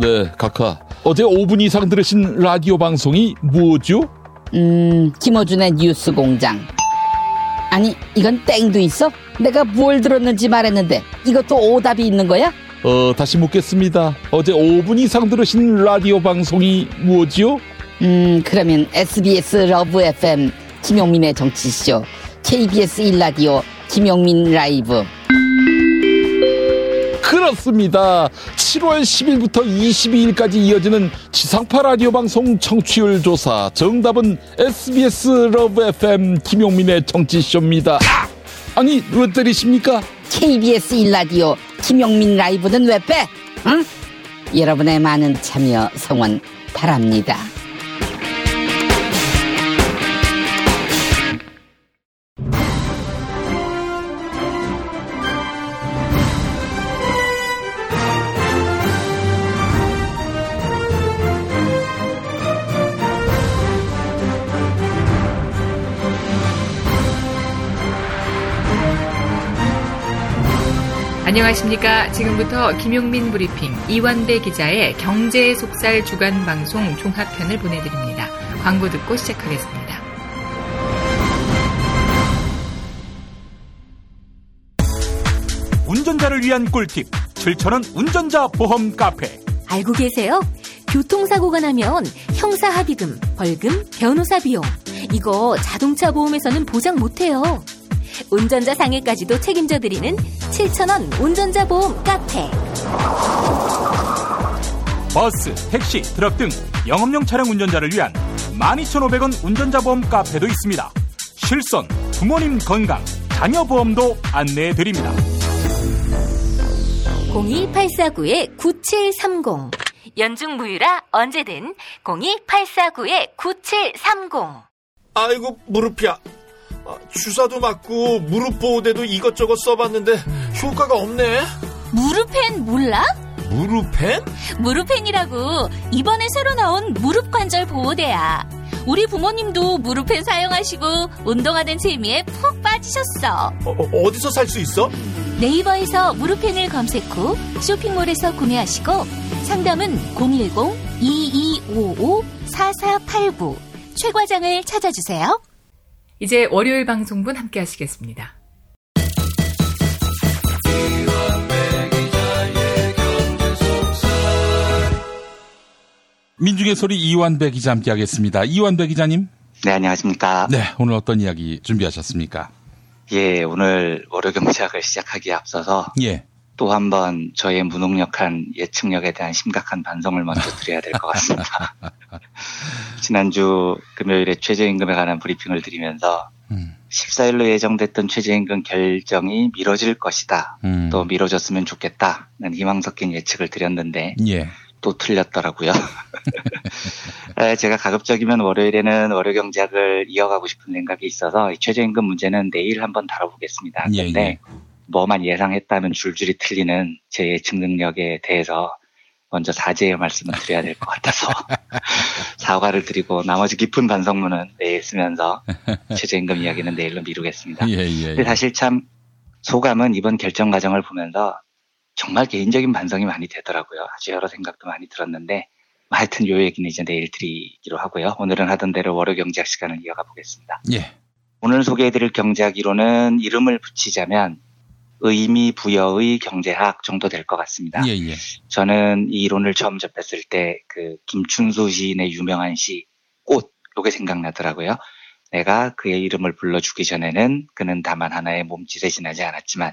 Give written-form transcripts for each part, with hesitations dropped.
네, 각하. 어제 5분 이상 들으신 라디오 방송이 뭐죠? 김어준의 뉴스 공장. 아니, 이건 땡도 있어? 내가 뭘 들었는지 말했는데 이것도 오답이 있는 거야? 다시 묻겠습니다. 어제 5분 이상 들으신 라디오 방송이 뭐죠? 그러면 SBS 러브 FM 김용민의 정치쇼, KBS 1라디오 김용민 라이브. 그렇습니다. 7월 10일부터 22일까지 이어지는 지상파 라디오 방송 청취율 조사, 정답은 SBS 러브 FM 김용민의 정치쇼입니다. 아니, 왜 때리십니까? KBS 1라디오 김용민 라이브는 왜 빼? 응? 여러분의 많은 참여 성원 바랍니다. 안녕하십니까. 지금부터 김용민 브리핑, 이완배 기자의 경제의 속살 주간방송 종합편을 보내드립니다. 광고 듣고 시작하겠습니다. 운전자를 위한 꿀팁, 7,000원 운전자 보험 카페. 알고 계세요? 교통사고가 나면 형사합의금, 벌금, 변호사 비용, 이거 자동차 보험에서는 보장 못해요. 운전자 상해까지도 책임져드리는 7,000원 운전자 보험 카페. 버스, 택시, 트럭 등 영업용 차량 운전자를 위한 12,500원 운전자 보험 카페도 있습니다. 실손, 부모님 건강, 자녀 보험도 안내해드립니다. 02849-9730. 연중 무휴라 언제든 02849-9730. 아이고, 무릎이야. 주사도 맞고 무릎 보호대도 이것저것 써봤는데 효과가 없네. 무릎펜 몰라? 무릎펜? 무릎펜이라고, 이번에 새로 나온 무릎 관절 보호대야. 우리 부모님도 무릎펜 사용하시고 운동하는 재미에 푹 빠지셨어. 어디서 살 수 있어? 네이버에서 무릎펜을 검색 후 쇼핑몰에서 구매하시고, 상담은 010-2255-4489 최 과장을 찾아주세요. 이제 월요일 방송분 함께 하시겠습니다. 민중의 소리 이완배 기자 함께 하겠습니다. 이완배 기자님. 네, 안녕하십니까. 네, 오늘 어떤 이야기 준비하셨습니까? 예, 오늘 월요 경제학을 시작하기에 앞서서 예, 또 한 번 저의 무능력한 예측력에 대한 심각한 반성을 먼저 드려야 될 것 같습니다. 지난주 금요일에 최저임금에 관한 브리핑을 드리면서 14일로 예정됐던 최저임금 결정이 미뤄질 것이다, 또 미뤄졌으면 좋겠다는 희망 섞인 예측을 드렸는데 예, 또 틀렸더라고요. 제가 가급적이면 월요일에는 월요경제학을 이어가고 싶은 생각이 있어서 이 최저임금 문제는 내일 한번 다뤄보겠습니다. 그런데 예, 예, 뭐만 예상했다면 줄줄이 틀리는 제 예측 능력에 대해서 먼저 사죄의 말씀을 드려야 될 것 같아서 사과를 드리고, 나머지 깊은 반성문은 내일 쓰면서 최저임금 이야기는 내일로 미루겠습니다. 예, 예, 예. 근데 사실 참 소감은 이번 결정 과정을 보면서 정말 개인적인 반성이 많이 되더라고요. 아주 여러 생각도 많이 들었는데, 하여튼 요 얘기는 이제 내일 드리기로 하고요. 오늘은 하던 대로 월요 경제학 시간을 이어가 보겠습니다. 예. 오늘 소개해드릴 경제학 이론은 이름을 붙이자면 의미 부여의 경제학 정도 될 것 같습니다. 예, 예. 저는 이 이론을 처음 접했을 때 그 김춘수 시인의 유명한 시 꽃, 요게 생각나더라고요. 내가 그의 이름을 불러주기 전에는 그는 다만 하나의 몸짓에 지나지 않았지만,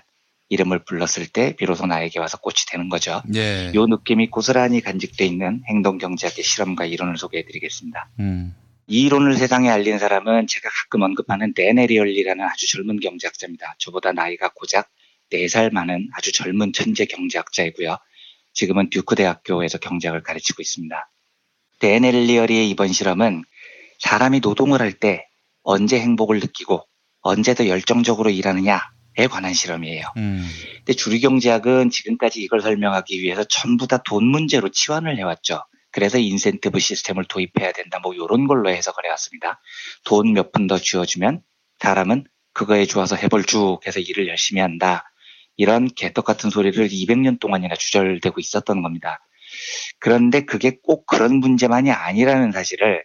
이름을 불렀을 때 비로소 나에게 와서 꽃이 되는 거죠. 예. 요 느낌이 고스란히 간직돼 있는 행동 경제학의 실험과 이론을 소개해드리겠습니다. 이 이론을 세상에 알린 사람은 제가 가끔 언급하는 댄 애리얼리라는 아주 젊은 경제학자입니다. 저보다 나이가 고작 4살 많은 아주 젊은 천재 경제학자이고요. 지금은 듀크 대학교에서 경제학을 가르치고 있습니다. 댄 애리얼리의 이번 실험은 사람이 노동을 할 때 언제 행복을 느끼고 언제 더 열정적으로 일하느냐에 관한 실험이에요. 근데 주류 경제학은 지금까지 이걸 설명하기 위해서 전부 다 돈 문제로 치환을 해왔죠. 그래서 인센티브 시스템을 도입해야 된다, 뭐 이런 걸로 해석을 해왔습니다. 돈 몇 푼 더 쥐어주면 사람은 그거에 좋아서 해벌죽해서 일을 열심히 한다, 이런 개떡 같은 소리를 200년 동안이나 주절되고 있었던 겁니다. 그런데 그게 꼭 그런 문제만이 아니라는 사실을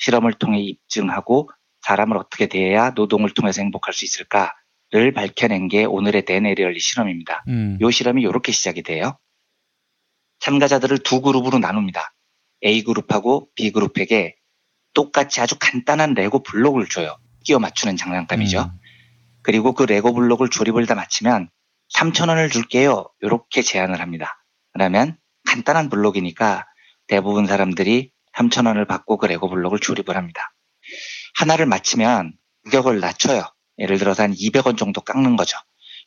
실험을 통해 입증하고 사람을 어떻게 대해야 노동을 통해서 행복할 수 있을까를 밝혀낸 게 오늘의 댄 애리얼리 실험입니다. 이 실험이 이렇게 시작이 돼요. 참가자들을 두 그룹으로 나눕니다. A그룹하고 B그룹에게 똑같이 아주 간단한 레고 블록을 줘요. 끼워 맞추는 장난감이죠. 그리고 그 레고 블록을 조립을 다 마치면 3,000원을 줄게요. 이렇게 제안을 합니다. 그러면 간단한 블록이니까 대부분 사람들이 3,000원을 받고 그 레고 블록을 조립을 합니다. 하나를 마치면 가격을 낮춰요. 예를 들어서 한 200원 정도 깎는 거죠.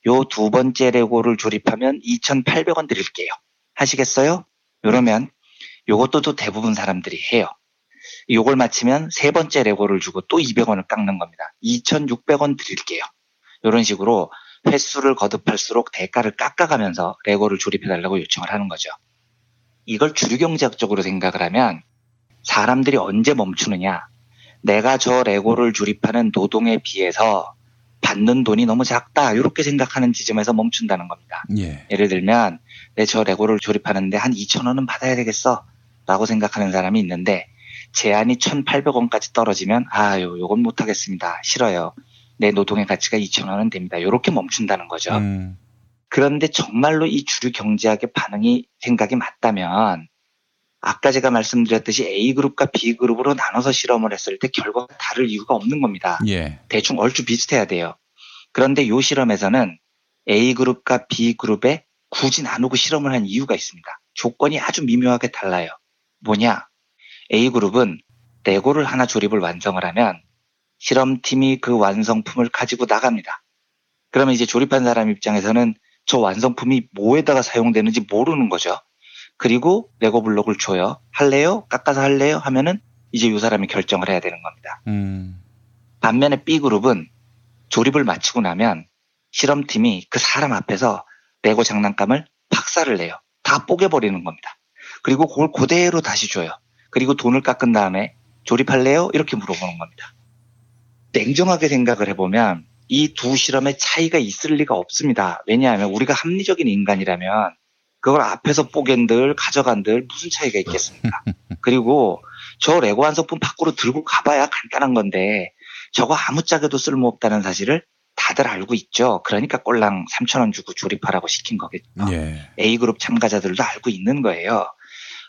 요 두 번째 레고를 조립하면 2,800원 드릴게요. 하시겠어요? 이러면 요것도 또 대부분 사람들이 해요. 요걸 마치면 세 번째 레고를 주고 또 200원을 깎는 겁니다. 2,600원 드릴게요. 이런 식으로 횟수를 거듭할수록 대가를 깎아가면서 레고를 조립해달라고 요청을 하는 거죠. 이걸 주류경제학적으로 생각을 하면 사람들이 언제 멈추느냐. 내가 저 레고를 조립하는 노동에 비해서 받는 돈이 너무 작다. 이렇게 생각하는 지점에서 멈춘다는 겁니다. 예를 들면 내 저 레고를 조립하는데 한 2,000원은 받아야 되겠어 라고 생각하는 사람이 있는데 제한이 1,800원까지 떨어지면 요건 못하겠습니다. 싫어요. 내 노동의 가치가 2,000원은 됩니다. 이렇게 멈춘다는 거죠. 그런데 정말로 이 주류 경제학의 생각이 맞다면 아까 제가 말씀드렸듯이 A그룹과 B그룹으로 나눠서 실험을 했을 때 결과가 다를 이유가 없는 겁니다. 대충 얼추 비슷해야 돼요. 그런데 이 실험에서는 A그룹과 B그룹에 굳이 나누고 실험을 한 이유가 있습니다. 조건이 아주 미묘하게 달라요. 뭐냐? A그룹은 레고를 하나 조립을 완성을 하면 실험팀이 그 완성품을 가지고 나갑니다. 그러면 이제 조립한 사람 입장에서는 저 완성품이 뭐에다가 사용되는지 모르는 거죠. 그리고 레고 블록을 줘요. 할래요? 깎아서 할래요? 하면은 이제 이 사람이 결정을 해야 되는 겁니다. 반면에 B그룹은 조립을 마치고 나면 실험팀이 그 사람 앞에서 레고 장난감을 박살을 내요. 다 뽀개버리는 겁니다. 그리고 그걸 그대로 다시 줘요. 그리고 돈을 깎은 다음에 조립할래요? 이렇게 물어보는 겁니다. 냉정하게 생각을 해보면 이 두 실험의 차이가 있을 리가 없습니다. 왜냐하면 우리가 합리적인 인간이라면 그걸 앞에서 뽀갠들 가져간들 무슨 차이가 있겠습니까? 그리고 저 레고 한 소품 밖으로 들고 가봐야 간단한 건데 저거 아무짝에도 쓸모없다는 사실을 다들 알고 있죠. 그러니까 꼴랑 3,000원 주고 조립하라고 시킨 거겠죠. A그룹 참가자들도 알고 있는 거예요.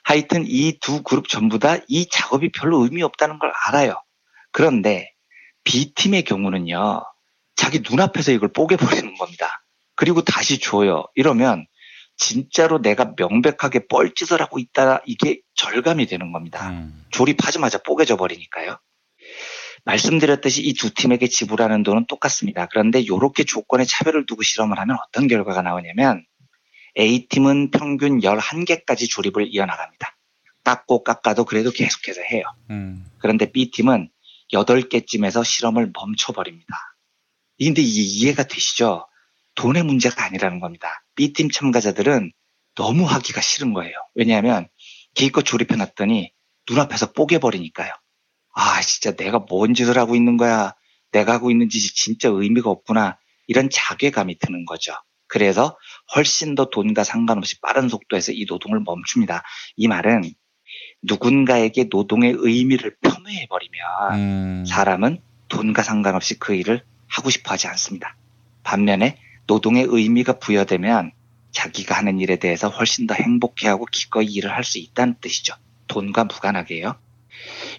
하여튼 이 두 그룹 전부 다 이 작업이 별로 의미 없다는 걸 알아요. 그런데 B팀의 경우는요. 자기 눈앞에서 이걸 뽀개버리는 겁니다. 그리고 다시 줘요. 이러면 진짜로 내가 명백하게 뻘짓을 하고 있다. 이게 절감이 되는 겁니다. 조립하자마자 뽀개져 버리니까요. 말씀드렸듯이 이 두 팀에게 지불하는 돈은 똑같습니다. 그런데 이렇게 조건에 차별을 두고 실험을 하면 어떤 결과가 나오냐면 A팀은 평균 11개까지 조립을 이어나갑니다. 깎고 깎아도 그래도 계속해서 해요. 그런데 B팀은 8개쯤에서 실험을 멈춰버립니다. 그런데 이게 이해가 되시죠? 돈의 문제가 아니라는 겁니다. B팀 참가자들은 너무 하기가 싫은 거예요. 왜냐하면 기껏 조립해놨더니 눈앞에서 뽀개버리니까요. 진짜 내가 뭔 짓을 하고 있는 거야. 내가 하고 있는 짓이 진짜 의미가 없구나. 이런 자괴감이 드는 거죠. 그래서 훨씬 더 돈과 상관없이 빠른 속도에서 이 노동을 멈춥니다. 이 말은 누군가에게 노동의 의미를 폄훼해버리면 사람은 돈과 상관없이 그 일을 하고 싶어 하지 않습니다. 반면에 노동의 의미가 부여되면 자기가 하는 일에 대해서 훨씬 더 행복해하고 기꺼이 일을 할 수 있다는 뜻이죠. 돈과 무관하게요.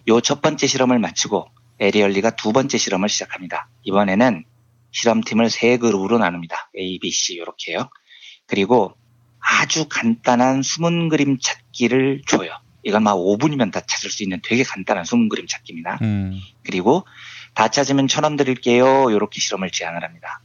요 첫 번째 실험을 마치고 에리얼리가 두 번째 실험을 시작합니다. 이번에는 실험팀을 세 그룹으로 나눕니다. A, B, C 이렇게요. 그리고 아주 간단한 숨은 그림 찾기를 줘요. 이건 막 5분이면 다 찾을 수 있는 되게 간단한 숨은 그림 찾기입니다. 그리고 다 찾으면 1,000원 드릴게요. 이렇게 실험을 제안을 합니다.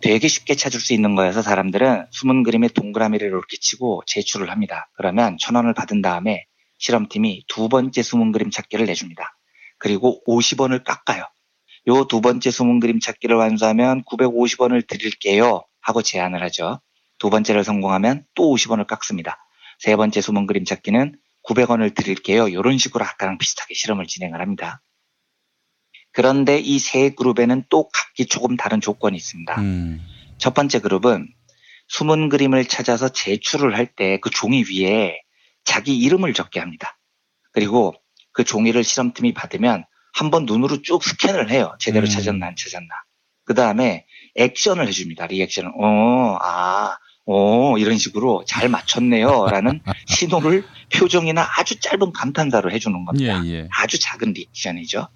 되게 쉽게 찾을 수 있는 거여서 사람들은 숨은 그림에 동그라미를 이렇게 치고 제출을 합니다. 그러면 1,000원을 받은 다음에 실험팀이 두 번째 숨은 그림 찾기를 내줍니다. 그리고 50원을 깎아요. 요 두 번째 숨은 그림 찾기를 완수하면 950원을 드릴게요 하고 제안을 하죠. 두 번째를 성공하면 또 50원을 깎습니다. 세 번째 숨은 그림 찾기는 900원을 드릴게요. 이런 식으로 아까랑 비슷하게 실험을 진행을 합니다. 그런데 이 세 그룹에는 또 각기 조금 다른 조건이 있습니다. 첫 번째 그룹은 숨은 그림을 찾아서 제출을 할 때 그 종이 위에 자기 이름을 적게 합니다. 그리고 그 종이를 실험팀이 받으면 한번 눈으로 쭉 스캔을 해요. 제대로 찾았나 안 찾았나. 그 다음에 액션을 해줍니다. 리액션을 이런 식으로 잘 맞췄네요 라는 신호를 표정이나 아주 짧은 감탄사로 해주는 겁니다. 예, 예. 아주 작은 리액션이죠.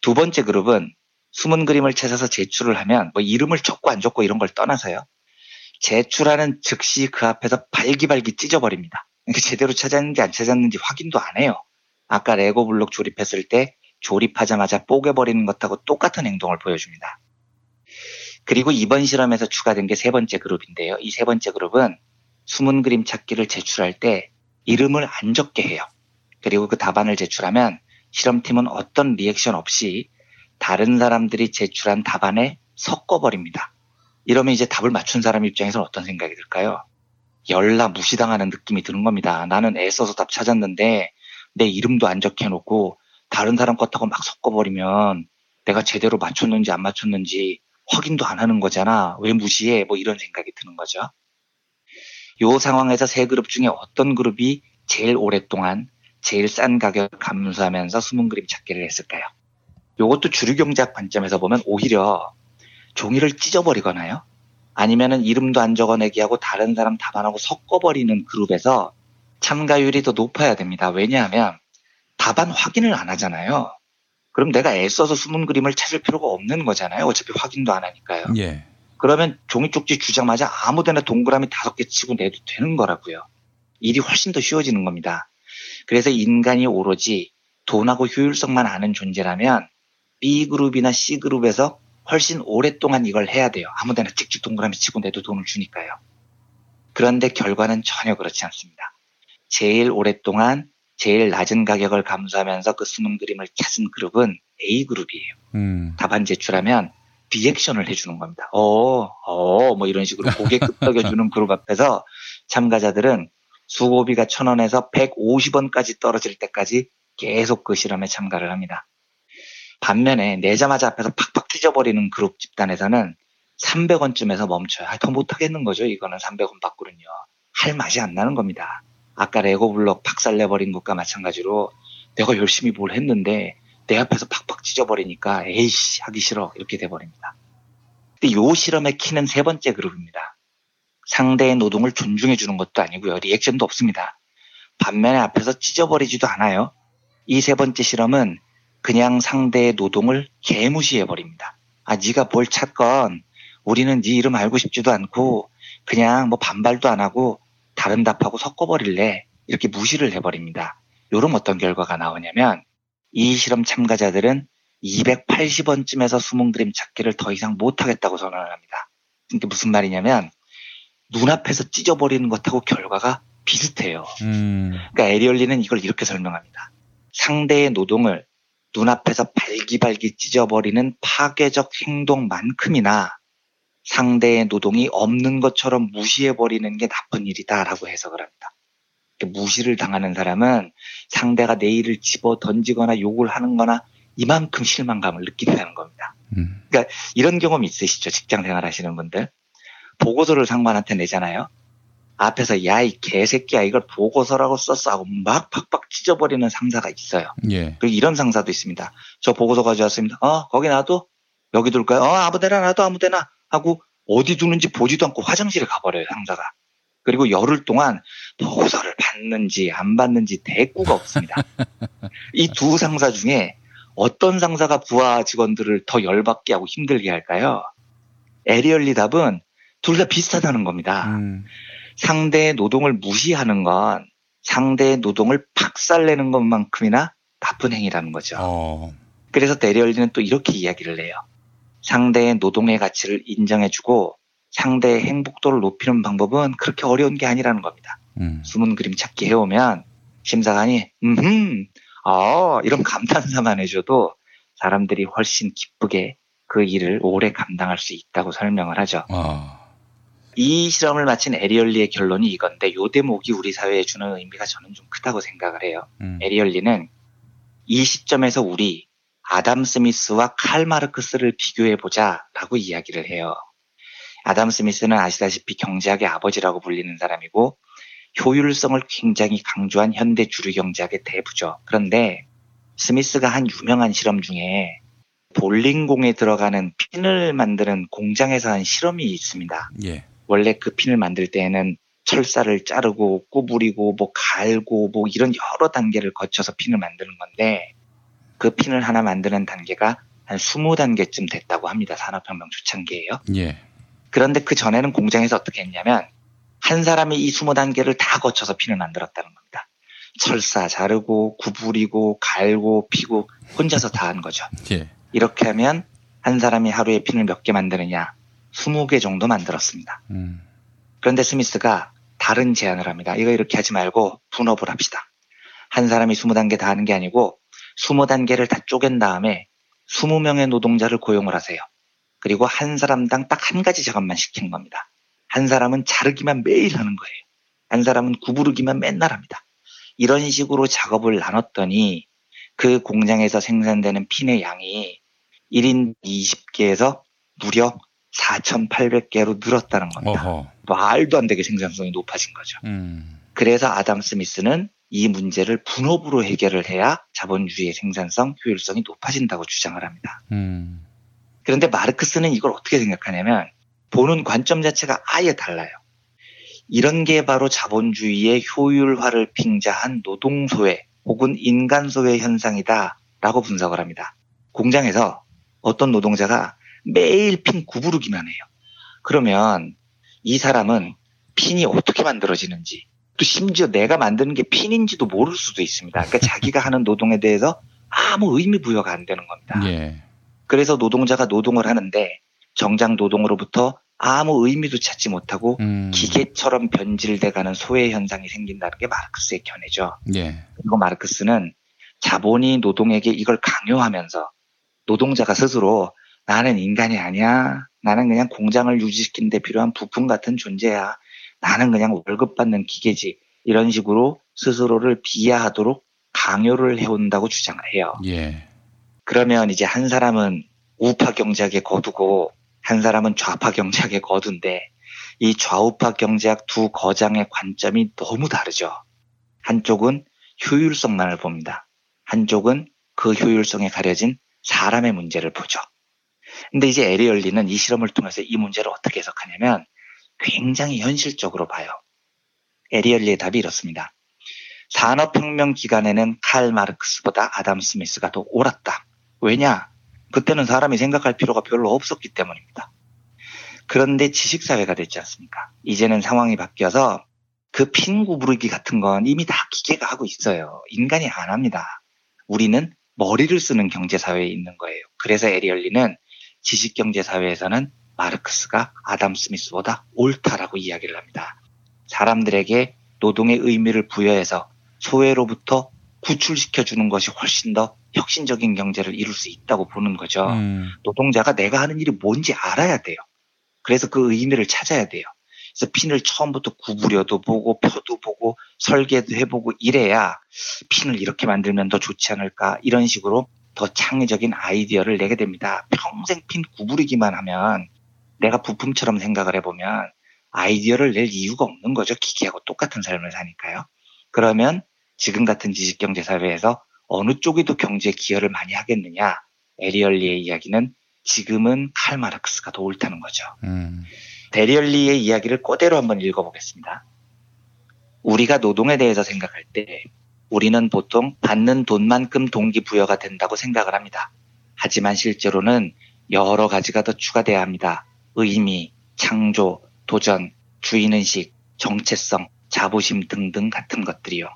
두 번째 그룹은 숨은 그림을 찾아서 제출을 하면 뭐 이름을 적고 안 적고 이런 걸 떠나서요. 제출하는 즉시 그 앞에서 발기발기 찢어버립니다. 그러니까 제대로 찾았는지 안 찾았는지 확인도 안 해요. 아까 레고 블록 조립했을 때 조립하자마자 뽀개버리는 것하고 똑같은 행동을 보여줍니다. 그리고 이번 실험에서 추가된 게 세 번째 그룹인데요. 이 세 번째 그룹은 숨은 그림 찾기를 제출할 때 이름을 안 적게 해요. 그리고 그 답안을 제출하면 실험팀은 어떤 리액션 없이 다른 사람들이 제출한 답안에 섞어버립니다. 이러면 이제 답을 맞춘 사람 입장에서는 어떤 생각이 들까요? 열나 무시당하는 느낌이 드는 겁니다. 나는 애써서 답 찾았는데 내 이름도 안 적혀놓고 다른 사람 것하고 막 섞어버리면 내가 제대로 맞췄는지 안 맞췄는지 확인도 안 하는 거잖아. 왜 무시해? 뭐 이런 생각이 드는 거죠. 이 상황에서 세 그룹 중에 어떤 그룹이 제일 오랫동안 제일 싼 가격을 감수하면서 숨은 그림 찾기를 했을까요? 이것도 주류경제학 관점에서 보면 오히려 종이를 찢어버리거나요. 아니면은 이름도 안 적어내기 하고 다른 사람 답안하고 섞어버리는 그룹에서 참가율이 더 높아야 됩니다. 왜냐하면 답안 확인을 안 하잖아요. 그럼 내가 애써서 숨은 그림을 찾을 필요가 없는 거잖아요. 어차피 확인도 안 하니까요. 예. 그러면 종이 쪽지 주자마자 아무데나 동그라미 5개 치고 내도 되는 거라고요. 일이 훨씬 더 쉬워지는 겁니다. 그래서 인간이 오로지 돈하고 효율성만 아는 존재라면 B그룹이나 C그룹에서 훨씬 오랫동안 이걸 해야 돼요. 아무데나 찍찍 동그라미 치고 내도 돈을 주니까요. 그런데 결과는 전혀 그렇지 않습니다. 제일 오랫동안 제일 낮은 가격을 감수하면서 그 숨은 그림을 찾은 그룹은 A그룹이에요. 답안 제출하면 리액션을 해주는 겁니다. 뭐 이런 식으로 고개 끄덕여주는 그룹 앞에서 참가자들은 수고비가 1,000원에서 150원까지 떨어질 때까지 계속 그 실험에 참가를 합니다. 반면에 내자마자 앞에서 팍팍 찢어버리는 그룹 집단에서는 300원쯤에서 멈춰요. 더 못하겠는 거죠. 이거는 300원 밖으로는요. 할 맛이 안 나는 겁니다. 아까 레고블럭 박살내버린 것과 마찬가지로 내가 열심히 뭘 했는데 내 앞에서 팍팍 찢어버리니까 에이씨 하기 싫어 이렇게 돼버립니다. 근데 요 실험의 키는 세 번째 그룹입니다. 상대의 노동을 존중해 주는 것도 아니고요. 리액션도 없습니다. 반면에 앞에서 찢어버리지도 않아요. 이 세 번째 실험은 그냥 상대의 노동을 개무시해버립니다. 아 네가 뭘 찾건 우리는 네 이름 알고 싶지도 않고 그냥 뭐 반발도 안 하고 다른 답하고 섞어버릴래 이렇게 무시를 해버립니다. 요럼 어떤 결과가 나오냐면 이 실험 참가자들은 280원쯤에서 숨은 그림 찾기를 더 이상 못하겠다고 선언을 합니다. 이게 무슨 말이냐면 눈앞에서 찢어버리는 것하고 결과가 비슷해요. 그러니까 에리얼리는 이걸 이렇게 설명합니다. 상대의 노동을 눈앞에서 발기발기 찢어버리는 파괴적 행동만큼이나 상대의 노동이 없는 것처럼 무시해버리는 게 나쁜 일이다라고 해석을 합니다. 무시를 당하는 사람은 상대가 내 일을 집어던지거나 욕을 하는 거나 이만큼 실망감을 느낀다는 겁니다. 그러니까 이런 경험 있으시죠? 직장생활 하시는 분들. 보고서를 상관한테 내잖아요. 앞에서 야 이 개새끼야 이걸 보고서라고 썼어 하고 막 팍팍 찢어버리는 상사가 있어요. 예. 그리고 이런 상사도 있습니다. 저 보고서 가져왔습니다. 거기 놔둬? 여기 둘까요? 아무데나 놔둬 아무데나. 하고 어디 두는지 보지도 않고 화장실에 가버려요 상사가. 그리고 열흘 동안 보고서를 받는지 안 받는지 대꾸가 없습니다. 이 두 상사 중에 어떤 상사가 부하 직원들을 더 열받게 하고 힘들게 할까요? 에리얼리 답은 둘 다 비슷하다는 겁니다. 상대의 노동을 무시하는 건 상대의 노동을 박살내는 것만큼이나 나쁜 행위라는 거죠. 그래서 에리얼리는 또 이렇게 이야기를 해요. 상대의 노동의 가치를 인정해주고 상대의 행복도를 높이는 방법은 그렇게 어려운 게 아니라는 겁니다. 숨은 그림 찾기 해오면 심사관이 이런 감탄사만 해줘도 사람들이 훨씬 기쁘게 그 일을 오래 감당할 수 있다고 설명을 하죠. 이 실험을 마친 에리얼리의 결론이 이건데 요 대목이 우리 사회에 주는 의미가 저는 좀 크다고 생각을 해요. 에리얼리는 이 시점에서 우리 아담 스미스와 칼 마르크스를 비교해보자라고 이야기를 해요. 아담 스미스는 아시다시피 경제학의 아버지라고 불리는 사람이고 효율성을 굉장히 강조한 현대 주류 경제학의 대부죠. 그런데 스미스가 한 유명한 실험 중에 볼링공에 들어가는 핀을 만드는 공장에서 한 실험이 있습니다. 예. 원래 그 핀을 만들 때에는 철사를 자르고 구부리고 갈고 이런 여러 단계를 거쳐서 핀을 만드는 건데 그 핀을 하나 만드는 단계가 한 20단계쯤 됐다고 합니다. 산업혁명 초창기예요. 예. 그런데 그 전에는 공장에서 어떻게 했냐면 한 사람이 이 20단계를 다 거쳐서 핀을 만들었다는 겁니다. 철사 자르고 구부리고 갈고 피고 혼자서 다 한 거죠. 예. 이렇게 하면 한 사람이 하루에 핀을 몇 개 만드느냐 20개 정도 만들었습니다. 그런데 스미스가 다른 제안을 합니다. 이거 이렇게 하지 말고 분업을 합시다. 한 사람이 20단계 다 하는 게 아니고 20단계를 다 쪼갠 다음에 20명의 노동자를 고용을 하세요. 그리고 한 사람당 딱 한 가지 작업만 시키는 겁니다. 한 사람은 자르기만 매일 하는 거예요. 한 사람은 구부르기만 맨날 합니다. 이런 식으로 작업을 나눴더니 그 공장에서 생산되는 핀의 양이 1인 20개에서 무려 4,800개로 늘었다는 겁니다. 어허. 말도 안 되게 생산성이 높아진 거죠. 그래서 아담 스미스는 이 문제를 분업으로 해결을 해야 자본주의의 생산성, 효율성이 높아진다고 주장을 합니다. 그런데 마르크스는 이걸 어떻게 생각하냐면 보는 관점 자체가 아예 달라요. 이런 게 바로 자본주의의 효율화를 빙자한 노동소외 혹은 인간소외 현상이다라고 분석을 합니다. 공장에서 어떤 노동자가 매일 핀 구부르기만 해요. 그러면 이 사람은 핀이 어떻게 만들어지는지 또 심지어 내가 만드는 게 핀인지도 모를 수도 있습니다. 그러니까 자기가 하는 노동에 대해서 아무 의미 부여가 안 되는 겁니다. 예. 그래서 노동자가 노동을 하는데 정장 노동으로부터 아무 의미도 찾지 못하고 기계처럼 변질돼가는 소외 현상이 생긴다는 게 마르크스의 견해죠. 예. 그리고 마르크스는 자본이 노동에게 이걸 강요하면서 노동자가 스스로 나는 인간이 아니야. 나는 그냥 공장을 유지시키는 데 필요한 부품 같은 존재야. 나는 그냥 월급 받는 기계지. 이런 식으로 스스로를 비하하도록 강요를 해온다고 주장해요. 예. 그러면 이제 한 사람은 우파 경제학에 거두고 한 사람은 좌파 경제학에 거둔데 이 좌우파 경제학 두 거장의 관점이 너무 다르죠. 한쪽은 효율성만을 봅니다. 한쪽은 그 효율성에 가려진 사람의 문제를 보죠. 근데 이제 에리얼리는 이 실험을 통해서 이 문제를 어떻게 해석하냐면 굉장히 현실적으로 봐요. 에리얼리의 답이 이렇습니다. 산업혁명 기간에는 칼 마르크스보다 아담 스미스가 더 옳았다. 왜냐? 그때는 사람이 생각할 필요가 별로 없었기 때문입니다. 그런데 지식사회가 됐지 않습니까? 이제는 상황이 바뀌어서 그 핀 구부르기 같은 건 이미 다 기계가 하고 있어요. 인간이 안 합니다. 우리는 머리를 쓰는 경제사회에 있는 거예요. 그래서 에리얼리는 지식경제사회에서는 마르크스가 아담 스미스보다 옳다라고 이야기를 합니다. 사람들에게 노동의 의미를 부여해서 소외로부터 구출시켜주는 것이 훨씬 더 혁신적인 경제를 이룰 수 있다고 보는 거죠. 노동자가 내가 하는 일이 뭔지 알아야 돼요. 그래서 그 의미를 찾아야 돼요. 그래서 핀을 처음부터 구부려도 보고 펴도 보고 설계도 해보고 이래야 핀을 이렇게 만들면 더 좋지 않을까 이런 식으로 더 창의적인 아이디어를 내게 됩니다. 평생 핀 구부리기만 하면 내가 부품처럼 생각을 해보면 아이디어를 낼 이유가 없는 거죠. 기계하고 똑같은 삶을 사니까요. 그러면 지금 같은 지식경제사회에서 어느 쪽이 더 경제에 기여를 많이 하겠느냐. 에리얼리의 이야기는 지금은 칼 마르크스가 더 옳다는 거죠. 에리얼리의 이야기를 그대로 한번 읽어보겠습니다. 우리가 노동에 대해서 생각할 때 우리는 보통 받는 돈만큼 동기부여가 된다고 생각을 합니다. 하지만 실제로는 여러 가지가 더 추가돼야 합니다. 의미, 창조, 도전, 주인의식, 정체성, 자부심 등등 같은 것들이요.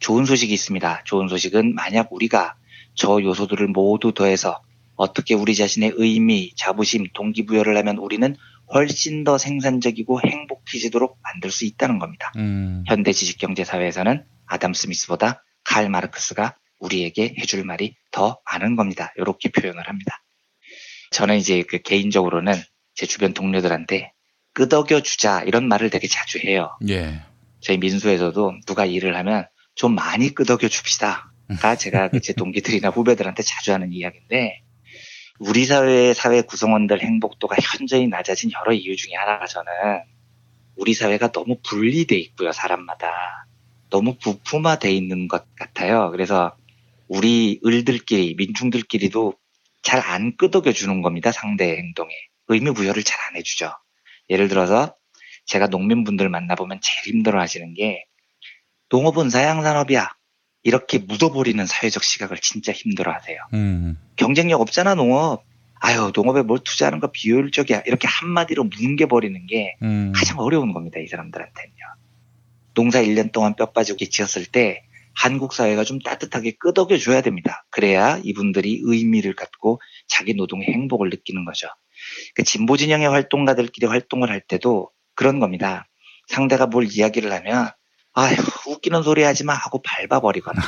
좋은 소식이 있습니다. 좋은 소식은 만약 우리가 저 요소들을 모두 더해서 어떻게 우리 자신의 의미, 자부심, 동기부여를 하면 우리는 훨씬 더 생산적이고 행복해지도록 만들 수 있다는 겁니다. 현대 지식경제사회에서는 아담 스미스보다 칼 마르크스가 우리에게 해줄 말이 더 많은 겁니다. 이렇게 표현을 합니다. 저는 이제 그 개인적으로는 제 주변 동료들한테 끄덕여주자 이런 말을 되게 자주 해요. 예. 저희 민수에서도 누가 일을 하면 좀 많이 끄덕여줍시다가 제가 제 동기들이나 후배들한테 자주 하는 이야기인데 우리 사회의 사회 구성원들 행복도가 현저히 낮아진 여러 이유 중에 하나가 저는 우리 사회가 너무 분리돼 있고요. 사람마다. 너무 부품화돼 있는 것 같아요. 그래서 우리 을들끼리, 민중들끼리도 잘 안 끄덕여주는 겁니다. 상대의 행동에. 의미 부여를 잘 안 해주죠. 예를 들어서 제가 농민분들 만나보면 제일 힘들어하시는 게 농업은 사양산업이야. 이렇게 묻어버리는 사회적 시각을 진짜 힘들어하세요. 경쟁력 없잖아 농업. 아유 농업에 뭘 투자하는 거 비효율적이야. 이렇게 한마디로 뭉개버리는 게 가장 어려운 겁니다. 이 사람들한테는요. 농사 1년 동안 뼈 빠지게 지었을 때 한국 사회가 좀 따뜻하게 끄덕여줘야 됩니다. 그래야 이분들이 의미를 갖고 자기 노동의 행복을 느끼는 거죠. 그 진보 진영의 활동가들끼리 활동을 할 때도 그런 겁니다. 상대가 뭘 이야기를 하면 아휴 웃기는 소리 하지 마 하고 밟아버리거나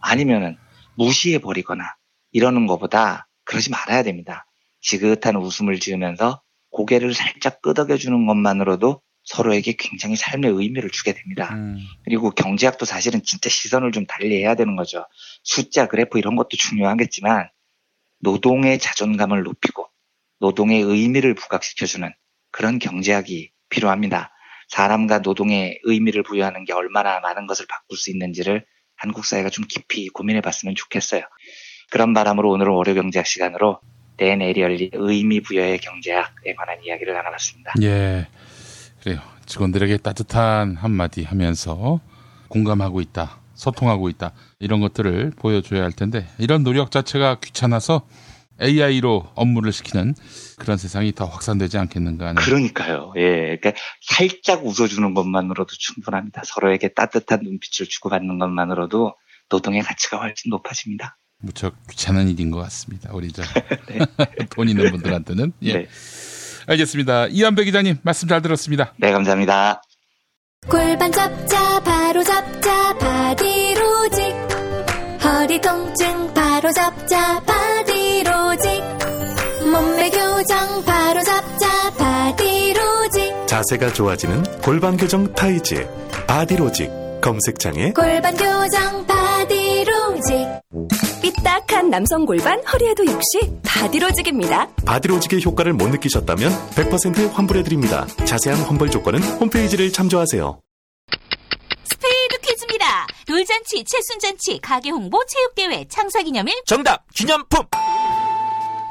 아니면은 무시해버리거나 이러는 것보다 그러지 말아야 됩니다. 지긋한 웃음을 지으면서 고개를 살짝 끄덕여주는 것만으로도 서로에게 굉장히 삶의 의미를 주게 됩니다. 그리고 경제학도 사실은 진짜 시선을 좀 달리해야 되는 거죠. 숫자, 그래프 이런 것도 중요하겠지만 노동의 자존감을 높이고 노동의 의미를 부각시켜주는 그런 경제학이 필요합니다. 사람과 노동의 의미를 부여하는 게 얼마나 많은 것을 바꿀 수 있는지를 한국 사회가 좀 깊이 고민해봤으면 좋겠어요. 그런 바람으로 오늘은 월요경제학 시간으로 댄 애리얼리 의미 부여의 경제학에 관한 이야기를 나눠봤습니다. 예, 그래요. 직원들에게 따뜻한 한마디 하면서 공감하고 있다, 소통하고 있다 이런 것들을 보여줘야 할 텐데 이런 노력 자체가 귀찮아서 AI로 업무를 시키는 그런 세상이 더 확산되지 않겠는가 하는. 그러니까요. 예, 그러니까 살짝 웃어주는 것만으로도 충분합니다. 서로에게 따뜻한 눈빛을 주고받는 것만으로도 노동의 가치가 훨씬 높아집니다. 무척 귀찮은 일인 것 같습니다. 우리 저 돈 있는 분들한테는. 예. 네. 알겠습니다. 이완배 기자님 말씀 잘 들었습니다. 네, 감사합니다. 골반 잡자, 바로 잡자, 바디로직. 허리 통증, 바로 잡자, 바디로직. 몸매 교정, 바로 잡자, 바디로직. 자세가 좋아지는 골반 교정 타이즈, 바디로직. 검색창에 골반 교정 바디로직. 삐딱한 남성 골반 허리에도 역시 바디로직입니다. 바디로직의 효과를 못 느끼셨다면 100% 환불해드립니다. 자세한 환불 조건은 홈페이지를 참조하세요. 스페이드 퀴즈입니다. 돌잔치, 채순잔치, 가게홍보, 체육대회, 창사기념일. 정답! 기념품!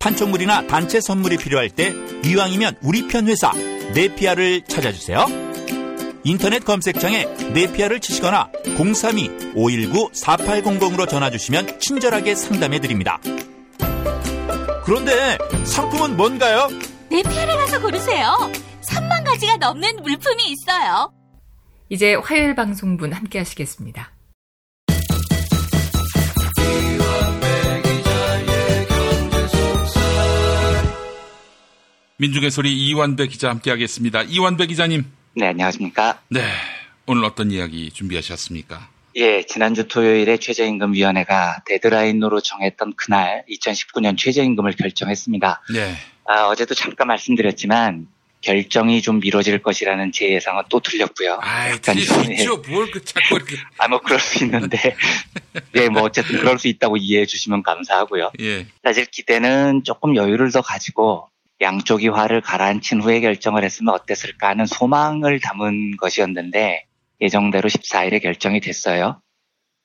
판촉물이나 단체 선물이 필요할 때 이왕이면 우리 편 회사 네피아를 찾아주세요. 인터넷 검색창에 네피아를 치시거나 032-519-4800으로 전화주시면 친절하게 상담해드립니다. 그런데 상품은 뭔가요? 네피아를 가서 고르세요. 3만 가지가 넘는 물품이 있어요. 이제 화요일 방송분 함께 하시겠습니다. 민중의 소리 이완배 기자 함께하겠습니다. 이완배 기자님. 네, 안녕하십니까. 네, 오늘 어떤 이야기 준비하셨습니까? 예, 지난주 토요일에 최저임금위원회가 데드라인으로 정했던 그날 2019년 최저임금을 결정했습니다. 네. 어제도 잠깐 말씀드렸지만 결정이 좀 미뤄질 것이라는 제 예상은 또 틀렸고요. 아, 틀리죠. 뭘 자꾸 이렇게. 아, 뭐 그럴 수 있는데. 네, 뭐 어쨌든 그럴 수 있다고 이해해 주시면 감사하고요. 예. 사실 기대는 조금 여유를 더 가지고 양쪽이 화를 가라앉힌 후에 결정을 했으면 어땠을까 하는 소망을 담은 것이었는데 예정대로 14일에 결정이 됐어요.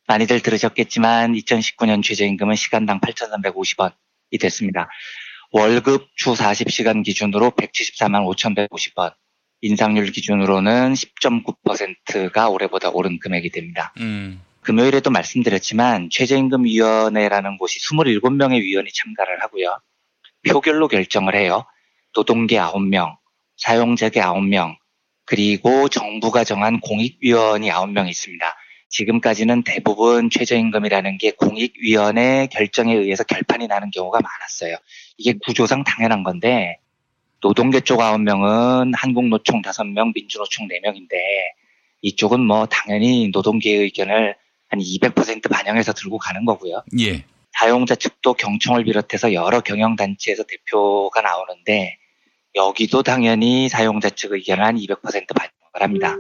많이들 들으셨겠지만 2019년 최저임금은 시간당 8,350원이 됐습니다. 월급 주 40시간 기준으로 174만 5,150원, 인상률 기준으로는 10.9%가 올해보다 오른 금액이 됩니다. 금요일에도 말씀드렸지만 최저임금위원회라는 곳이 27명의 위원이 참가를 하고요. 표결로 결정을 해요. 노동계 9명, 사용자계 9명, 그리고 정부가 정한 공익위원이 9명이 있습니다. 지금까지는 대부분 최저임금이라는 게 공익위원회 결정에 의해서 결판이 나는 경우가 많았어요. 이게 구조상 당연한 건데 노동계 쪽 9명은 한국노총 5명, 민주노총 4명인데 이쪽은 뭐 당연히 노동계의 의견을 한 200% 반영해서 들고 가는 거고요. 예. 자영업자 측도 경총을 비롯해서 여러 경영단체에서 대표가 나오는데 여기도 당연히 자영업자 측 의견을 한 200% 반영을 합니다.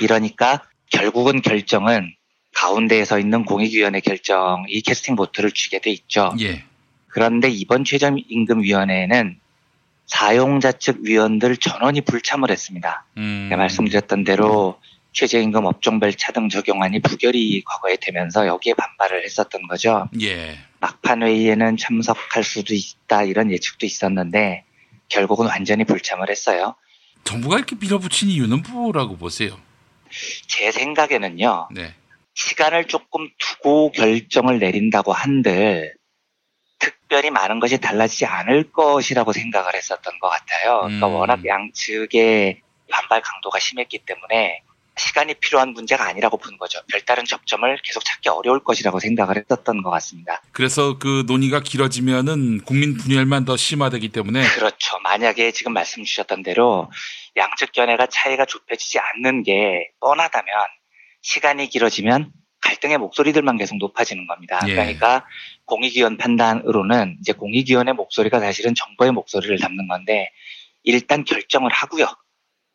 이러니까 결국은 결정은 가운데에 서 있는 공익위원회 결정이 캐스팅 보트를 쥐게 돼 있죠. 예. 그런데 이번 최저임금위원회에는 사용자 측 위원들 전원이 불참을 했습니다. 말씀드렸던 대로 최저임금 업종별 차등 적용안이 부결이 과거에 되면서 여기에 반발을 했었던 거죠. 예. 막판 회의에는 참석할 수도 있다 이런 예측도 있었는데 결국은 완전히 불참을 했어요. 정부가 이렇게 밀어붙인 이유는 뭐라고 보세요? 제 생각에는요. 네. 시간을 조금 두고 결정을 내린다고 한들 특별히 많은 것이 달라지지 않을 것이라고 생각을 했었던 것 같아요. 그러니까 워낙 양측의 반발 강도가 심했기 때문에 시간이 필요한 문제가 아니라고 본 거죠. 별다른 접점을 계속 찾기 어려울 것이라고 생각을 했었던 것 같습니다. 그래서 그 논의가 길어지면은 국민 분열만 더 심화되기 때문에. 그렇죠. 만약에 지금 말씀 주셨던 대로 양측 견해가 차이가 좁혀지지 않는 게 뻔하다면 시간이 길어지면 갈등의 목소리들만 계속 높아지는 겁니다. 예. 그러니까 공익위원 판단으로는 이제 공익위원의 목소리가 사실은 정부의 목소리를 담는 건데 일단 결정을 하고요.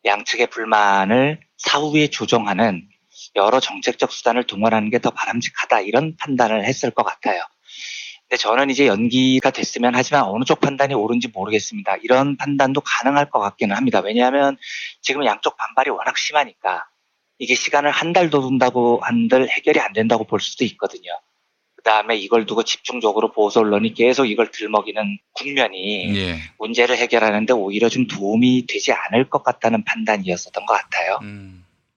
양측의 불만을 사후에 조정하는 여러 정책적 수단을 동원하는 게 더 바람직하다 이런 판단을 했을 것 같아요. 근데 저는 이제 연기가 됐으면 하지만 어느 쪽 판단이 옳은지 모르겠습니다. 이런 판단도 가능할 것 같기는 합니다. 왜냐하면 지금 양쪽 반발이 워낙 심하니까 이게 시간을 한 달 더 둔다고 한들 해결이 안 된다고 볼 수도 있거든요. 그다음에 이걸 두고 집중적으로 보수 언론이 계속 이걸 들먹이는 국면이 예. 문제를 해결하는데 오히려 좀 도움이 되지 않을 것 같다는 판단이었던 것 같아요.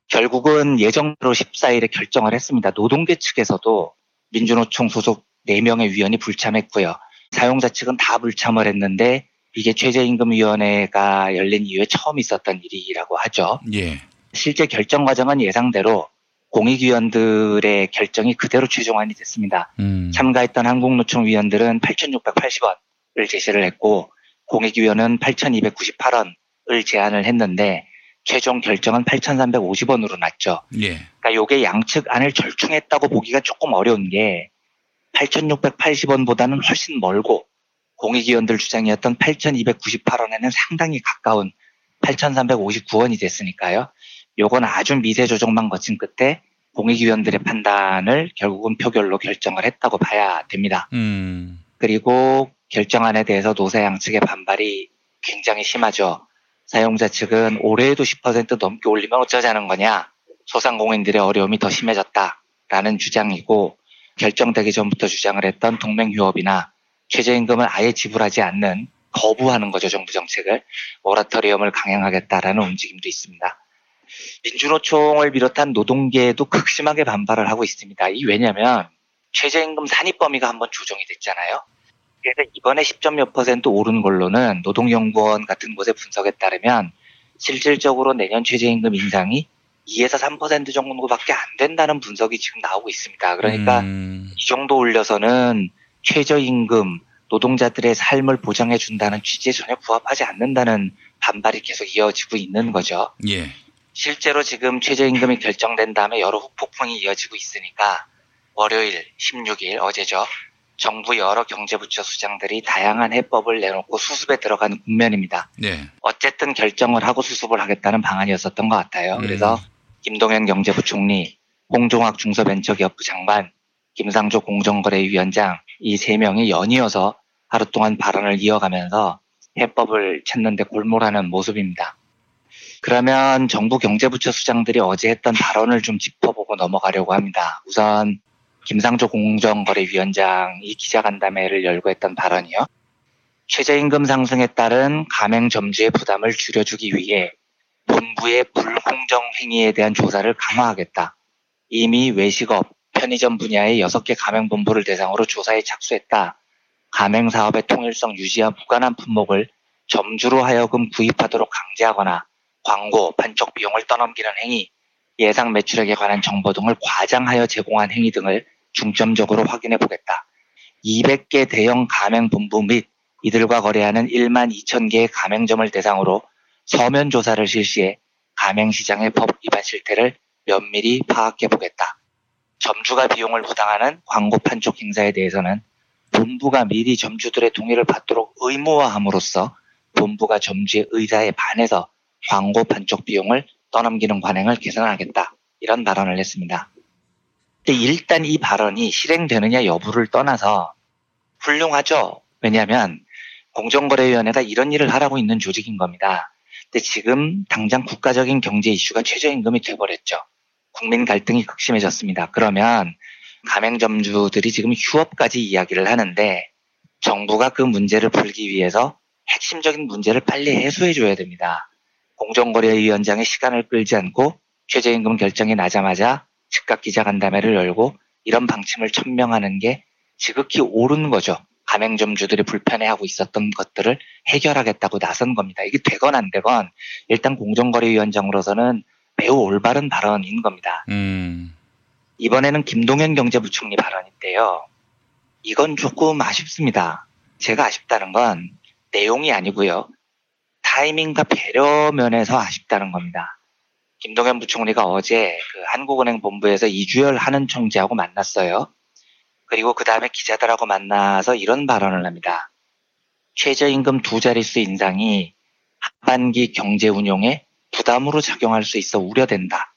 결국은 예정대로 14일에 결정을 했습니다. 노동계 측에서도 민주노총 소속 4명의 위원이 불참했고요. 사용자 측은 다 불참을 했는데 이게 최저임금위원회가 열린 이후에 처음 있었던 일이라고 하죠. 예. 실제 결정 과정은 예상대로 공익위원들의 결정이 그대로 최종안이 됐습니다. 참가했던 한국노총 위원들은 8,680원을 제시를 했고 공익위원은 8,298원을 제안을 했는데 최종 결정은 8,350원으로 났죠. 예. 그러니까 이게 양측 안을 절충했다고 보기가 조금 어려운 게 8,680원보다는 훨씬 멀고 공익위원들 주장이었던 8,298원에는 상당히 가까운 8,359원이 됐으니까요. 요건 아주 미세 조정만 거친 끝에 공익위원들의 판단을 결국은 표결로 결정을 했다고 봐야 됩니다. 그리고 결정안에 대해서 노사 양측의 반발이 굉장히 심하죠. 사용자 측은 올해에도 10% 넘게 올리면 어쩌자는 거냐. 소상공인들의 어려움이 더 심해졌다라는 주장이고 결정되기 전부터 주장을 했던 동맹휴업이나 최저임금을 아예 지불하지 않는 거부하는 거죠. 정부 정책을. 모라토리엄을 강행하겠다라는 움직임도 있습니다. 민주노총을 비롯한 노동계도 극심하게 반발을 하고 있습니다. 이 왜냐하면 최저임금 산입 범위가 한번 조정이 됐잖아요. 그래서 이번에 10점 몇 퍼센트 오른 걸로는 노동연구원 같은 곳의 분석에 따르면 실질적으로 내년 최저임금 인상이 2에서 3% 정도밖에 안 된다는 분석이 지금 나오고 있습니다. 그러니까 이 정도 올려서는 최저임금 노동자들의 삶을 보장해 준다는 취지에 전혀 부합하지 않는다는 반발이 계속 이어지고 있는 거죠. 예. 실제로 지금 최저임금이 결정된 다음에 여러 폭풍이 이어지고 있으니까 월요일 16일 어제죠. 정부 여러 경제부처 수장들이 다양한 해법을 내놓고 수습에 들어가는 국면입니다. 네. 어쨌든 결정을 하고 수습을 하겠다는 방안이었던 것 같아요. 그래서 김동연 경제부총리, 홍종학 중소벤처기업부 장관, 김상조 공정거래위원장 이 3명이 연이어서 하루 동안 발언을 이어가면서 해법을 찾는 데 골몰하는 모습입니다. 그러면 정부 경제부처 수장들이 어제 했던 발언을 좀 짚어보고 넘어가려고 합니다. 우선 김상조 공정거래위원장이 기자간담회를 열고 했던 발언이요. 최저임금 상승에 따른 가맹점주의 부담을 줄여주기 위해 본부의 불공정 행위에 대한 조사를 강화하겠다. 이미 외식업, 편의점 분야의 6개 가맹본부를 대상으로 조사에 착수했다. 가맹사업의 통일성 유지와 무관한 품목을 점주로 하여금 구입하도록 강제하거나 광고, 판촉 비용을 떠넘기는 행위, 예상 매출액에 관한 정보 등을 과장하여 제공한 행위 등을 중점적으로 확인해 보겠다. 200개 대형 가맹본부 및 이들과 거래하는 1만 2천 개의 가맹점을 대상으로 서면 조사를 실시해 가맹시장의 법 위반 실태를 면밀히 파악해 보겠다. 점주가 비용을 부담하는 광고 판촉 행사에 대해서는 본부가 미리 점주들의 동의를 받도록 의무화함으로써 본부가 점주의 의사에 반해서 광고 판촉 비용을 떠넘기는 관행을 개선하겠다. 이런 발언을 했습니다. 근데 일단 이 발언이 실행되느냐 여부를 떠나서 훌륭하죠. 왜냐하면 공정거래위원회가 이런 일을 하라고 있는 조직인 겁니다. 근데 지금 당장 국가적인 경제 이슈가 최저임금이 돼버렸죠. 국민 갈등이 극심해졌습니다. 그러면 가맹점주들이 지금 휴업까지 이야기를 하는데 정부가 그 문제를 풀기 위해서 핵심적인 문제를 빨리 해소해줘야 됩니다. 공정거래위원장의 시간을 끌지 않고 최저임금 결정이 나자마자 즉각 기자간담회를 열고 이런 방침을 천명하는 게 지극히 옳은 거죠. 가맹점주들이 불편해하고 있었던 것들을 해결하겠다고 나선 겁니다. 이게 되건 안 되건 일단 공정거래위원장으로서는 매우 올바른 발언인 겁니다. 이번에는 김동연 경제부총리 발언인데요. 이건 조금 아쉽습니다. 제가 아쉽다는 건 내용이 아니고요. 타이밍과 배려 면에서 아쉽다는 겁니다. 김동연 부총리가 어제 그 한국은행 본부에서 이주열 한은총재하고 만났어요. 그리고 그 다음에 기자들하고 만나서 이런 발언을 합니다. 최저임금 두 자릿수 인상이 하반기 경제 운용에 부담으로 작용할 수 있어 우려된다.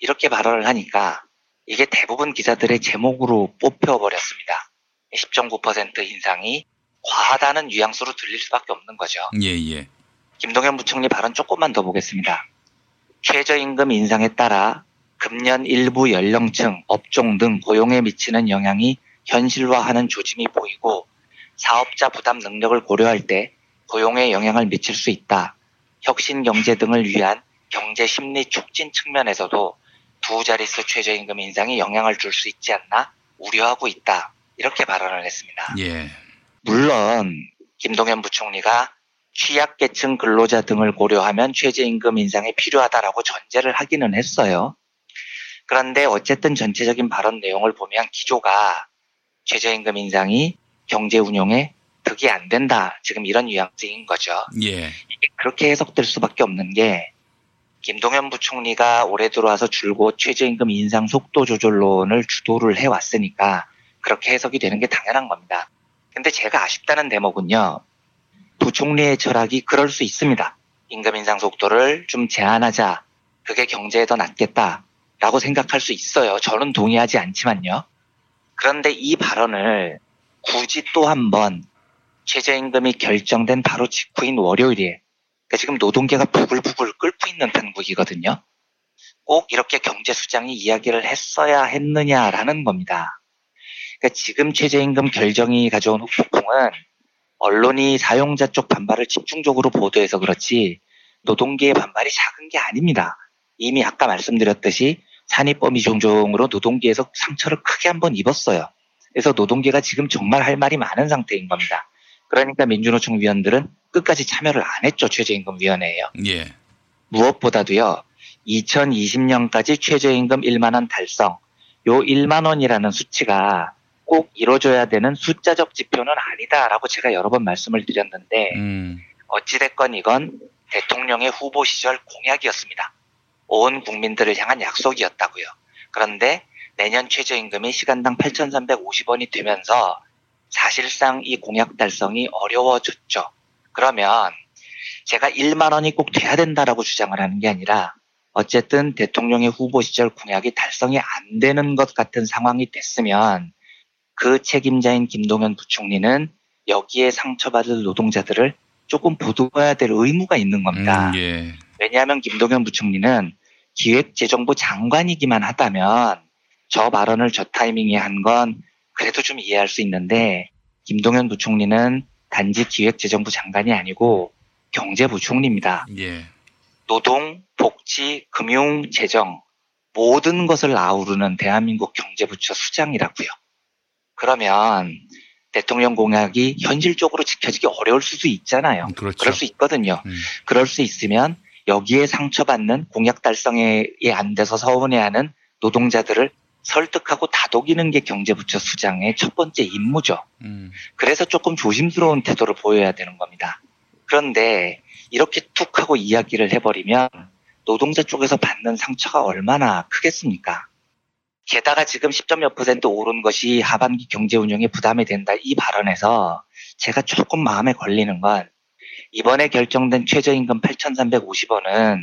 이렇게 발언을 하니까 이게 대부분 기자들의 제목으로 뽑혀버렸습니다. 10.9% 인상이 과하다는 뉘앙스로 들릴 수밖에 없는 거죠. 예. 김동연 부총리 발언 조금만 더 보겠습니다. 최저임금 인상에 따라 금년 일부 연령층, 업종 등 고용에 미치는 영향이 현실화하는 조짐이 보이고 사업자 부담 능력을 고려할 때 고용에 영향을 미칠 수 있다. 혁신 경제 등을 위한 경제 심리 촉진 측면에서도 두 자릿수 최저임금 인상이 영향을 줄 수 있지 않나 우려하고 있다. 이렇게 발언을 했습니다. 예. 물론 김동연 부총리가 취약계층 근로자 등을 고려하면 최저임금 인상이 필요하다라고 전제를 하기는 했어요. 그런데 어쨌든 전체적인 발언 내용을 보면 기조가 최저임금 인상이 경제 운용에 득이 안 된다. 지금 이런 뉘앙스인 거죠. 예. 이게 그렇게 해석될 수밖에 없는 게 김동연 부총리가 올해 들어와서 줄곧 최저임금 인상 속도 조절론을 주도를 해왔으니까 그렇게 해석이 되는 게 당연한 겁니다. 근데 제가 아쉽다는 대목은요. 부총리의 철학이 그럴 수 있습니다. 임금 인상 속도를 좀 제한하자. 그게 경제에 더 낫겠다라고 생각할 수 있어요. 저는 동의하지 않지만요. 그런데 이 발언을 굳이 또 한 번 최저임금이 결정된 바로 직후인 월요일에 그러니까 지금 노동계가 부글부글 끓고 있는 당국이거든요. 꼭 이렇게 경제수장이 이야기를 했어야 했느냐라는 겁니다. 그러니까 지금 최저임금 결정이 가져온 후폭풍은 언론이 사용자 쪽 반발을 집중적으로 보도해서 그렇지 노동계의 반발이 작은 게 아닙니다. 이미 아까 말씀드렸듯이 산입범위 종종으로 노동계에서 상처를 크게 한번 입었어요. 그래서 노동계가 지금 정말 할 말이 많은 상태인 겁니다. 그러니까 민주노총 위원들은 끝까지 참여를 안 했죠. 최저임금위원회에요. 예. 무엇보다도요. 2020년까지 최저임금 1만 원 달성. 요 1만 원이라는 수치가 꼭 이뤄져야 되는 숫자적 지표는 아니다라고 제가 여러 번 말씀을 드렸는데 어찌됐건 이건 대통령의 후보 시절 공약이었습니다. 온 국민들을 향한 약속이었다고요. 그런데 내년 최저임금이 시간당 8,350원이 되면서 사실상 이 공약 달성이 어려워졌죠. 그러면 제가 1만 원이 꼭 돼야 된다라고 주장을 하는 게 아니라 어쨌든 대통령의 후보 시절 공약이 달성이 안 되는 것 같은 상황이 됐으면 그 책임자인 김동연 부총리는 여기에 상처받을 노동자들을 조금 보듬어야 될 의무가 있는 겁니다. 예. 왜냐하면 김동연 부총리는 기획재정부 장관이기만 하다면 저 발언을 저 타이밍에 한 건 그래도 좀 이해할 수 있는데 김동연 부총리는 단지 기획재정부 장관이 아니고 경제부총리입니다. 예. 노동, 복지, 금융, 재정 모든 것을 아우르는 대한민국 경제부처 수장이라고요. 그러면 대통령 공약이 현실적으로 지켜지기 어려울 수도 있잖아요. 그렇죠. 그럴 수 있거든요. 그럴 수 있으면 여기에 상처받는 공약 달성에 안 돼서 서운해하는 노동자들을 설득하고 다독이는 게 경제부처 수장의 첫 번째 임무죠. 그래서 조금 조심스러운 태도를 보여야 되는 겁니다. 그런데 이렇게 툭 하고 이야기를 해버리면 노동자 쪽에서 받는 상처가 얼마나 크겠습니까? 게다가 지금 10.몇 % 오른 것이 하반기 경제 운영에 부담이 된다. 이 발언에서 제가 조금 마음에 걸리는 건 이번에 결정된 최저임금 8,350원은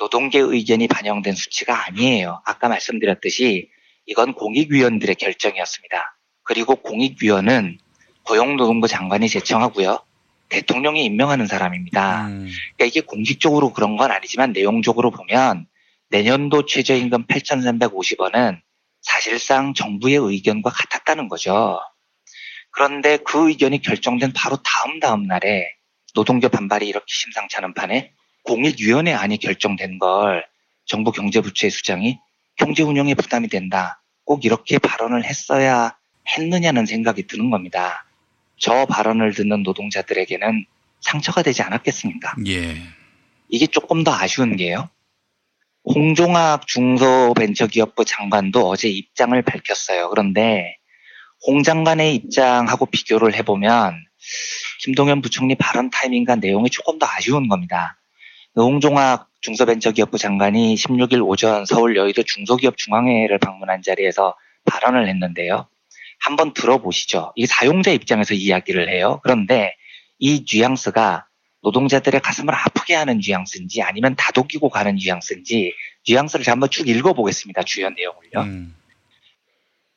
노동계 의견이 반영된 수치가 아니에요. 아까 말씀드렸듯이 이건 공익위원들의 결정이었습니다. 그리고 공익위원은 고용노동부 장관이 제청하고요. 대통령이 임명하는 사람입니다. 그러니까 이게 공식적으로 그런 건 아니지만 내용적으로 보면 내년도 최저임금 8,350원은 사실상 정부의 의견과 같았다는 거죠. 그런데 그 의견이 결정된 바로 다음 날에 노동계 반발이 이렇게 심상치 않은 판에 공익위원회 안이 결정된 걸 정부 경제부처의 수장이 경제운영에 부담이 된다. 꼭 이렇게 발언을 했어야 했느냐는 생각이 드는 겁니다. 저 발언을 듣는 노동자들에게는 상처가 되지 않았겠습니까? 예. 이게 조금 더 아쉬운 게요. 홍종학 중소벤처기업부 장관도 어제 입장을 밝혔어요. 그런데 홍 장관의 입장하고 비교를 해보면 김동연 부총리 발언 타이밍과 내용이 조금 더 아쉬운 겁니다. 홍종학 중소벤처기업부 장관이 16일 오전 서울 여의도 중소기업중앙회를 방문한 자리에서 발언을 했는데요. 한번 들어보시죠. 이게 사용자 입장에서 이야기를 해요. 그런데 이 뉘앙스가 노동자들의 가슴을 아프게 하는 뉘앙스인지 아니면 다독이고 가는 뉘앙스인지 뉘앙스를 한번 쭉 읽어보겠습니다. 주요 내용을요.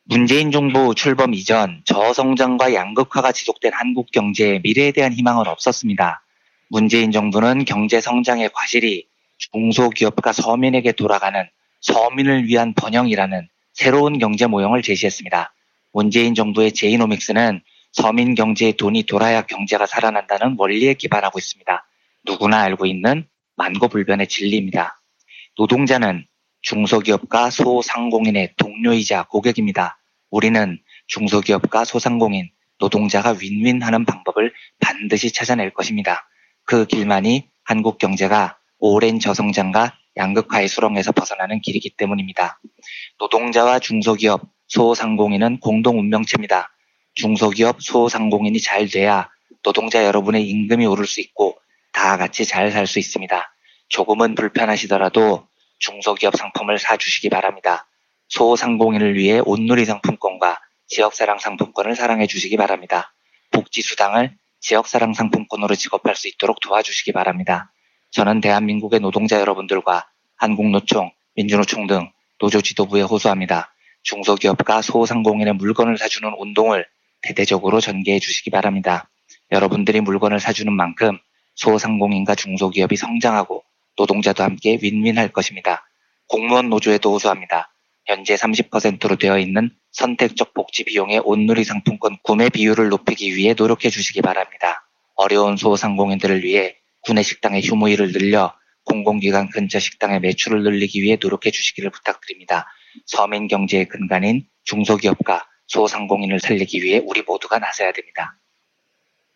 문재인 정부 출범 이전 저성장과 양극화가 지속된 한국 경제의 미래에 대한 희망은 없었습니다. 문재인 정부는 경제 성장의 과실이 중소기업과 서민에게 돌아가는 서민을 위한 번영이라는 새로운 경제 모형을 제시했습니다. 문재인 정부의 제이노믹스는 서민 경제에 돈이 돌아야 경제가 살아난다는 원리에 기반하고 있습니다. 누구나 알고 있는 만고불변의 진리입니다. 노동자는 중소기업과 소상공인의 동료이자 고객입니다. 우리는 중소기업과 소상공인, 노동자가 윈윈하는 방법을 반드시 찾아낼 것입니다. 그 길만이 한국 경제가 오랜 저성장과 양극화의 수렁에서 벗어나는 길이기 때문입니다. 노동자와 중소기업, 소상공인은 공동 운명체입니다. 중소기업, 소상공인이 잘 돼야 노동자 여러분의 임금이 오를 수 있고 다 같이 잘 살 수 있습니다. 조금은 불편하시더라도 중소기업 상품을 사주시기 바랍니다. 소상공인을 위해 온누리 상품권과 지역사랑 상품권을 사랑해 주시기 바랍니다. 복지수당을 지역사랑 상품권으로 지급할 수 있도록 도와주시기 바랍니다. 저는 대한민국의 노동자 여러분들과 한국노총, 민주노총 등 노조 지도부에 호소합니다. 중소기업과 소상공인의 물건을 사주는 운동을 대대적으로 전개해 주시기 바랍니다. 여러분들이 물건을 사주는 만큼 소상공인과 중소기업이 성장하고 노동자도 함께 윈윈할 것입니다. 공무원 노조에도 호소합니다. 현재 30%로 되어 있는 선택적 복지 비용의 온누리 상품권 구매 비율을 높이기 위해 노력해 주시기 바랍니다. 어려운 소상공인들을 위해 구내 식당의 휴무일을 늘려 공공기관 근처 식당의 매출을 늘리기 위해 노력해 주시기를 부탁드립니다. 서민 경제의 근간인 중소기업과 소상공인을 살리기 위해 우리 모두가 나서야 됩니다.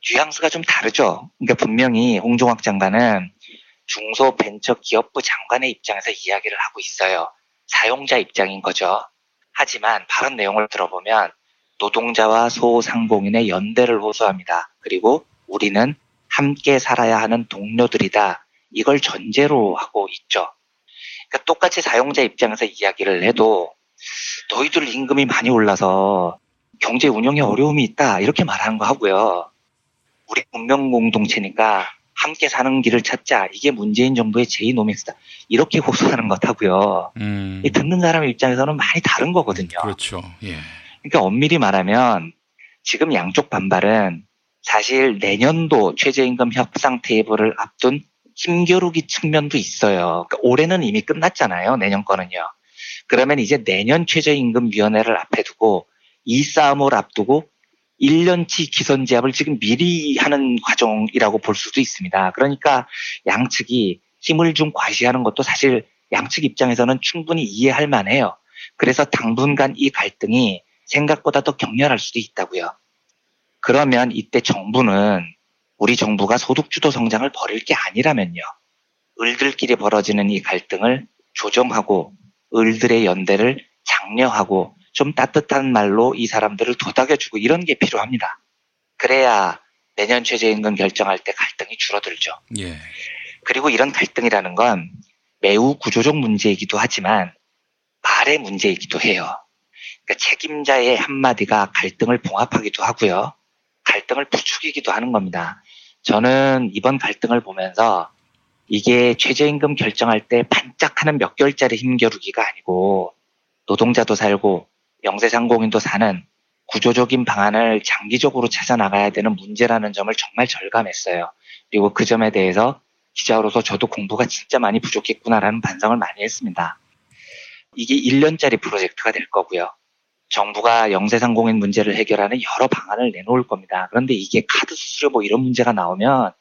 뉘앙스가 좀 다르죠. 그러니까 분명히 홍종학 장관은 중소벤처기업부 장관의 입장에서 이야기를 하고 있어요. 사용자 입장인 거죠. 하지만 발언 내용을 들어보면 노동자와 소상공인의 연대를 호소합니다. 그리고 우리는 함께 살아야 하는 동료들이다. 이걸 전제로 하고 있죠. 그러니까 똑같이 사용자 입장에서 이야기를 해도 너희들 임금이 많이 올라서 경제 운영에 어려움이 있다. 이렇게 말하는 거 하고요. 우리 문명 공동체니까 함께 사는 길을 찾자. 이게 문재인 정부의 제2노믹스다. 이렇게 호소하는 것 하고요. 듣는 사람의 입장에서는 많이 다른 거거든요. 그렇죠. 예. 그러니까 엄밀히 말하면 지금 양쪽 반발은 사실 내년도 최저임금 협상 테이블을 앞둔 힘겨루기 측면도 있어요. 그러니까 올해는 이미 끝났잖아요. 내년 거는요. 그러면 이제 내년 최저임금위원회를 앞에 두고 이 싸움을 앞두고 1년치 기선제압을 지금 미리 하는 과정이라고 볼 수도 있습니다. 그러니까 양측이 힘을 좀 과시하는 것도 사실 양측 입장에서는 충분히 이해할 만해요. 그래서 당분간 이 갈등이 생각보다 더 격렬할 수도 있다고요. 그러면 이때 정부는 우리 정부가 소득주도 성장을 벌일 게 아니라면요. 을들끼리 벌어지는 이 갈등을 조정하고 을들의 연대를 장려하고 좀 따뜻한 말로 이 사람들을 도닥여주고 이런 게 필요합니다. 그래야 내년 최저임금 결정할 때 갈등이 줄어들죠. 예. 그리고 이런 갈등이라는 건 매우 구조적 문제이기도 하지만 말의 문제이기도 해요. 그러니까 책임자의 한마디가 갈등을 봉합하기도 하고요. 갈등을 부추기기도 하는 겁니다. 저는 이번 갈등을 보면서 이게 최저임금 결정할 때 반짝하는 몇 개월짜리 힘겨루기가 아니고 노동자도 살고 영세상공인도 사는 구조적인 방안을 장기적으로 찾아나가야 되는 문제라는 점을 정말 절감했어요. 그리고 그 점에 대해서 기자로서 저도 공부가 진짜 많이 부족했구나라는 반성을 많이 했습니다. 이게 1년짜리 프로젝트가 될 거고요. 정부가 영세상공인 문제를 해결하는 여러 방안을 내놓을 겁니다. 그런데 이게 카드 수수료 뭐 이런 문제가 나오면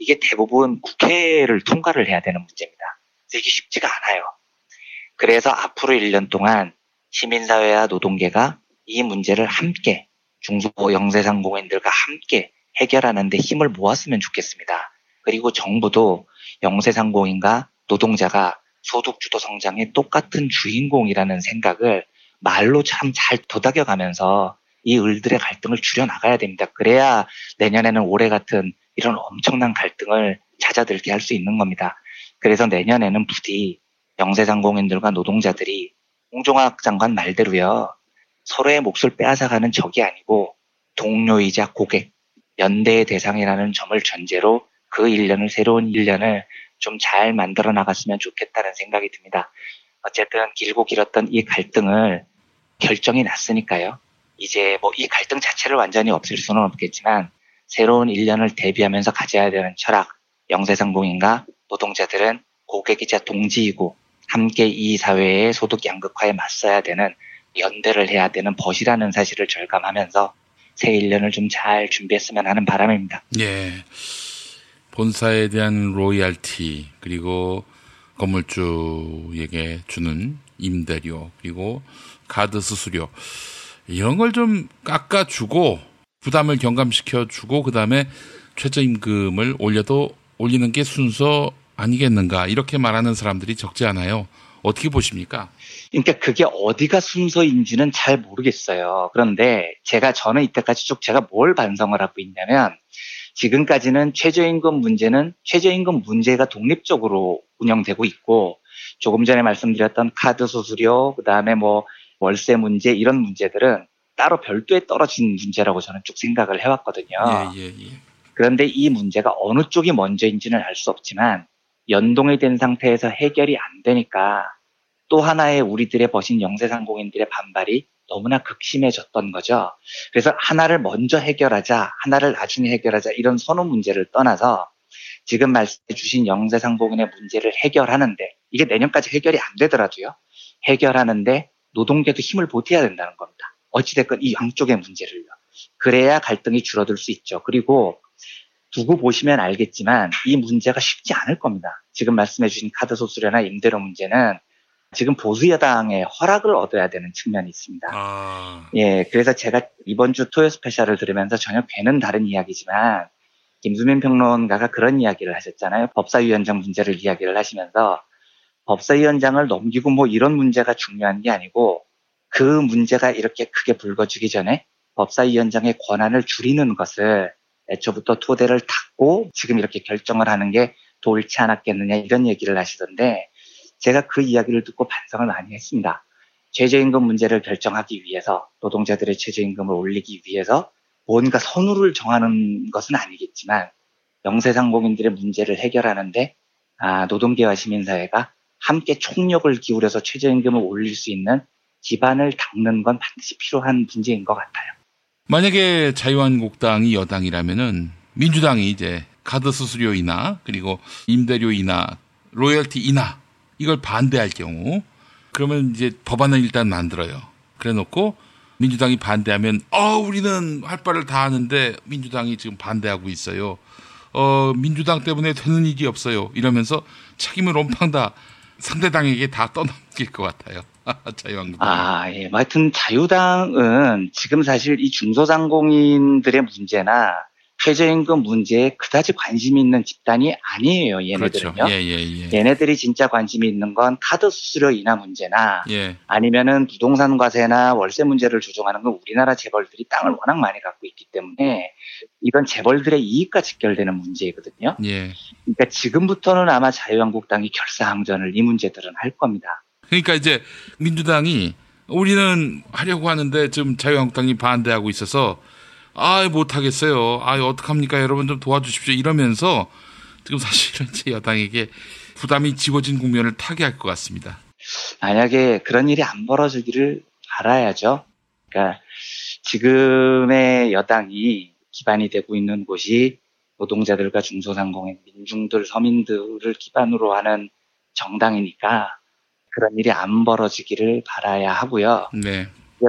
이게 대부분 국회를 통과를 해야 되는 문제입니다. 이게 쉽지가 않아요. 그래서 앞으로 1년 동안 시민사회와 노동계가 이 문제를 함께 중소 영세상공인들과 함께 해결하는 데 힘을 모았으면 좋겠습니다. 그리고 정부도 영세상공인과 노동자가 소득주도 성장의 똑같은 주인공이라는 생각을 말로 참 잘 도닥여가면서 이 을들의 갈등을 줄여나가야 됩니다. 그래야 내년에는 올해 같은 이런 엄청난 갈등을 잦아들게 할 수 있는 겁니다. 그래서 내년에는 부디 영세상공인들과 노동자들이 홍종학 장관 말대로요. 서로의 몫을 빼앗아가는 적이 아니고 동료이자 고객, 연대의 대상이라는 점을 전제로 그 1년을 새로운 1년을 좀 잘 만들어 나갔으면 좋겠다는 생각이 듭니다. 어쨌든 길고 길었던 이 갈등을 결정이 났으니까요. 이제 뭐 이 갈등 자체를 완전히 없앨 수는 없겠지만 새로운 1년을 대비하면서 가져야 되는 철학, 영세상공인과 노동자들은 고객이자 동지이고 함께 이 사회의 소득 양극화에 맞서야 되는 연대를 해야 되는 벗이라는 사실을 절감하면서 새 1년을 좀 잘 준비했으면 하는 바람입니다. 예, 본사에 대한 로이알티 그리고 건물주에게 주는 임대료 그리고 카드 수수료 이런 걸 좀 깎아주고 부담을 경감시켜주고 그다음에 최저임금을 올려도 올리는 게 순서 아니겠는가 이렇게 말하는 사람들이 적지 않아요. 어떻게 보십니까? 그러니까 그게 어디가 순서인지는 잘 모르겠어요. 그런데 저는 이때까지 쭉 제가 뭘 반성을 하고 있냐면 지금까지는 최저임금 문제는 최저임금 문제가 독립적으로 운영되고 있고 조금 전에 말씀드렸던 카드 수수료 그다음에 뭐 월세 문제 이런 문제들은 따로 별도에 떨어진 문제라고 저는 쭉 생각을 해왔거든요. 그런데 이 문제가 어느 쪽이 먼저인지는 알 수 없지만 연동이 된 상태에서 해결이 안 되니까 또 하나의 우리들의 벗인 영세상공인들의 반발이 너무나 극심해졌던 거죠. 그래서 하나를 먼저 해결하자, 하나를 나중에 해결하자 이런 선호 문제를 떠나서 지금 말씀해 주신 영세상공인의 문제를 해결하는데 이게 내년까지 해결이 안 되더라도요. 해결하는데 노동계도 힘을 보태야 된다는 겁니다. 어찌됐건 이 양쪽의 문제를요. 그래야 갈등이 줄어들 수 있죠. 그리고 두고 보시면 알겠지만 이 문제가 쉽지 않을 겁니다. 지금 말씀해 주신 카드 수수료나 임대료 문제는 지금 보수 여당의 허락을 얻어야 되는 측면이 있습니다. 예, 그래서 제가 이번 주 토요 스페셜을 들으면서 전혀 괴는 다른 이야기지만 김수민 평론가가 그런 이야기를 하셨잖아요. 법사위원장 문제를 이야기를 하시면서 법사위원장을 넘기고 뭐 이런 문제가 중요한 게 아니고 그 문제가 이렇게 크게 불거지기 전에 법사위원장의 권한을 줄이는 것을 애초부터 토대를 닦고 지금 이렇게 결정을 하는 게 옳지 않았겠느냐 이런 얘기를 하시던데 제가 그 이야기를 듣고 반성을 많이 했습니다. 최저임금 문제를 결정하기 위해서 노동자들의 최저임금을 올리기 위해서 뭔가 선후를 정하는 것은 아니겠지만 영세상공인들의 문제를 해결하는데 노동계와 시민사회가 함께 총력을 기울여서 최저임금을 올릴 수 있는 기반을 닦는 건 반드시 필요한 문제인 것 같아요. 만약에 자유한국당이 여당이라면은 민주당이 이제 카드 수수료 인하 그리고 임대료 인하, 로열티 인하 이걸 반대할 경우 그러면 이제 법안을 일단 만들어요. 그래놓고 민주당이 반대하면 우리는 할 바를 다 하는데 민주당이 지금 반대하고 있어요. 민주당 때문에 되는 일이 없어요. 이러면서 책임을 온팡 다 상대당에게 다 떠넘길 것 같아요. 자유한국당. 예. 하여튼 자유당은 지금 사실 이 중소상공인들의 문제나 최저임금 문제에 그다지 관심이 있는 집단이 아니에요. 얘네들은요. 그렇죠. 얘네들이 진짜 관심이 있는 건 카드 수수료 인하 문제나 아니면은 부동산 과세나 월세 문제를 조정하는 건 우리나라 재벌들이 땅을 워낙 많이 갖고 있기 때문에 이건 재벌들의 이익과 직결되는 문제거든요. 그러니까 지금부터는 아마 자유한국당이 결사항전을 이 문제들은 할 겁니다. 그러니까 이제 민주당이 우리는 하려고 하는데 지금 자유한국당이 반대하고 있어서 아, 못하겠어요. 아, 어떡합니까? 여러분 좀 도와주십시오. 이러면서 지금 사실은 제 여당에게 부담이 지워진 국면을 타게 할 것 같습니다. 만약에 그런 일이 안 벌어지기를 알아야죠. 그러니까 지금의 여당이 기반이 되고 있는 곳이 노동자들과 중소상공인, 민중들, 서민들을 기반으로 하는 정당이니까 그런 일이 안 벌어지기를 바라야 하고요. 네.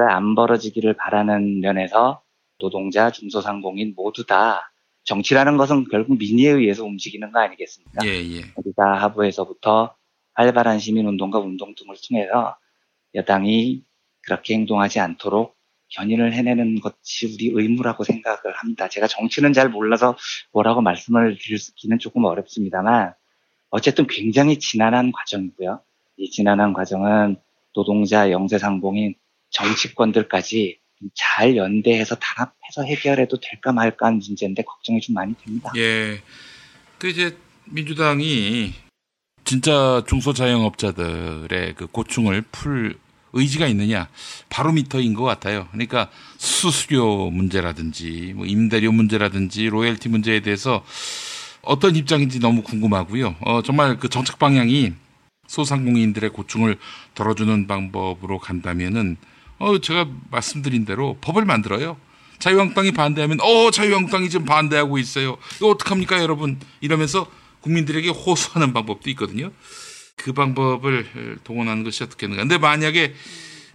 안 벌어지기를 바라는 면에서 노동자, 중소상공인 모두 다 정치라는 것은 결국 민의에 의해서 움직이는 거 아니겠습니까? 예, 예. 우리가 하부에서부터 활발한 시민운동과 운동 등을 통해서 여당이 그렇게 행동하지 않도록 견인을 해내는 것이 우리 의무라고 생각을 합니다. 제가 정치는 잘 몰라서 뭐라고 말씀을 드리기는 조금 어렵습니다만 어쨌든 굉장히 지난한 과정이고요. 이 지난한 과정은 노동자, 영세상공인, 정치권들까지 잘 연대해서 단합해서 해결해도 될까 말까 하는 문제인데 걱정이 좀 많이 됩니다. 예. 또 이제 민주당이 진짜 중소자영업자들의 그 고충을 풀 의지가 있느냐 바로미터인 것 같아요. 그러니까 수수료 문제라든지 뭐 임대료 문제라든지 로열티 문제에 대해서 어떤 입장인지 너무 궁금하고요. 정말 그 정책 방향이 소상공인들의 고충을 덜어주는 방법으로 간다면은 제가 말씀드린 대로 법을 만들어요. 자유한국당이 반대하면 자유한국당이 지금 반대하고 있어요. 이거 어떡합니까 여러분 이러면서 국민들에게 호소하는 방법도 있거든요. 그 방법을 동원하는 것이 어떻겠는가. 근데 만약에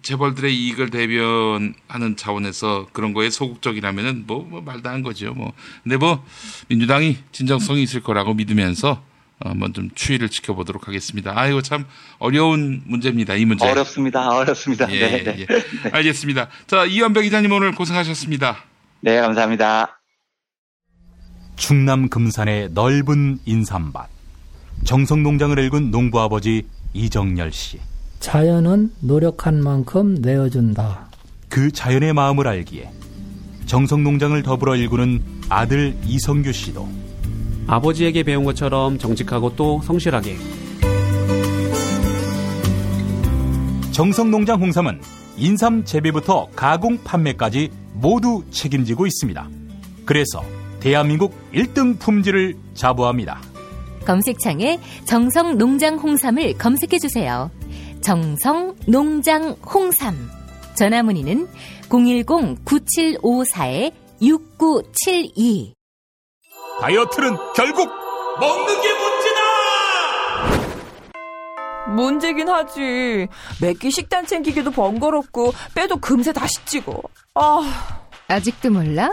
재벌들의 이익을 대변하는 차원에서 그런 거에 소극적이라면은 뭐 말도 안 거죠. 근데 민주당이 진정성이 있을 거라고 믿으면서 한번 좀 추이를 지켜보도록 하겠습니다. 아이고 참 어려운 문제입니다. 이 문제. 어렵습니다. 예, 네. 예. 알겠습니다. 자, 이완배 기자님 오늘 고생하셨습니다. 네, 감사합니다. 충남 금산의 넓은 인삼밭. 정성농장을 일군 농부아버지 이정열 씨. 자연은 노력한 만큼 내어준다. 그 자연의 마음을 알기에 정성농장을 더불어 일구는 아들 이성규 씨도 아버지에게 배운 것처럼 정직하고 또 성실하게. 정성농장 홍삼은 인삼 재배부터 가공 판매까지 모두 책임지고 있습니다. 그래서 대한민국 1등 품질을 자부합니다. 검색창에 정성농장 홍삼을 검색해주세요. 정성농장 홍삼. 전화문의는 010-9754-6972. 다이어트는 결국 먹는 게 문제다! 문제긴 하지. 매끼 식단 챙기기도 번거롭고 빼도 금세 다시 찌고. 아, 아직도 몰라?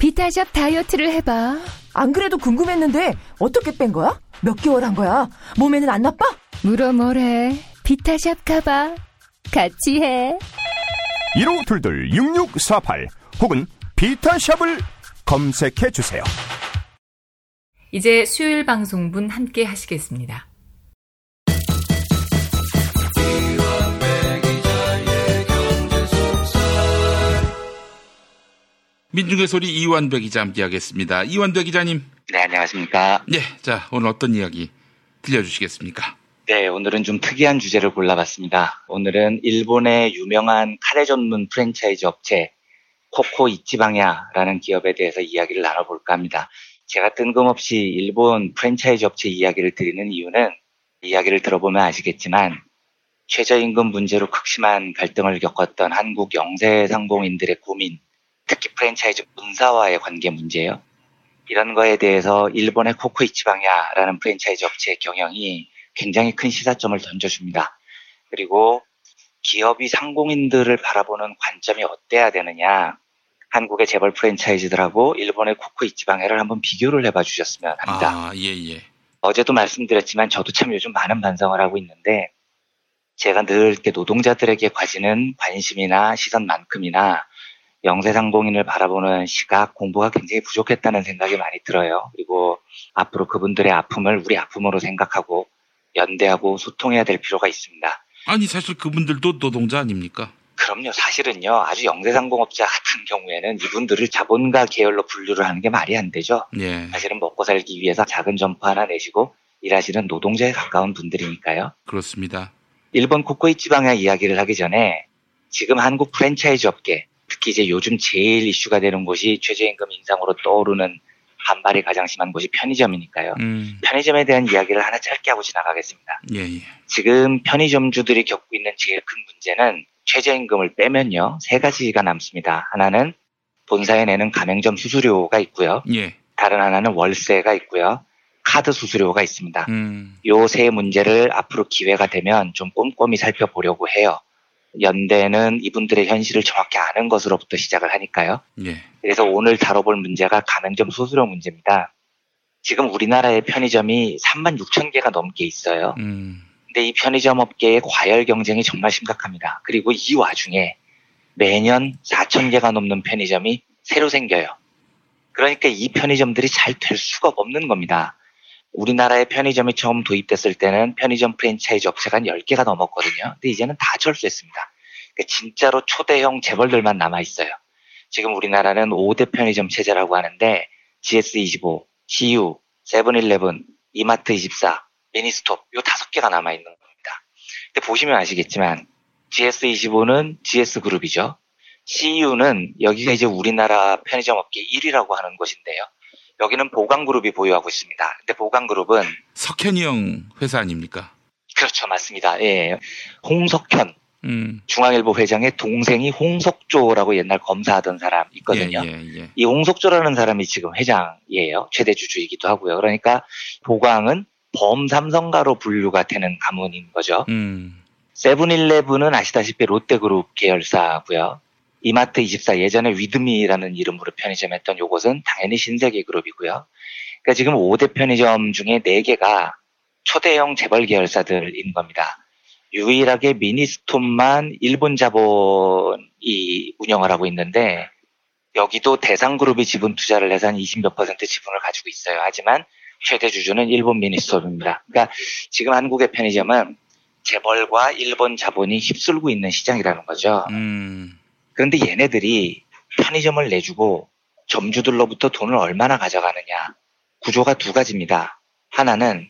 비타샵 다이어트를 해봐. 안 그래도 궁금했는데 어떻게 뺀 거야? 몇 개월 한 거야? 몸에는 안 나빠? 물어 뭐래. 비타샵 가봐. 같이 해. 1522-6648 혹은 비타샵을 검색해 주세요. 이제 수요일 방송분 함께 하시겠습니다. 민중의 소리 이완배 기자 함께하겠습니다. 이완배 기자님. 네, 안녕하십니까. 네, 자 오늘 어떤 이야기 들려주시겠습니까? 네, 오늘은 좀 특이한 주제를 골라봤습니다. 오늘은 일본의 유명한 카레 전문 프랜차이즈 업체 코코이치방야라는 기업에 대해서 이야기를 나눠볼까 합니다. 제가 뜬금없이 일본 프랜차이즈 업체 이야기를 드리는 이유는 이야기를 들어보면 아시겠지만 최저임금 문제로 극심한 갈등을 겪었던 한국 영세상공인들의 고민, 특히 프랜차이즈 본사와의 관계 문제예요. 이런 거에 대해서 일본의 코코이치방야라는 프랜차이즈 업체의 경영이 굉장히 큰 시사점을 던져줍니다. 그리고 기업이 상공인들을 바라보는 관점이 어때야 되느냐. 한국의 재벌 프랜차이즈들하고 일본의 코코이치방야를 한번 비교를 해봐 주셨으면 합니다. 아, 예. 어제도 말씀드렸지만 저도 참 요즘 많은 반성을 하고 있는데 제가 늘 이렇게 노동자들에게 가지는 관심이나 시선만큼이나 영세상공인을 바라보는 시각, 공부가 굉장히 부족했다는 생각이 많이 들어요. 그리고 앞으로 그분들의 아픔을 우리 아픔으로 생각하고 연대하고 소통해야 될 필요가 있습니다. 아니 사실 그분들도 노동자 아닙니까? 그럼요. 사실은요. 아주 영세상공업자 같은 경우에는 이분들을 자본가 계열로 분류를 하는 게 말이 안 되죠. 예. 사실은 먹고 살기 위해서 작은 점포 하나 내시고 일하시는 노동자에 가까운 분들이니까요. 그렇습니다. 일본 코코이치방야 이야기를 하기 전에 지금 한국 프랜차이즈 업계, 특히 이제 요즘 제일 이슈가 되는 곳이 최저임금 인상으로 떠오르는 반발이 가장 심한 곳이 편의점이니까요. 편의점에 대한 이야기를 하나 짧게 하고 지나가겠습니다. 예. 지금 편의점주들이 겪고 있는 제일 큰 문제는 최저임금을 빼면요, 세 가지가 남습니다. 하나는 본사에 내는 가맹점 수수료가 있고요. 예. 다른 하나는 월세가 있고요. 카드 수수료가 있습니다. 요 세 문제를 앞으로 기회가 되면 좀 꼼꼼히 살펴보려고 해요. 연대는 이분들의 현실을 정확히 아는 것으로부터 시작을 하니까요. 예. 그래서 오늘 다뤄볼 문제가 가맹점 수수료 문제입니다. 지금 우리나라의 편의점이 36,000개가 넘게 있어요. 근데 이 편의점 업계의 과열 경쟁이 정말 심각합니다. 그리고 이 와중에 매년 4,000개가 넘는 편의점이 새로 생겨요. 그러니까 이 편의점들이 잘 될 수가 없는 겁니다. 우리나라의 편의점이 처음 도입됐을 때는 편의점 프랜차이즈 업체가 한 10개가 넘었거든요. 근데 이제는 다 철수했습니다. 그러니까 진짜로 초대형 재벌들만 남아있어요. 지금 우리나라는 5대 편의점 체제라고 하는데 GS25, CU, 세븐일레븐, 이마트24, 미니스톱 요 5개가 남아있는 겁니다. 근데 보시면 아시겠지만 GS25는 GS그룹이죠. CU는 여기가 이제 우리나라 편의점 업계 1위라고 하는 곳인데요. 여기는 보강그룹이 보유하고 있습니다. 근데 보강그룹은 석현이 형 회사 아닙니까? 그렇죠. 맞습니다. 예. 홍석현 중앙일보 회장의 동생이 홍석조라고 옛날 검사하던 사람 있거든요. 예. 이 홍석조라는 사람이 지금 회장이에요. 최대 주주이기도 하고요. 그러니까 보강은 범삼성가로 분류가 되는 가문인 거죠. 세븐일레븐은 아시다시피 롯데그룹 계열사고요. 이마트24 예전에 위드미라는 이름으로 편의점했던 요것은 당연히 신세계그룹이고요. 그러니까 지금 5대 편의점 중에 4개가 초대형 재벌 계열사들인 겁니다. 유일하게 미니스톱만 일본 자본이 운영을 하고 있는데 여기도 대상그룹이 지분 투자를 해서 한 20몇 퍼센트 지분을 가지고 있어요. 하지만 최대 주주는 일본 미니스톱입니다. 그러니까 지금 한국의 편의점은 재벌과 일본 자본이 휩쓸고 있는 시장이라는 거죠. 그런데 얘네들이 편의점을 내주고 점주들로부터 돈을 얼마나 가져가느냐. 구조가 두 가지입니다. 하나는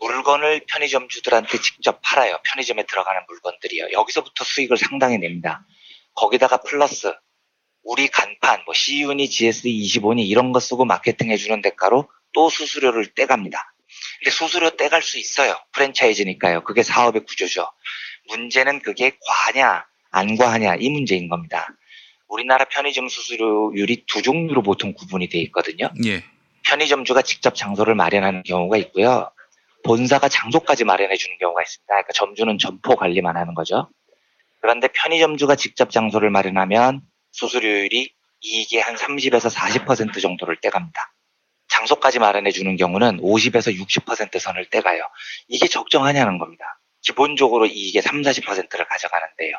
물건을 편의점주들한테 직접 팔아요. 편의점에 들어가는 물건들이요. 여기서부터 수익을 상당히 냅니다. 거기다가 플러스 우리 간판, 뭐 CU니 GS25니 이런 거 쓰고 마케팅해주는 대가로 또 수수료를 떼갑니다. 근데 수수료 떼갈 수 있어요. 프랜차이즈니까요. 그게 사업의 구조죠. 문제는 그게 과하냐 안 과하냐 이 문제인 겁니다. 우리나라 편의점 수수료율이 두 종류로 보통 구분이 돼 있거든요. 예. 편의점주가 직접 장소를 마련하는 경우가 있고요. 본사가 장소까지 마련해 주는 경우가 있습니다. 그러니까 점주는 점포 관리만 하는 거죠. 그런데 편의점주가 직접 장소를 마련하면 수수료율이 이익의 한 30에서 40% 정도를 떼갑니다. 장소까지 마련해 주는 경우는 50에서 60% 선을 떼가요. 이게 적정하냐는 겁니다. 기본적으로 이익의 30, 40%를 가져가는데요.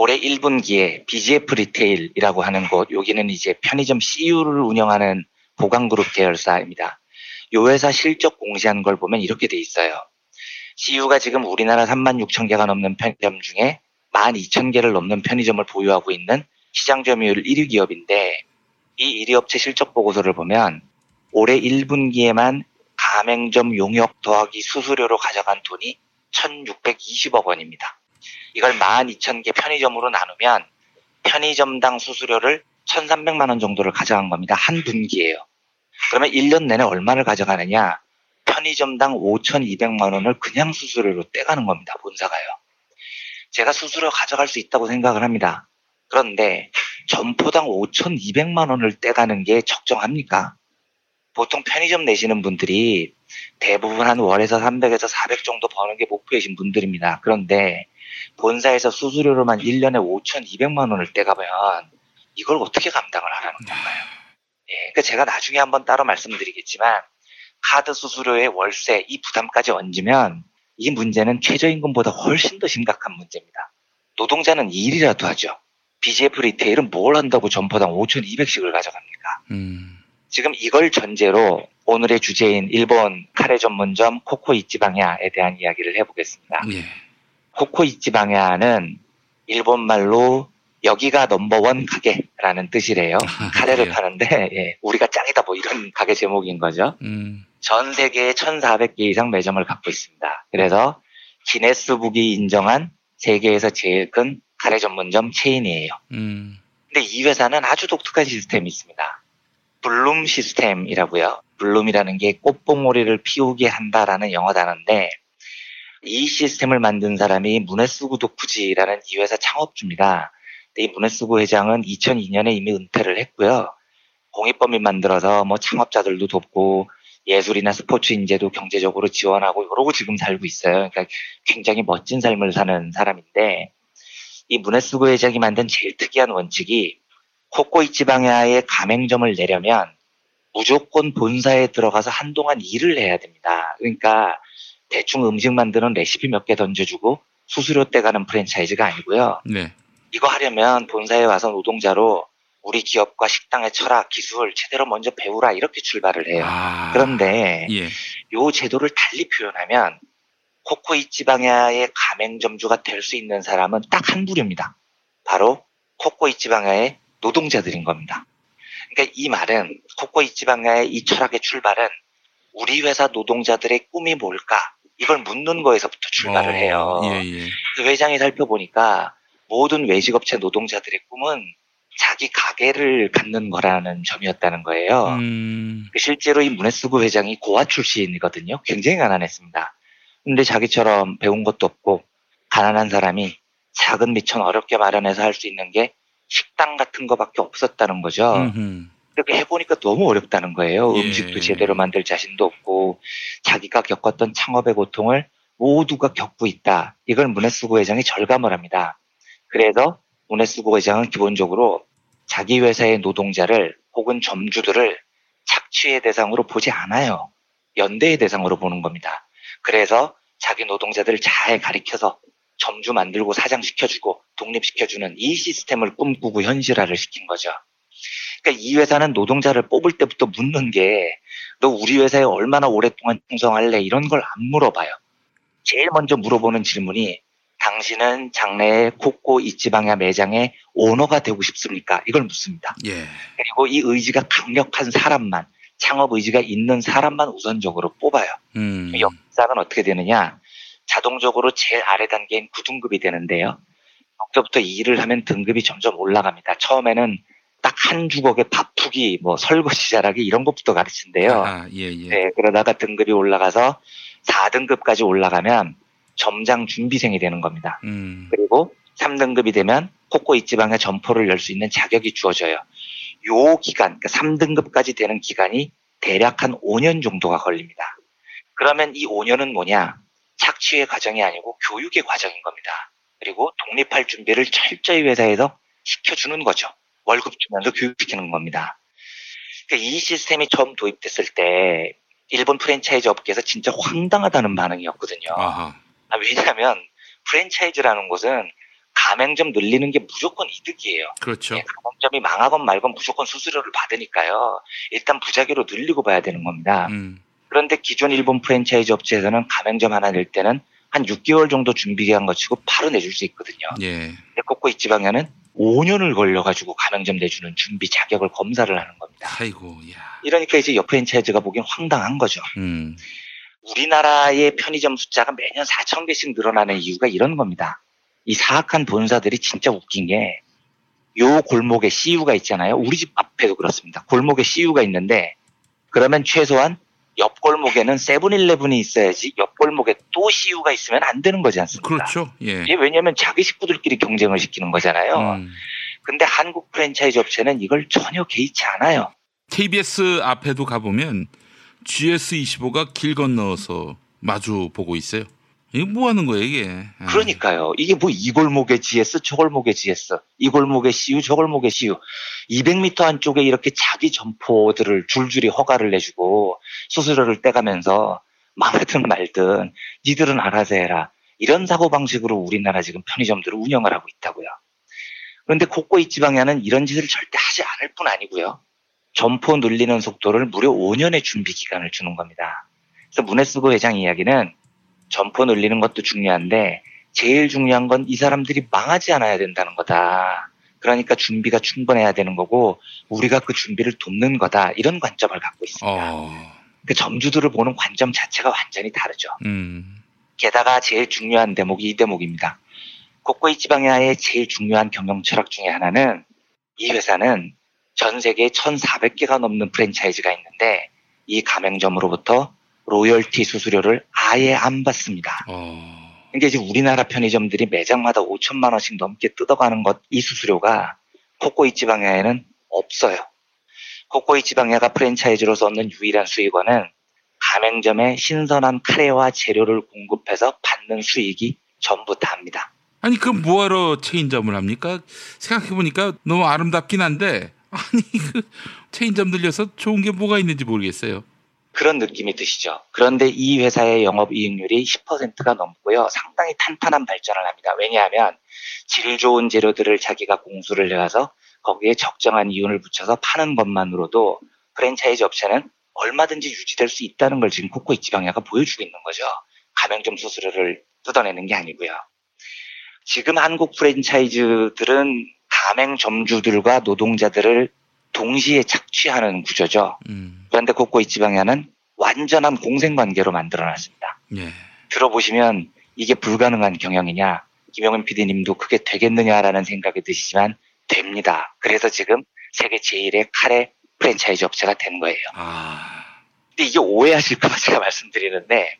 올해 1분기에 BGF 리테일이라고 하는 곳, 여기는 이제 편의점 CU를 운영하는 보강그룹 계열사입니다. 이 회사 실적 공시한 걸 보면 이렇게 돼 있어요. CU가 지금 우리나라 36,000개가 넘는 편의점 중에 12,000개를 넘는 편의점을 보유하고 있는 시장 점유율 1위 기업인데 이 1위 업체 실적 보고서를 보면 올해 1분기에만 가맹점 용역 더하기 수수료로 가져간 돈이 1,620억 원입니다. 이걸 12,000개 편의점으로 나누면 편의점당 수수료를 1,300만 원 정도를 가져간 겁니다. 한 분기예요. 그러면 1년 내내 얼마를 가져가느냐? 편의점당 5,200만 원을 그냥 수수료로 떼가는 겁니다. 본사가요. 제가 수수료 가져갈 수 있다고 생각을 합니다. 그런데 점포당 5,200만 원을 떼가는 게 적정합니까? 보통 편의점 내시는 분들이 대부분 한 월에서 300에서 400 정도 버는 게 목표이신 분들입니다. 그런데 본사에서 수수료로만 1년에 5,200만 원을 떼가면 이걸 어떻게 감당을 하라는 건가요? 예, 그러니까 제가 나중에 한번 따로 말씀드리겠지만 카드 수수료의 월세 이 부담까지 얹으면 이 문제는 최저임금보다 훨씬 더 심각한 문제입니다. 노동자는 일이라도 하죠. BGF 리테일은 뭘 한다고 점포당 5,200씩을 가져갑니까? 지금 이걸 전제로 오늘의 주제인 일본 카레 전문점 코코이치방야에 대한 이야기를 해보겠습니다. 예. 코코이치방야는 일본 말로 여기가 넘버원 가게라는 뜻이래요. 카레를 예. 파는데 예, 우리가 짱이다 뭐 이런 가게 제목인 거죠. 전 세계에 1,400개 이상 매점을 갖고 있습니다. 그래서 기네스북이 인정한 세계에서 제일 큰 카레 전문점 체인이에요. 근데 이 회사는 아주 독특한 시스템이 있습니다. 블룸 시스템이라고요. 블룸이라는 게 꽃봉오리를 피우게 한다라는 영어 단어인데, 이 시스템을 만든 사람이 문해수구 도쿠지라는 이 회사 창업주입니다. 근데 이 문해수구 회장은 2002년에 이미 은퇴를 했고요. 공익법인 만들어서 뭐 창업자들도 돕고 예술이나 스포츠 인재도 경제적으로 지원하고 이러고 지금 살고 있어요. 그러니까 굉장히 멋진 삶을 사는 사람인데, 이 문해수구 회장이 만든 제일 특이한 원칙이 코코이치방야의 가맹점을 내려면 무조건 본사에 들어가서 한동안 일을 해야 됩니다. 그러니까 대충 음식 만드는 레시피 몇 개 던져주고 수수료 떼가는 프랜차이즈가 아니고요. 네. 이거 하려면 본사에 와서 노동자로 우리 기업과 식당의 철학, 기술 제대로 먼저 배우라 이렇게 출발을 해요. 그런데 예. 요 제도를 달리 표현하면 코코이치방야의 가맹점주가 될 수 있는 사람은 딱 한 부류입니다. 바로 코코이치방야의 노동자들인 겁니다. 그러니까 이 말은 코코이치방야의 이 철학의 출발은 우리 회사 노동자들의 꿈이 뭘까? 이걸 묻는 거에서부터 출발을 해요. 예, 예. 그 회장이 살펴보니까 모든 외식업체 노동자들의 꿈은 자기 가게를 갖는 거라는 점이었다는 거예요. 실제로 이 문해수구 회장이 고아 출신이거든요. 굉장히 가난했습니다. 근데 자기처럼 배운 것도 없고 가난한 사람이 작은 미천 어렵게 마련해서 할 수 있는 게 식당 같은 거밖에 없었다는 거죠. 그렇게 해보니까 너무 어렵다는 거예요. 예. 음식도 제대로 만들 자신도 없고 자기가 겪었던 창업의 고통을 모두가 겪고 있다. 이걸 문해수구 회장이 절감을 합니다. 그래서 문해수구 회장은 기본적으로 자기 회사의 노동자를 혹은 점주들을 착취의 대상으로 보지 않아요. 연대의 대상으로 보는 겁니다. 그래서 자기 노동자들을 잘 가리켜서 점주 만들고 사장시켜주고 독립시켜주는 이 시스템을 꿈꾸고 현실화를 시킨 거죠. 그러니까 이 회사는 노동자를 뽑을 때부터 묻는 게 너 우리 회사에 얼마나 오랫동안 충성할래 이런 걸 안 물어봐요. 제일 먼저 물어보는 질문이 당신은 장래에 코코이치방야 매장의 오너가 되고 싶습니까? 이걸 묻습니다. 예. 그리고 이 의지가 강력한 사람만, 창업 의지가 있는 사람만 우선적으로 뽑아요. 역사는 어떻게 되느냐? 자동적으로 제일 아래 단계인 9등급이 되는데요. 여기서부터 일을 하면 등급이 점점 올라갑니다. 처음에는 딱 한 주걱에 밥투기, 뭐 설거지 잘하기 이런 것부터 가르친대요. 네, 그러다가 등급이 올라가서 4등급까지 올라가면 점장 준비생이 되는 겁니다. 그리고 3등급이 되면 코코이치방야 점포를 열 수 있는 자격이 주어져요. 요 기간, 그러니까 3등급까지 되는 기간이 대략 한 5년 정도가 걸립니다. 그러면 이 5년은 뭐냐? 착취의 과정이 아니고 교육의 과정인 겁니다. 그리고 독립할 준비를 철저히 회사에서 시켜주는 거죠. 월급 주면서 교육시키는 겁니다. 그러니까 이 시스템이 처음 도입됐을 때 일본 프랜차이즈 업계에서 진짜 황당하다는 반응이었거든요. 왜냐하면 프랜차이즈라는 곳은 가맹점 늘리는 게 무조건 이득이에요. 그렇죠. 예, 가맹점이 망하건 말건 무조건 수수료를 받으니까요. 일단 부자기로 늘리고 봐야 되는 겁니다. 그런데 기존 일본 프랜차이즈 업체에서는 가맹점 하나 낼 때는 한 6개월 정도 준비기간 거치고 바로 내줄 수 있거든요. 예. 근데 코코이치방야는 5년을 걸려가지고 가맹점 내주는 준비 자격을 검사를 하는 겁니다. 아이고, 야. 이러니까 이제 옆 프랜차이즈가 보기엔 황당한 거죠. 우리나라의 편의점 숫자가 매년 4천 개씩 늘어나는 이유가 이런 겁니다. 이 사악한 본사들이 진짜 웃긴 게 요 골목에 CU가 있잖아요. 우리 집 앞에도 그렇습니다. 골목에 CU가 있는데 그러면 최소한 옆 골목에는 세븐일레븐이 있어야지 옆 골목에 또 CU가 있으면 안 되는 거지 않습니까? 그렇죠. 예. 이게 왜냐하면 자기 식구들끼리 경쟁을 시키는 거잖아요. 근데 한국 프랜차이즈 업체는 이걸 전혀 개의치 않아요. KBS 앞에도 가보면 GS25가 길 건너서 마주 보고 있어요. 이게 뭐 하는 거예요, 이게? 그러니까요. 이게 뭐 이 골목에 GS, 저 골목에 GS, 이 골목에 CU, 저 골목에 CU. 200m 안쪽에 이렇게 자기 점포들을 줄줄이 허가를 내주고 수수료를 떼가면서 말하든 말든 니들은 알아서 해라. 이런 사고방식으로 우리나라 지금 편의점들을 운영을 하고 있다고요. 그런데 코코이치방야는 이런 짓을 절대 하지 않을 뿐 아니고요. 점포 늘리는 속도를 무려 5년의 준비 기간을 주는 겁니다. 그래서 문해수구 회장 이야기는 점포 늘리는 것도 중요한데 제일 중요한 건 이 사람들이 망하지 않아야 된다는 거다. 그러니까 준비가 충분해야 되는 거고 우리가 그 준비를 돕는 거다. 이런 관점을 갖고 있습니다. 그 점주들을 보는 관점 자체가 완전히 다르죠. 게다가 제일 중요한 대목이 이 대목입니다. 코코이치방야의 제일 중요한 경영 철학 중에 하나는 이 회사는 전 세계에 1,400개가 넘는 프랜차이즈가 있는데 이 가맹점으로부터 로열티 수수료를 아예 안 받습니다. 그러니까 이제 우리나라 편의점들이 매장마다 5천만 원씩 넘게 뜯어가는 것, 이 수수료가 코코이치방야에는 없어요. 코코이치방야가 프랜차이즈로서 얻는 유일한 수익원은 가맹점에 신선한 카레와 재료를 공급해서 받는 수익이 전부 다입니다. 아니 그럼 뭐하러 체인점을 합니까? 생각해보니까 너무 아름답긴 한데 아니 그 체인점 들려서 좋은 게 뭐가 있는지 모르겠어요. 그런 느낌이 드시죠. 그런데 이 회사의 영업이익률이 10%가 넘고요. 상당히 탄탄한 발전을 합니다. 왜냐하면 질 좋은 재료들을 자기가 공수를 해와서 거기에 적정한 이윤을 붙여서 파는 것만으로도 프랜차이즈 업체는 얼마든지 유지될 수 있다는 걸 지금 코코이치방야가 보여주고 있는 거죠. 가맹점 수수료를 뜯어내는 게 아니고요. 지금 한국 프랜차이즈들은 가맹점주들과 노동자들을 동시에 착취하는 구조죠. 그런데 코코이치방야는 완전한 공생관계로 만들어놨습니다. 예. 들어보시면 이게 불가능한 경영이냐, 김용민 PD님도 그게 되겠느냐라는 생각이 드시지만 됩니다. 그래서 지금 세계 제1의 카레 프랜차이즈 업체가 된 거예요. 근데 이게 오해하실까봐 제가 말씀드리는데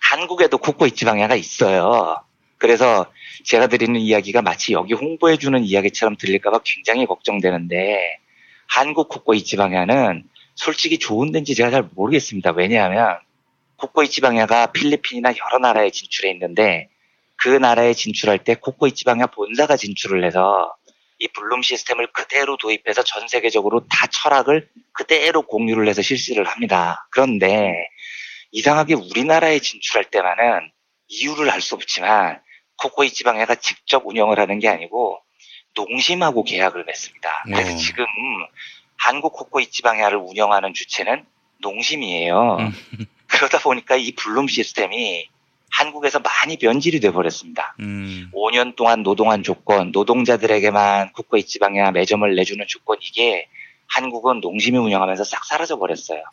한국에도 코코이치방야가 있어요. 그래서 제가 드리는 이야기가 마치 여기 홍보해주는 이야기처럼 들릴까봐 굉장히 걱정되는데 한국 코코이치방야는 솔직히 좋은 데인지 제가 잘 모르겠습니다. 왜냐하면 코코이치방야가 필리핀이나 여러 나라에 진출해 있는데 그 나라에 진출할 때 코코이치방야 본사가 진출을 해서 이 블룸 시스템을 그대로 도입해서 전 세계적으로 다 철학을 그대로 공유를 해서 실시를 합니다. 그런데 이상하게 우리나라에 진출할 때만은 이유를 알 수 없지만 코코이치방야가 직접 운영을 하는 게 아니고 농심하고 계약을 맺습니다. 그래서 지금 한국 코코이치방야를 운영하는 주체는 농심이에요. 그러다 보니까 이 블룸 시스템이 한국에서 많이 변질이 돼버렸습니다. 5년 동안 노동한 조건, 노동자들에게만 코코이치방야 매점을 내주는 조건, 이게 한국은 농심이 운영하면서 싹 사라져버렸어요.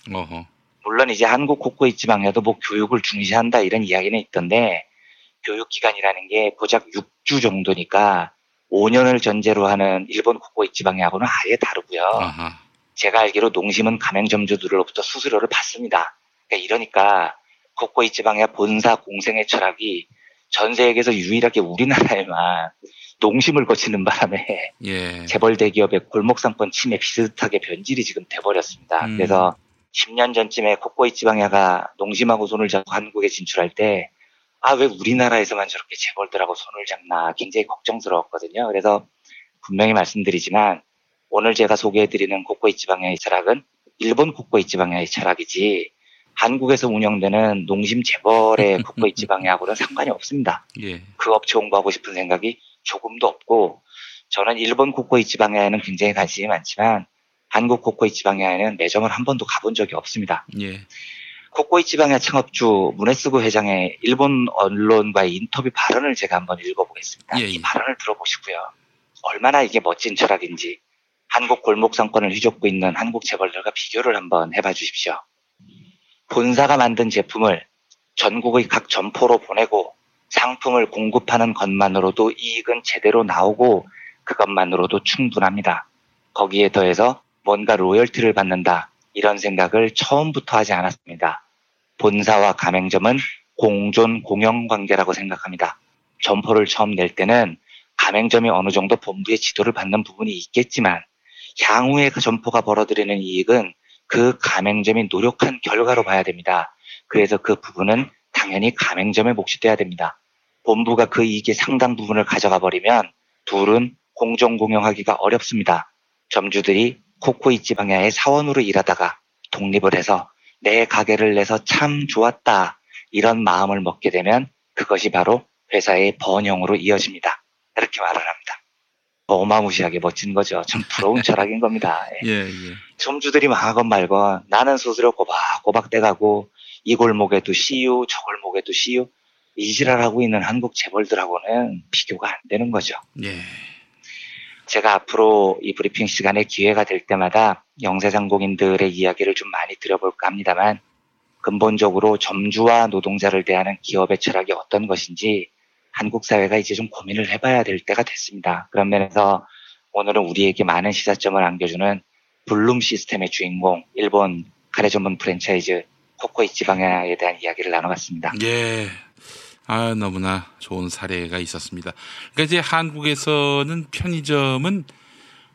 물론 이제 한국 코코이치방야도 뭐 교육을 중시한다 이런 이야기는 있던데 교육기간이라는 게 고작 6주 정도니까 5년을 전제로 하는 일본 코코이치방야하고는 아예 다르고요. 제가 알기로 농심은 가맹점주들로부터 수수료를 받습니다. 이러니까 코코이치방야 본사 공생의 철학이 전 세계에서 유일하게 우리나라에만 농심을 거치는 바람에 예. 재벌 대기업의 골목상권 침해 비슷하게 변질이 지금 돼버렸습니다. 그래서 10년 전쯤에 코코이치방야가 농심하고 손을 잡고 한국에 진출할 때 아, 왜 우리나라에서만 저렇게 재벌들하고 손을 잡나 굉장히 걱정스러웠거든요. 그래서 분명히 말씀드리지만 오늘 제가 소개해드리는 코코이치방야의 철학은 일본 코코이치방야의 철학이지 한국에서 운영되는 농심 재벌의 코코이치방야하고는 상관이 없습니다. 예. 그 업체 홍보하고 싶은 생각이 조금도 없고 저는 일본 코코이치방야에는 굉장히 관심이 많지만 한국 코코이치방야에는 매점을 한 번도 가본 적이 없습니다. 예. 코코이치방야 창업주 문에쓰고 회장의 일본 언론과의 인터뷰 발언을 제가 한번 읽어보겠습니다. 예. 이 발언을 들어보시고요. 얼마나 이게 멋진 철학인지 한국 골목상권을 휘젓고 있는 한국 재벌들과 비교를 한번 해봐 주십시오. 본사가 만든 제품을 전국의 각 점포로 보내고 상품을 공급하는 것만으로도 이익은 제대로 나오고 그것만으로도 충분합니다. 거기에 더해서 뭔가 로열티를 받는다. 이런 생각을 처음부터 하지 않았습니다. 본사와 가맹점은 공존 공영 관계라고 생각합니다. 점포를 처음 낼 때는 가맹점이 어느 정도 본부의 지도를 받는 부분이 있겠지만 향후에 그 점포가 벌어들이는 이익은 그 가맹점이 노력한 결과로 봐야 됩니다. 그래서 그 부분은 당연히 가맹점의 몫이 돼야 됩니다. 본부가 그 이익의 상당 부분을 가져가 버리면 둘은 공존 공영하기가 어렵습니다. 점주들이 코코이치방야의 사원으로 일하다가 독립을 해서 내 가게를 내서 참 좋았다 이런 마음을 먹게 되면 그것이 바로 회사의 번영으로 이어집니다. 이렇게 말을 합니다. 어마무시하게 멋진 거죠. 참 부러운 철학인 겁니다. 예, 예. 점주들이 망하건 말건 나는 수수료 꼬박꼬박 떼가고 이 골목에도 CU 저 골목에도 CU 이 지랄하고 있는 한국 재벌들하고는 비교가 안 되는 거죠. 예. 제가 앞으로 이 브리핑 시간에 기회가 될 때마다 영세상공인들의 이야기를 좀 많이 드려볼까 합니다만 근본적으로 점주와 노동자를 대하는 기업의 철학이 어떤 것인지 한국 사회가 이제 좀 고민을 해봐야 될 때가 됐습니다. 그런 면에서 오늘은 우리에게 많은 시사점을 안겨주는 블룸 시스템의 주인공, 일본 카레 전문 프랜차이즈 코코이치방야에 대한 이야기를 나눠봤습니다. 예, 아 너무나 좋은 사례가 있었습니다. 그러니까 이제 한국에서는 편의점은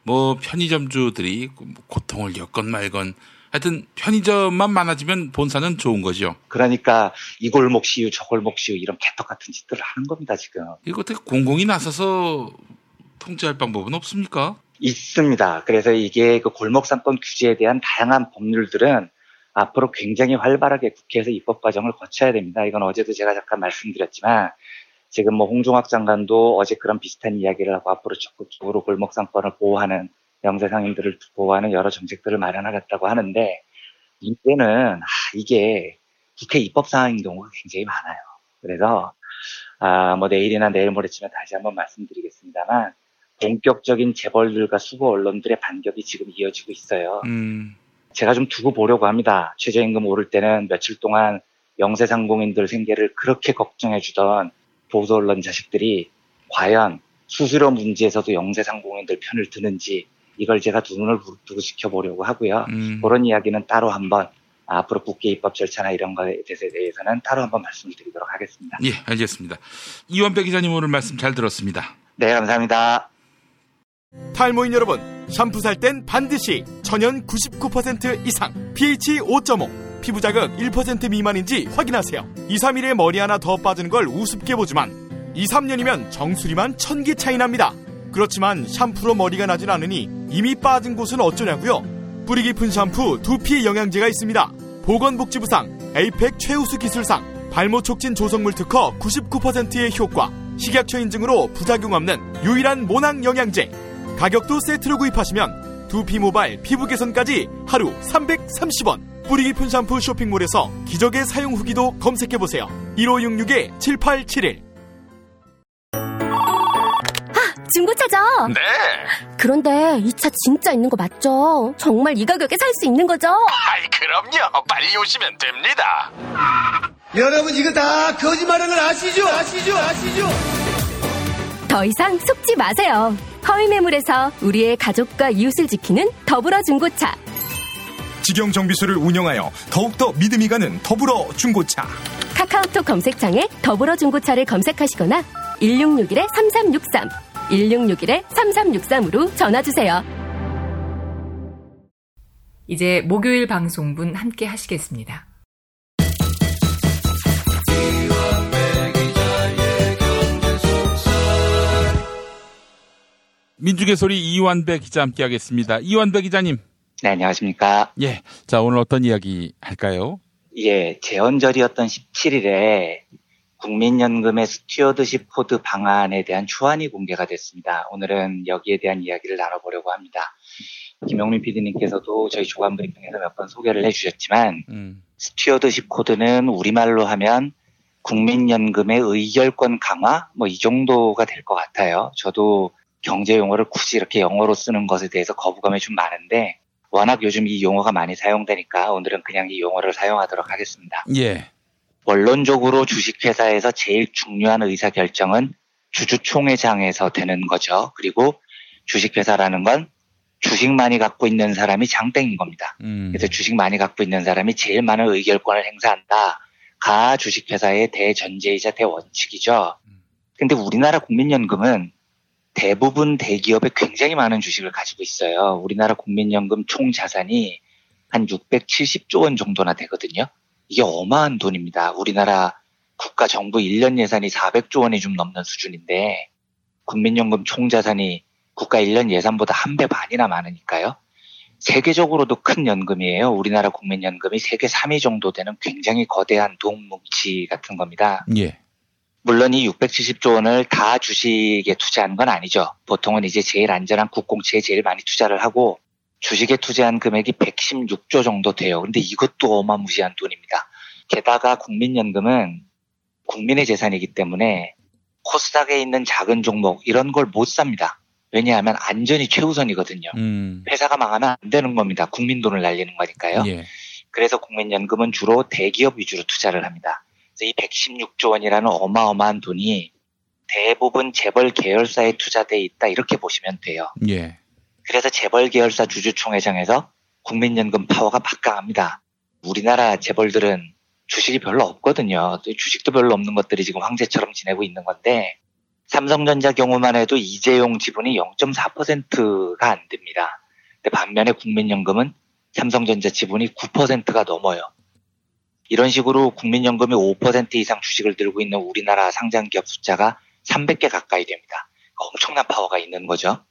뭐 편의점주들이 고통을 겪건 말건 하여튼 편의점만 많아지면 본사는 좋은 거죠. 그러니까 이 골목 CU, 저 골목 CU 이런 개떡 같은 짓들을 하는 겁니다, 지금. 이거 어떻게 공공이 나서서 통제할 방법은 없습니까? 있습니다. 그래서 이게 그 골목상권 규제에 대한 다양한 법률들은 앞으로 굉장히 활발하게 국회에서 입법 과정을 거쳐야 됩니다. 이건 어제도 제가 잠깐 말씀드렸지만 지금 뭐 홍종학 장관도 어제 그런 비슷한 이야기를 하고 앞으로 적극적으로 골목상권을 보호하는 영세상인들을 보호하는 여러 정책들을 마련하겠다고 하는데 이때는 이게 국회 입법 사항인 경우가 굉장히 많아요. 그래서 뭐 내일이나 내일 모레쯤에 다시 한번 말씀드리겠습니다만 본격적인 재벌들과 수구 언론들의 반격이 지금 이어지고 있어요. 제가 좀 두고 보려고 합니다. 최저임금 오를 때는 며칠 동안 영세상공인들 생계를 그렇게 걱정해 주던 보수 언론 자식들이 과연 수수료 문제에서도 영세상공인들 편을 드는지 이걸 제가 두 눈을 두고 지켜보려고 하고요. 그런 이야기는 따로 한번 앞으로 국회 입법 절차나 이런 것에 대해서는 따로 한번 말씀을 드리도록 하겠습니다. 예, 알겠습니다. 이완배 기자님 오늘 말씀 잘 들었습니다. 네, 감사합니다. 탈모인 여러분, 샴푸 살 땐 반드시 천연 99% 이상 pH 5.5 피부 자극 1% 미만인지 확인하세요. 2, 3일에 머리 하나 더 빠지는 걸 우습게 보지만 2, 3년이면 정수리만 1000개 차이 납니다. 그렇지만 샴푸로 머리가 나진 않으니 이미 빠진 곳은 어쩌냐고요? 뿌리 깊은 샴푸 두피 영양제가 있습니다. 보건복지부상 에이펙 최우수 기술상 발모촉진 조성물 특허 99%의 효과 식약처 인증으로 부작용 없는 유일한 모낭 영양제. 가격도 세트로 구입하시면 두피 모발 피부 개선까지 하루 330원. 뿌리 깊은 샴푸 쇼핑몰에서 기적의 사용 후기도 검색해보세요. 1566-7871. 중고차죠? 네. 그런데 이 차 진짜 있는 거 맞죠? 정말 이 가격에 살 수 있는 거죠? 아이 그럼요. 빨리 오시면 됩니다. 여러분 이거 다 거짓말인 걸 아시죠? 더 이상 속지 마세요. 허위 매물에서 우리의 가족과 이웃을 지키는 더불어 중고차. 직영 정비소를 운영하여 더욱더 믿음이 가는 더불어 중고차. 카카오톡 검색창에 더불어 중고차를 검색하시거나 1661-3363 1661-3363으로 전화주세요. 이제 목요일 방송분 함께 하시겠습니다. 민중의 소리 이완배 기자 함께 하겠습니다. 이완배 기자님. 네, 안녕하십니까. 예. 자, 오늘 어떤 이야기 할까요? 예, 재헌절이었던 17일에 국민연금의 스튜어드십 코드 방안에 대한 초안이 공개가 됐습니다. 오늘은 여기에 대한 이야기를 나눠보려고 합니다. 김용민 PD님께서도 저희 조간 브리핑에서 몇 번 소개를 해주셨지만 스튜어드십 코드는 우리말로 하면 국민연금의 의결권 강화 뭐 이 정도가 될 것 같아요. 저도 경제 용어를 굳이 이렇게 영어로 쓰는 것에 대해서 거부감이 좀 많은데 워낙 요즘 이 용어가 많이 사용되니까 오늘은 그냥 이 용어를 사용하도록 하겠습니다. 예. 원론적으로 주식회사에서 제일 중요한 의사결정은 주주총회장에서 되는 거죠. 그리고 주식회사라는 건 주식 많이 갖고 있는 사람이 장땡인 겁니다. 그래서 주식 많이 갖고 있는 사람이 제일 많은 의결권을 행사한다가 주식회사의 대전제이자 대원칙이죠. 근데 우리나라 국민연금은 대부분 대기업에 굉장히 많은 주식을 가지고 있어요. 우리나라 국민연금 총 자산이 한 670조 원 정도나 되거든요. 이게 어마한 돈입니다. 우리나라 국가 정부 1년 예산이 400조 원이 좀 넘는 수준인데 국민연금 총자산이 국가 1년 예산보다 한 배 반이나 많으니까요. 세계적으로도 큰 연금이에요. 우리나라 국민연금이 세계 3위 정도 되는 굉장히 거대한 돈뭉치 같은 겁니다. 예. 물론 이 670조 원을 다 주식에 투자한 건 아니죠. 보통은 이제 제일 안전한 국공채에 제일 많이 투자를 하고 주식에 투자한 금액이 116조 정도 돼요. 근데 이것도 어마무시한 돈입니다. 게다가 국민연금은 국민의 재산이기 때문에 코스닥에 있는 작은 종목 이런 걸 못 삽니다. 왜냐하면 안전이 최우선이거든요. 회사가 망하면 안 되는 겁니다. 국민 돈을 날리는 거니까요. 예. 그래서 국민연금은 주로 대기업 위주로 투자를 합니다. 그래서 이 116조 원이라는 어마어마한 돈이 대부분 재벌 계열사에 투자돼 있다, 이렇게 보시면 돼요. 예. 그래서 재벌 계열사 주주총회장에서 국민연금 파워가 막강합니다. 우리나라 재벌들은 주식이 별로 없거든요. 주식도 별로 없는 것들이 지금 황제처럼 지내고 있는 건데, 삼성전자 경우만 해도 이재용 지분이 0.4%가 안 됩니다. 근데 반면에 국민연금은 삼성전자 지분이 9%가 넘어요. 이런 식으로 국민연금이 5% 이상 주식을 들고 있는 우리나라 상장기업 숫자가 300개 가까이 됩니다. 엄청난 파워가 있는 거죠.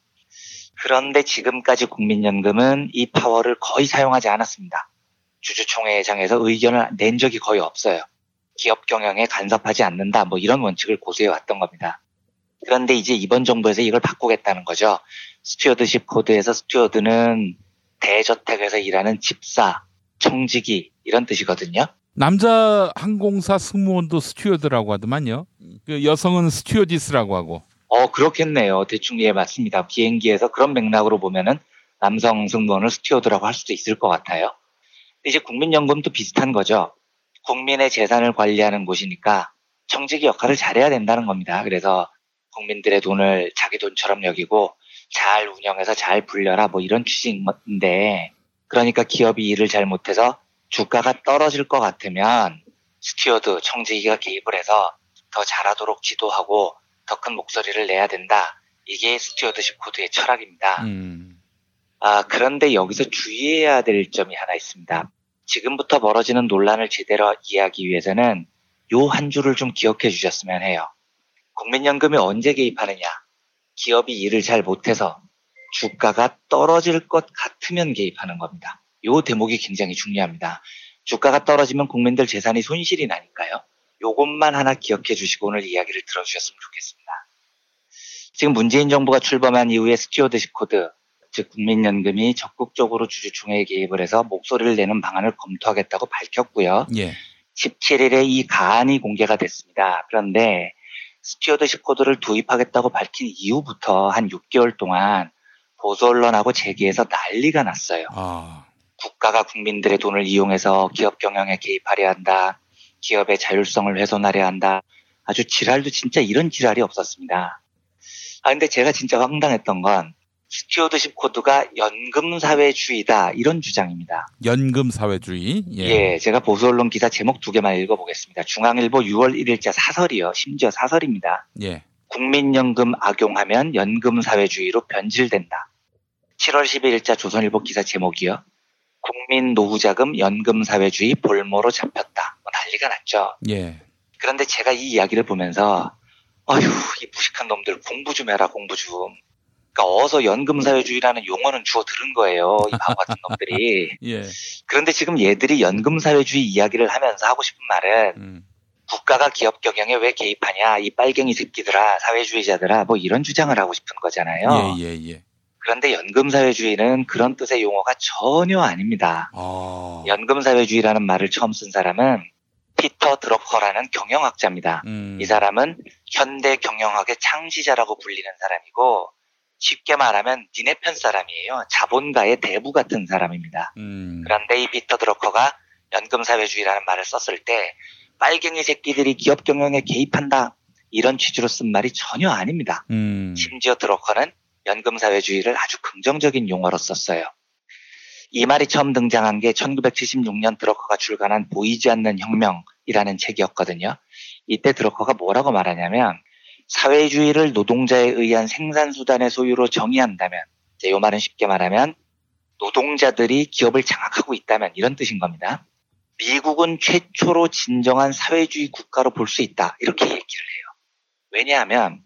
그런데 지금까지 국민연금은 이 파워를 거의 사용하지 않았습니다. 주주총회장에서 의견을 낸 적이 거의 없어요. 기업 경영에 간섭하지 않는다, 뭐 이런 원칙을 고수해왔던 겁니다. 그런데 이제 이번 정부에서 이걸 바꾸겠다는 거죠. 스튜어드십 코드에서 스튜어드는 대저택에서 일하는 집사, 청지기 이런 뜻이거든요. 남자 항공사 승무원도 스튜어드라고 하더만요. 여성은 스튜어디스라고 하고. 그렇겠네요. 대충 예, 맞습니다. 비행기에서 그런 맥락으로 보면은 남성 승무원을 스튜어드라고 할 수도 있을 것 같아요. 이제 국민연금도 비슷한 거죠. 국민의 재산을 관리하는 곳이니까 청지기 역할을 잘해야 된다는 겁니다. 그래서 국민들의 돈을 자기 돈처럼 여기고 잘 운영해서 잘 불려라, 뭐 이런 취지인데, 그러니까 기업이 일을 잘 못해서 주가가 떨어질 것 같으면 스튜어드, 청지기가 개입을 해서 더 잘하도록 지도하고 더 큰 목소리를 내야 된다. 이게 스튜어드십 코드의 철학입니다. 그런데 여기서 주의해야 될 점이 하나 있습니다. 지금부터 벌어지는 논란을 제대로 이해하기 위해서는 요 한 줄을 좀 기억해 주셨으면 해요. 국민연금이 언제 개입하느냐? 기업이 일을 잘 못해서 주가가 떨어질 것 같으면 개입하는 겁니다. 요 대목이 굉장히 중요합니다. 주가가 떨어지면 국민들 재산이 손실이 나니까요. 요것만 하나 기억해 주시고 오늘 이야기를 들어주셨으면 좋겠습니다. 지금 문재인 정부가 출범한 이후에 스튜어드십 코드, 즉 국민연금이 적극적으로 주주총회에 개입을 해서 목소리를 내는 방안을 검토하겠다고 밝혔고요. 예. 17일에 이 가안이 공개가 됐습니다. 그런데 스튜어드십 코드를 도입하겠다고 밝힌 이후부터 한 6개월 동안 보수 언론하고 재계에서 난리가 났어요. 국가가 국민들의 돈을 이용해서 기업 경영에 개입하려 한다. 기업의 자율성을 훼손하려 한다. 아주 지랄도 진짜 이런 지랄이 없었습니다. 근데 제가 진짜 황당했던 건 스튜어드십 코드가 연금사회주의다, 이런 주장입니다. 연금사회주의? 예, 제가 보수 언론 기사 제목 두 개만 읽어보겠습니다. 중앙일보 6월 1일자 사설이요. 심지어 사설입니다. 예. 국민연금 악용하면 연금사회주의로 변질된다. 7월 12일자 조선일보 기사 제목이요. 국민 노후자금 연금사회주의 볼모로 잡혔다. 난리가 났죠. 예. 그런데 제가 이 이야기를 보면서 아휴, 이 무식한 놈들 공부 좀 해라, 공부 좀. 그러니까 어서 연금사회주의라는 용어는 주워 들은 거예요. 이 바보 같은 놈들이. 예. 그런데 지금 얘들이 연금사회주의 이야기를 하면서 하고 싶은 말은 국가가 기업 경영에 왜 개입하냐. 이 빨갱이 새끼들아, 사회주의자들아, 뭐 이런 주장을 하고 싶은 거잖아요. 예, 예, 예. 그런데 연금사회주의는 그런 뜻의 용어가 전혀 아닙니다. 연금사회주의라는 말을 처음 쓴 사람은 피터 드러커라는 경영학자입니다. 이 사람은 현대 경영학의 창시자라고 불리는 사람이고 쉽게 말하면 니네 편 사람이에요. 자본가의 대부 같은 사람입니다. 그런데 이 피터 드러커가 연금사회주의라는 말을 썼을 때 빨갱이 새끼들이 기업 경영에 개입한다, 이런 취지로 쓴 말이 전혀 아닙니다. 심지어 드러커는 연금사회주의를 아주 긍정적인 용어로 썼어요. 이 말이 처음 등장한 게 1976년 드러커가 출간한 보이지 않는 혁명이라는 책이었거든요. 이때 드러커가 뭐라고 말하냐면, 사회주의를 노동자에 의한 생산수단의 소유로 정의한다면, 이제 이 말은 쉽게 말하면 노동자들이 기업을 장악하고 있다면, 이런 뜻인 겁니다. 미국은 최초로 진정한 사회주의 국가로 볼 수 있다, 이렇게 얘기를 해요. 왜냐하면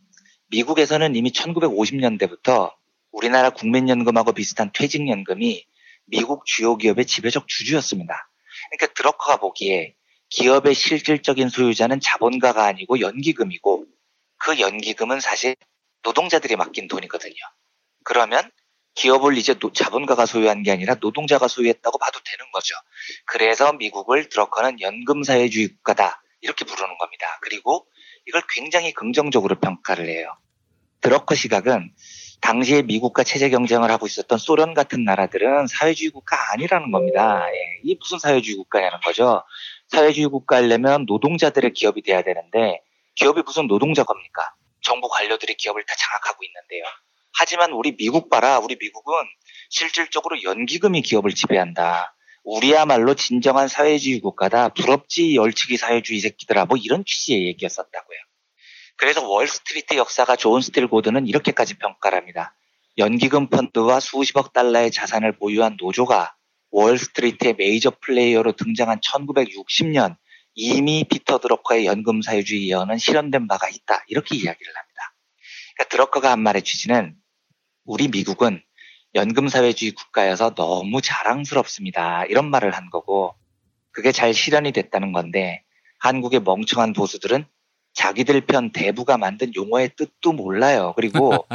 미국에서는 이미 1950년대부터 우리나라 국민연금하고 비슷한 퇴직연금이 미국 주요 기업의 지배적 주주였습니다. 그러니까 드러커가 보기에 기업의 실질적인 소유자는 자본가가 아니고 연기금이고, 그 연기금은 사실 노동자들이 맡긴 돈이거든요. 그러면 기업을 이제 자본가가 소유한 게 아니라 노동자가 소유했다고 봐도 되는 거죠. 그래서 미국을 드러커는 연금사회주의 국가다, 이렇게 부르는 겁니다. 그리고 이걸 굉장히 긍정적으로 평가를 해요. 드러커 시각은 당시에 미국과 체제 경쟁을 하고 있었던 소련 같은 나라들은 사회주의 국가 아니라는 겁니다. 예, 이게 무슨 사회주의 국가냐는 거죠. 사회주의 국가이려면 노동자들의 기업이 돼야 되는데 기업이 무슨 노동자 겁니까? 정부 관료들이 기업을 다 장악하고 있는데요. 하지만 우리 미국 봐라. 우리 미국은 실질적으로 연기금이 기업을 지배한다. 우리야말로 진정한 사회주의 국가다. 부럽지 열치기 사회주의 새끼들아. 뭐 이런 취지의 얘기였었다고요. 그래서 월스트리트 역사가 존 스틸 고든은 이렇게까지 평가를 합니다. 연기금 펀드와 수십억 달러의 자산을 보유한 노조가 월스트리트의 메이저 플레이어로 등장한 1960년 이미 피터 드러커의 연금 사회주의 예언은 실현된 바가 있다. 이렇게 이야기를 합니다. 그러니까 드러커가 한 말의 취지는 우리 미국은 연금 사회주의 국가여서 너무 자랑스럽습니다. 이런 말을 한 거고 그게 잘 실현이 됐다는 건데 한국의 멍청한 보수들은 자기들 편 대부가 만든 용어의 뜻도 몰라요. 그리고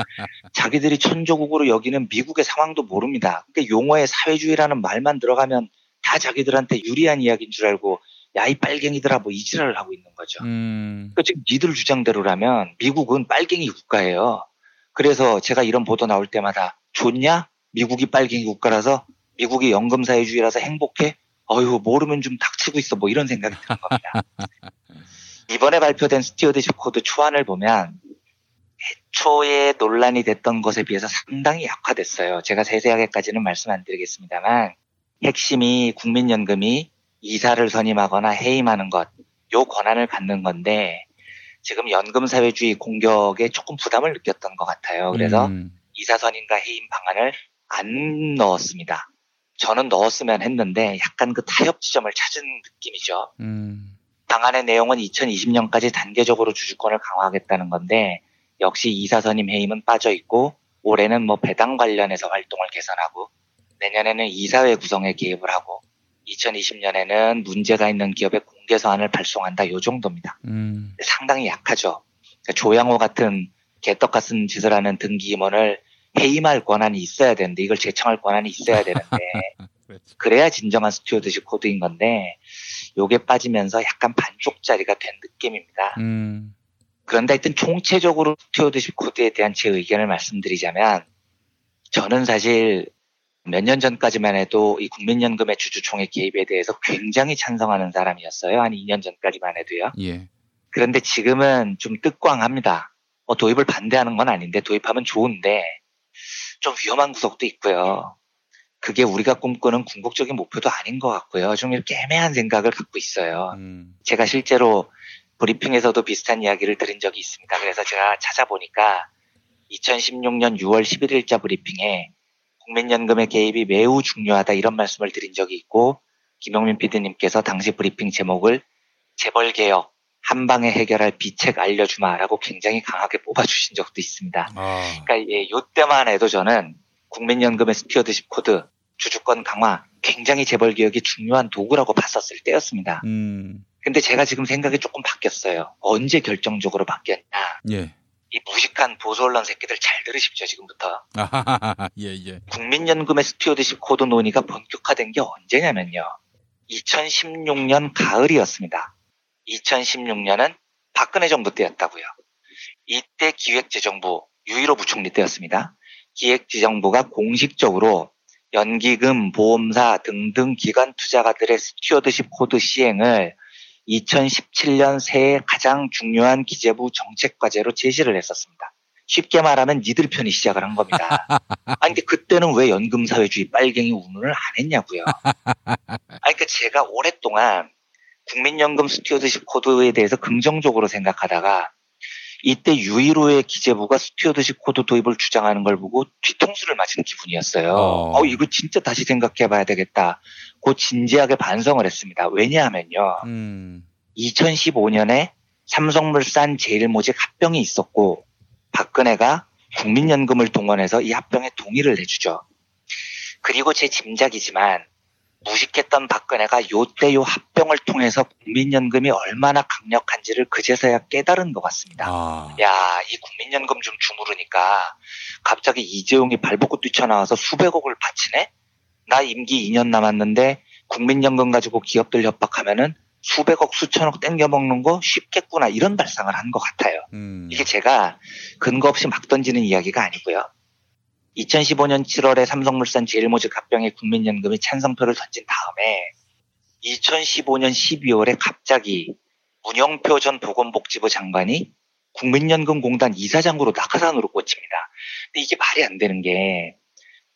자기들이 천조국으로 여기는 미국의 상황도 모릅니다. 그러니까 용어에 사회주의라는 말만 들어가면 다 자기들한테 유리한 이야기인 줄 알고 야, 이 빨갱이들아 뭐 이 지랄을 하고 있는 거죠. 그러니까 지금 니들 주장대로라면 미국은 빨갱이 국가예요. 그래서 제가 이런 보도 나올 때마다 좋냐? 미국이 빨갱이 국가라서 미국이 연금 사회주의라서 행복해? 어휴 모르면 좀 닥치고 있어 뭐 이런 생각이 드는 겁니다. 이번에 발표된 스튜어디십 코드 초안을 보면 애초에 논란이 됐던 것에 비해서 상당히 약화됐어요. 제가 세세하게까지는 말씀 안 드리겠습니다만 핵심이 국민연금이 이사를 선임하거나 해임하는 것, 요 권한을 갖는 건데 지금 연금사회주의 공격에 조금 부담을 느꼈던 것 같아요. 그래서 이사 선임과 해임 방안을 안 넣었습니다. 저는 넣었으면 했는데 약간 그 타협 지점을 찾은 느낌이죠. 방안의 내용은 2020년까지 단계적으로 주주권을 강화하겠다는 건데 역시 이사 선임 해임은 빠져있고 올해는 뭐 배당 관련해서 활동을 개선하고 내년에는 이사회 구성에 개입을 하고 2020년에는 문제가 있는 기업의 공개 서한을 발송한다. 요 정도입니다. 상당히 약하죠. 그러니까 조양호 같은 개떡 같은 짓을 하는 등기 임원을 해임할 권한이 있어야 되는데 이걸 제청할 권한이 있어야 되는데 그래야 진정한 스튜어드십 코드인 건데 요게 빠지면서 약간 반쪽짜리가 된 느낌입니다. 그런데 하여튼 총체적으로 스튜어드십 코드에 대한 제 의견을 말씀드리자면 저는 사실 몇 년 전까지만 해도 이 국민연금의 주주총회 개입에 대해서 굉장히 찬성하는 사람이었어요. 한 2년 전까지만 해도요. 예. 그런데 지금은 좀 뜻꽝합니다. 도입을 반대하는 건 아닌데 도입하면 좋은데 좀 위험한 구석도 있고요. 그게 우리가 꿈꾸는 궁극적인 목표도 아닌 것 같고요. 좀 이렇게 애매한 생각을 갖고 있어요. 제가 실제로 브리핑에서도 비슷한 이야기를 들은 적이 있습니다. 그래서 제가 찾아보니까 2016년 6월 11일자 브리핑에 국민연금의 개입이 매우 중요하다 이런 말씀을 드린 적이 있고 김용민 PD님께서 당시 브리핑 제목을 재벌개혁 한방에 해결할 비책 알려주마라고 굉장히 강하게 뽑아주신 적도 있습니다. 그러니까 예, 이때만 해도 저는 국민연금의 스튜어드십 코드, 주주권 강화 굉장히 재벌개혁이 중요한 도구라고 봤었을 때였습니다. 근데 제가 지금 생각이 조금 바뀌었어요. 언제 결정적으로 바뀌었냐. 예. 이 무식한 보수 언론 새끼들 잘 들으십시오, 지금부터. 예. 국민연금의 스튜어드십 코드 논의가 본격화된 게 언제냐면요. 2016년 가을이었습니다. 2016년은 박근혜 정부 때였다고요. 이때 기획재정부 유희로 부총리 때였습니다. 기획재정부가 공식적으로 연기금, 보험사 등등 기관 투자가들의 스튜어드십 코드 시행을 2017년 새해 가장 중요한 기재부 정책과제로 제시를 했었습니다. 쉽게 말하면 니들 편이 시작을 한 겁니다. 아니, 근데 그때는 왜 연금사회주의 빨갱이 운운을 안 했냐고요. 아니, 그러니까 제가 오랫동안 국민연금 스튜어드십 코드에 대해서 긍정적으로 생각하다가 이때 유일호의 기재부가 스튜어드십 코드 도입을 주장하는 걸 보고 뒤통수를 맞은 기분이었어요. 이거 진짜 다시 생각해봐야 되겠다. 곧 진지하게 반성을 했습니다. 왜냐하면요. 2015년에 삼성물산 제일모직 합병이 있었고 박근혜가 국민연금을 동원해서 이 합병에 동의를 해주죠. 그리고 제 짐작이지만 무식했던 박근혜가 요때 요 합병을 통해서 국민연금이 얼마나 강력한지를 그제서야 깨달은 것 같습니다. 야, 이 국민연금 좀 주무르니까 갑자기 이재용이 발벗고 뛰쳐나와서 수백억을 바치네? 나 임기 2년 남았는데 국민연금 가지고 기업들 협박하면은 수백억 수천억 땡겨먹는 거 쉽겠구나 이런 발상을 한 것 같아요. 이게 제가 근거 없이 막 던지는 이야기가 아니고요. 2015년 7월에 삼성물산 제일모직 합병에 국민연금이 찬성표를 던진 다음에 2015년 12월에 갑자기 문영표 전 보건복지부 장관이 국민연금공단 이사장으로 낙하산으로 꽂힙니다. 근데 이게 말이 안 되는 게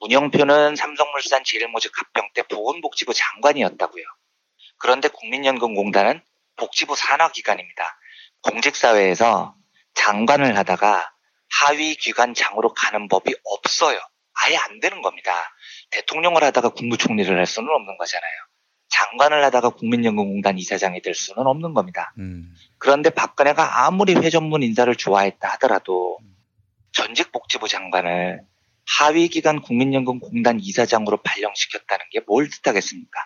문영표는 삼성물산 제일모직 합병 때 보건복지부 장관이었다고요. 그런데 국민연금공단은 복지부 산하기관입니다. 공직사회에서 장관을 하다가 하위기관장으로 가는 법이 없어요. 아예 안 되는 겁니다. 대통령을 하다가 국무총리를 할 수는 없는 거잖아요. 장관을 하다가 국민연금공단 이사장이 될 수는 없는 겁니다. 그런데 박근혜가 아무리 회전문 인사를 좋아했다 하더라도 전직 복지부 장관을 하위기관 국민연금공단 이사장으로 발령시켰다는 게 뭘 뜻하겠습니까?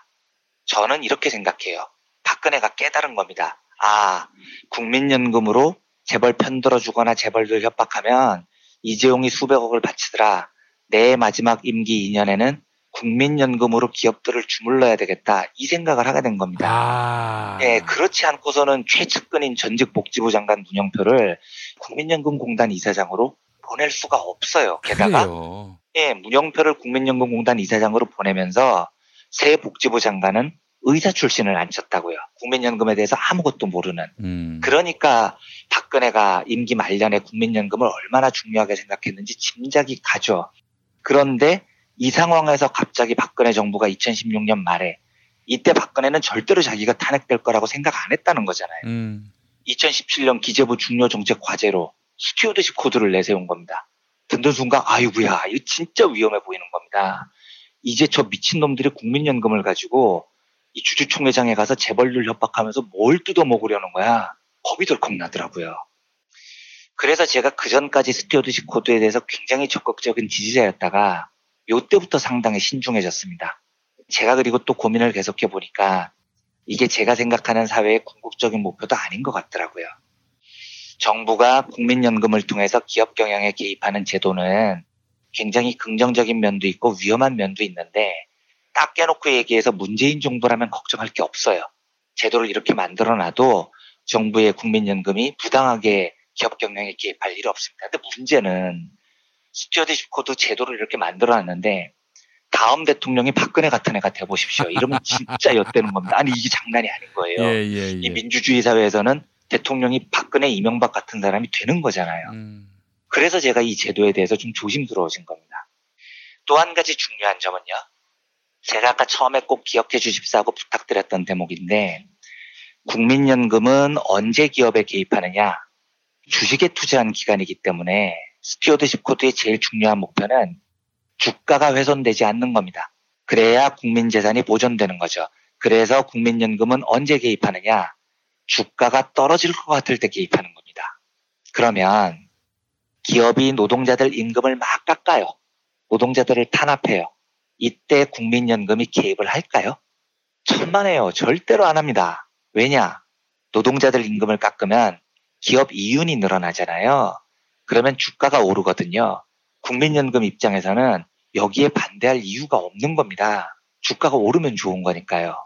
저는 이렇게 생각해요. 박근혜가 깨달은 겁니다. 아, 국민연금으로 재벌 편들어주거나 재벌들 협박하면 이재용이 수백억을 바치더라. 내 마지막 임기 2년에는 국민연금으로 기업들을 주물러야 되겠다. 이 생각을 하게 된 겁니다. 아... 네, 그렇지 않고서는 최측근인 전직 복지부 장관 문영표를 국민연금공단 이사장으로 보낼 수가 없어요. 게다가 네, 문영표를 국민연금공단 이사장으로 보내면서 새 복지부 장관은 의사 출신을 안 쳤다고요. 국민연금에 대해서 아무것도 모르는. 그러니까 박근혜가 임기 말년에 국민연금을 얼마나 중요하게 생각했는지 짐작이 가죠. 그런데 이 상황에서 갑자기 박근혜 정부가 2016년 말에 이때 박근혜는 절대로 자기가 탄핵될 거라고 생각 안 했다는 거잖아요. 2017년 기재부 중요 정책 과제로 스튜어드십 코드를 내세운 겁니다. 듣는 순간 아이고야 이거 진짜 위험해 보이는 겁니다. 이제 저 미친놈들이 국민연금을 가지고 이 주주총회장에 가서 재벌들 협박하면서 뭘 뜯어먹으려는 거야. 겁이 덜컥 나더라고요. 그래서 제가 그전까지 스튜어드십 코드에 대해서 굉장히 적극적인 지지자였다가 요때부터 상당히 신중해졌습니다. 제가 그리고 또 고민을 계속해보니까 이게 제가 생각하는 사회의 궁극적인 목표도 아닌 것 같더라고요. 정부가 국민연금을 통해서 기업 경영에 개입하는 제도는 굉장히 긍정적인 면도 있고 위험한 면도 있는데 딱 깨놓고 얘기해서 문재인 정부라면 걱정할 게 없어요. 제도를 이렇게 만들어놔도 정부의 국민연금이 부당하게 기업 경영에 개입할 일이 없습니다. 근데 문제는 스튜어디십 코드 제도를 이렇게 만들어놨는데 다음 대통령이 박근혜 같은 애가 돼보십시오. 이러면 진짜 엿대는 겁니다. 아니 이게 장난이 아닌 거예요. 예. 이 민주주의 사회에서는 대통령이 박근혜, 이명박 같은 사람이 되는 거잖아요. 그래서 제가 이 제도에 대해서 좀 조심스러워진 겁니다. 또 한 가지 중요한 점은요. 제가 아까 처음에 꼭 기억해 주십사 하고 부탁드렸던 대목인데 국민연금은 언제 기업에 개입하느냐. 주식에 투자한 기간이기 때문에 스튜어드십 코드의 제일 중요한 목표는 주가가 훼손되지 않는 겁니다. 그래야 국민재산이 보존되는 거죠. 그래서 국민연금은 언제 개입하느냐. 주가가 떨어질 것 같을 때 개입하는 겁니다. 그러면 기업이 노동자들 임금을 막 깎아요. 노동자들을 탄압해요. 이때 국민연금이 개입을 할까요? 천만에요. 절대로 안 합니다. 왜냐? 노동자들 임금을 깎으면 기업 이윤이 늘어나잖아요. 그러면 주가가 오르거든요. 국민연금 입장에서는 여기에 반대할 이유가 없는 겁니다. 주가가 오르면 좋은 거니까요.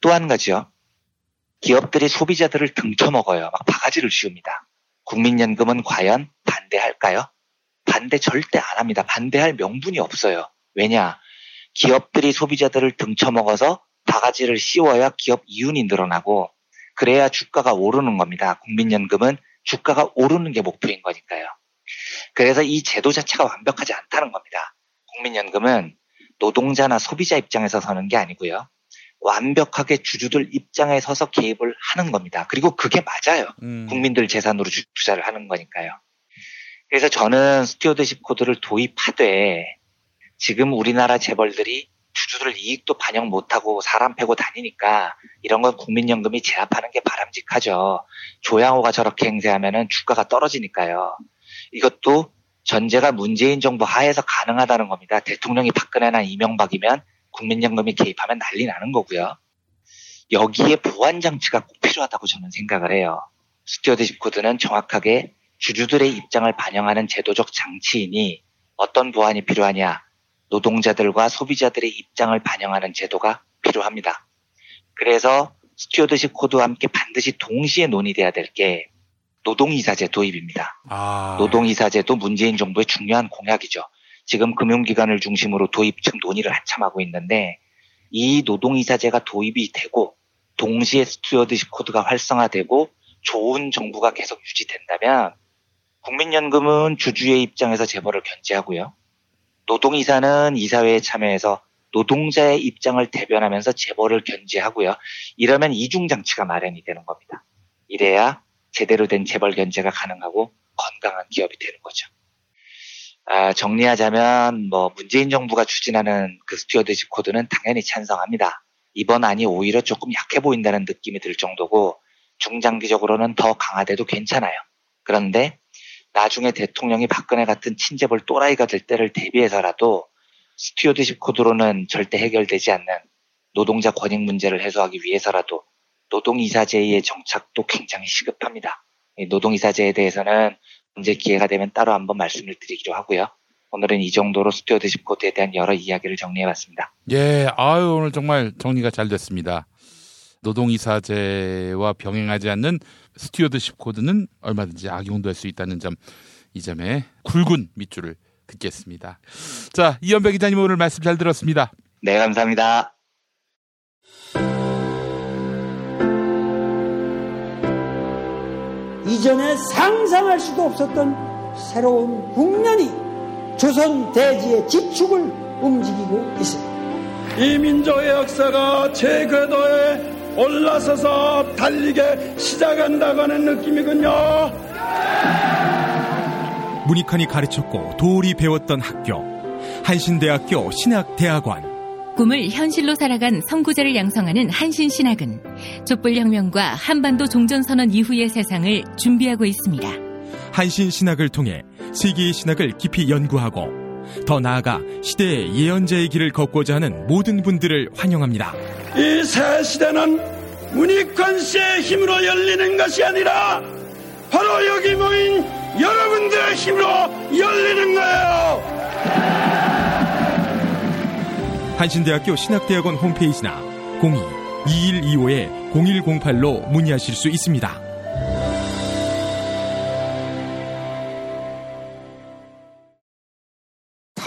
또 한 가지요. 기업들이 소비자들을 등쳐먹어요. 막 바가지를 씌웁니다. 국민연금은 과연 반대할까요? 반대 절대 안 합니다. 반대할 명분이 없어요. 왜냐? 기업들이 소비자들을 등쳐먹어서 바가지를 씌워야 기업 이윤이 늘어나고 그래야 주가가 오르는 겁니다. 국민연금은 주가가 오르는 게 목표인 거니까요. 그래서 이 제도 자체가 완벽하지 않다는 겁니다. 국민연금은 노동자나 소비자 입장에서 서는 게 아니고요. 완벽하게 주주들 입장에 서서 개입을 하는 겁니다. 그리고 그게 맞아요. 국민들 재산으로 투자를 하는 거니까요. 그래서 저는 스튜어드십 코드를 도입하되 지금 우리나라 재벌들이 주주들 이익도 반영 못하고 사람 패고 다니니까 이런 건 국민연금이 제압하는 게 바람직하죠. 조양호가 저렇게 행세하면 주가가 떨어지니까요. 이것도 전제가 문재인 정부 하에서 가능하다는 겁니다. 대통령이 박근혜나 이명박이면 국민연금이 개입하면 난리 나는 거고요. 여기에 보완장치가 꼭 필요하다고 저는 생각을 해요. 스튜어드십 코드는 정확하게 주주들의 입장을 반영하는 제도적 장치이니 어떤 보완이 필요하냐. 노동자들과 소비자들의 입장을 반영하는 제도가 필요합니다. 그래서 스튜어드십 코드와 함께 반드시 동시에 논의돼야 될 게 노동이사제 도입입니다. 노동이사제도 문재인 정부의 중요한 공약이죠. 지금 금융기관을 중심으로 도입 지금 논의를 한참 하고 있는데 이 노동이사제가 도입이 되고 동시에 스튜어드십 코드가 활성화되고 좋은 정부가 계속 유지된다면 국민연금은 주주의 입장에서 재벌을 견제하고요. 노동이사는 이사회에 참여해서 노동자의 입장을 대변하면서 재벌을 견제하고요. 이러면 이중장치가 마련이 되는 겁니다. 이래야 제대로 된 재벌 견제가 가능하고 건강한 기업이 되는 거죠. 정리하자면 문재인 정부가 추진하는 그 스튜어드십 코드는 당연히 찬성합니다. 이번 안이 오히려 조금 약해 보인다는 느낌이 들 정도고 중장기적으로는 더 강화돼도 괜찮아요. 그런데 나중에 대통령이 박근혜 같은 친재벌 또라이가 될 때를 대비해서라도 스튜어드십 코드로는 절대 해결되지 않는 노동자 권익 문제를 해소하기 위해서라도 노동이사제의 정착도 굉장히 시급합니다. 노동이사제에 대해서는 언제 기회가 되면 따로 한번 말씀을 드리기로 하고요. 오늘은 이 정도로 스튜어드십 코드에 대한 여러 이야기를 정리해봤습니다. 예, 아유 오늘 정말 정리가 잘 됐습니다. 노동이사제와 병행하지 않는 스튜어드십 코드는 얼마든지 악용될 수 있다는 점, 이 점에 굵은 밑줄을 긋겠습니다. 자, 이완배 기자님 오늘 말씀 잘 들었습니다. 네, 감사합니다. 이전에 상상할 수도 없었던 새로운 국난이 조선 대지의 지축을 움직이고 있습니다. 이 민족의 역사가 제 궤도에 올라서서 달리게 시작한다고 하는 느낌이군요. 문익환이 가르쳤고 도울이 배웠던 학교, 한신대학교 신학대학원. 꿈을 현실로 살아간 선구자를 양성하는 한신신학은 촛불혁명과 한반도 종전선언 이후의 세상을 준비하고 있습니다. 한신신학을 통해 세계의 신학을 깊이 연구하고 더 나아가 시대의 예언자의 길을 걷고자 하는 모든 분들을 환영합니다. 이 새 시대는 문익환 씨의 힘으로 열리는 것이 아니라 바로 여기 모인 여러분들의 힘으로 열리는 거예요. 한신대학교 신학대학원 홈페이지나 02-2125-0108로 문의하실 수 있습니다.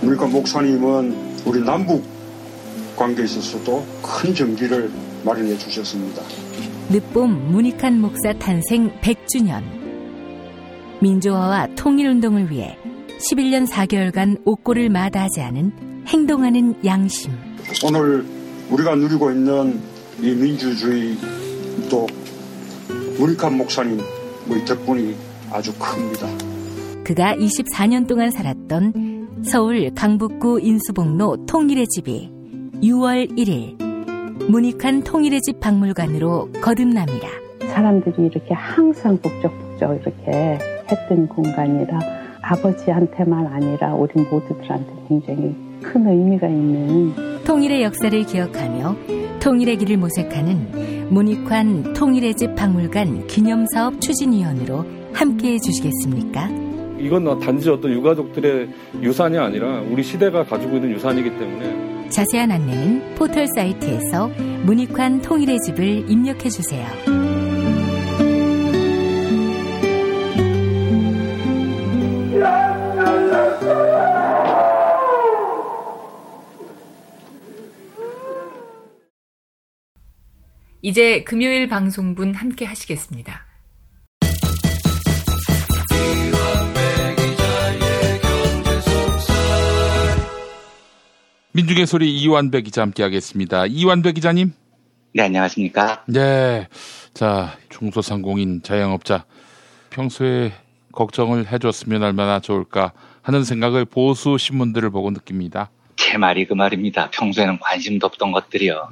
그러니까 목사님은 우리 남북 관계에 있어서도 큰 전기를 마련해 주셨습니다. 늦봄 문익환 목사 탄생 100주년. 민주화와 통일운동을 위해 11년 4개월간 옥고를 마다하지 않은 행동하는 양심. 오늘 우리가 누리고 있는 이 민주주의 또 문익환 목사님 덕분이 아주 큽니다. 그가 24년 동안 살았던 서울 강북구 인수봉로 통일의 집이 6월 1일 문익환 통일의 집 박물관으로 거듭납니다. 사람들이 이렇게 항상 북적북적 이렇게 했던 공간이라 아버지한테만 아니라 우리 모두들한테 굉장히 큰 의미가 있는 통일의 역사를 기억하며 통일의 길을 모색하는 문익환 통일의 집 박물관 기념사업 추진위원으로 함께해 주시겠습니까? 이건 단지 어떤 유가족들의 유산이 아니라 우리 시대가 가지고 있는 유산이기 때문에 자세한 안내는 포털 사이트에서 문익환 통일의 집을 입력해 주세요. 이제 금요일 방송분 함께 하시겠습니다. 이완배 기자의 민중의 소리 이완배 기자 함께하겠습니다. 이완배 기자님. 네, 안녕하십니까. 네, 자 중소상공인 자영업자 평소에 걱정을 해줬으면 얼마나 좋을까 하는 생각을 보수 신문들을 보고 느낍니다. 제 말이 그 말입니다. 평소에는 관심도 없던 것들이요.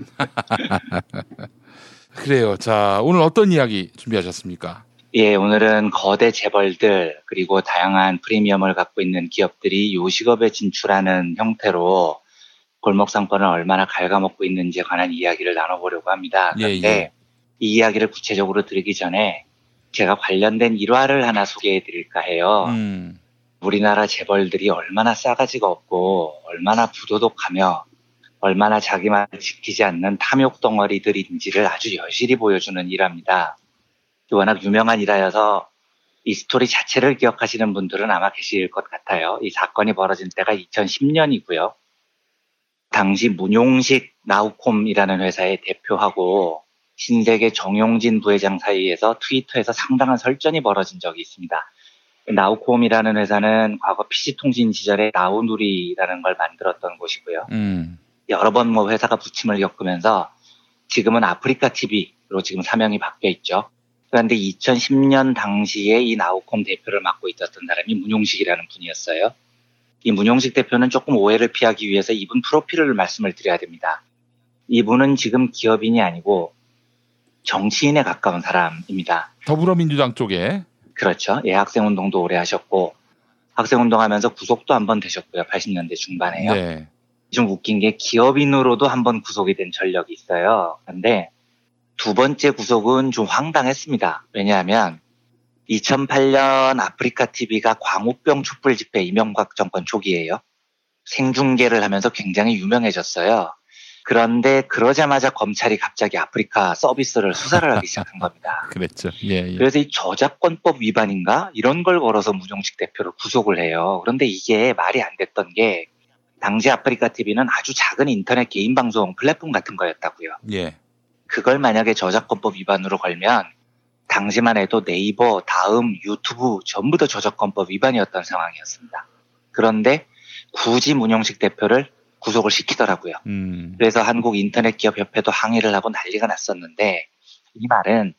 그래요. 자, 오늘 어떤 이야기 준비하셨습니까? 예, 오늘은 거대 재벌들 그리고 다양한 프리미엄을 갖고 있는 기업들이 요식업에 진출하는 형태로 골목 상권을 얼마나 갉아먹고 있는지에 관한 이야기를 나눠보려고 합니다. 그런데 이 이야기를 구체적으로 드리기 전에 제가 관련된 일화를 하나 소개해드릴까 해요. 우리나라 재벌들이 얼마나 싸가지가 없고 얼마나 부도덕하며 얼마나 자기만을 지키지 않는 탐욕 덩어리들인지를 아주 여실히 보여주는 일화입니다. 워낙 유명한 일화여서 이 스토리 자체를 기억하시는 분들은 아마 계실 것 같아요. 이 사건이 벌어진 때가 2010년이고요. 당시 문용식 나우콤이라는 회사의 대표하고 신세계 정용진 부회장 사이에서 트위터에서 상당한 설전이 벌어진 적이 있습니다. 나우콤이라는 회사는 과거 PC통신 시절에 나우누리라는 걸 만들었던 곳이고요. 여러 번 뭐 회사가 부침을 겪으면서 지금은 아프리카 TV로 지금 사명이 바뀌어 있죠. 그런데 2010년 당시에 이 나우콤 대표를 맡고 있었던 사람이 문용식이라는 분이었어요. 이 문용식 대표는 조금 오해를 피하기 위해서 이분 프로필을 말씀을 드려야 됩니다. 이분은 지금 기업인이 아니고 정치인에 가까운 사람입니다. 더불어민주당 쪽에. 그렇죠. 예, 학생운동도 오래 하셨고 학생운동하면서 구속도 한 번 되셨고요. 80년대 중반에요. 네. 좀 웃긴 게 기업인으로도 한 번 구속이 된 전력이 있어요. 그런데 두 번째 구속은 좀 황당했습니다. 왜냐하면 2008년 아프리카TV가 광우병 촛불 집회 이명박 정권 초기에요. 생중계를 하면서 굉장히 유명해졌어요. 그런데 그러자마자 검찰이 갑자기 아프리카 서비스를 수사를 하기 시작한 겁니다. 그랬죠. 예. 그래서 이 저작권법 위반인가? 이런 걸 걸어서 문용식 대표를 구속을 해요. 그런데 이게 말이 안 됐던 게 당시 아프리카TV는 아주 작은 인터넷 개인 방송 플랫폼 같은 거였다고요. 예. 그걸 만약에 저작권법 위반으로 걸면 당시만 해도 네이버, 다음, 유튜브 전부 다 저작권법 위반이었던 상황이었습니다. 그런데 굳이 문용식 대표를 구속을 시키더라고요. 그래서 한국인터넷기업협회도 항의를 하고 난리가 났었는데 이 말은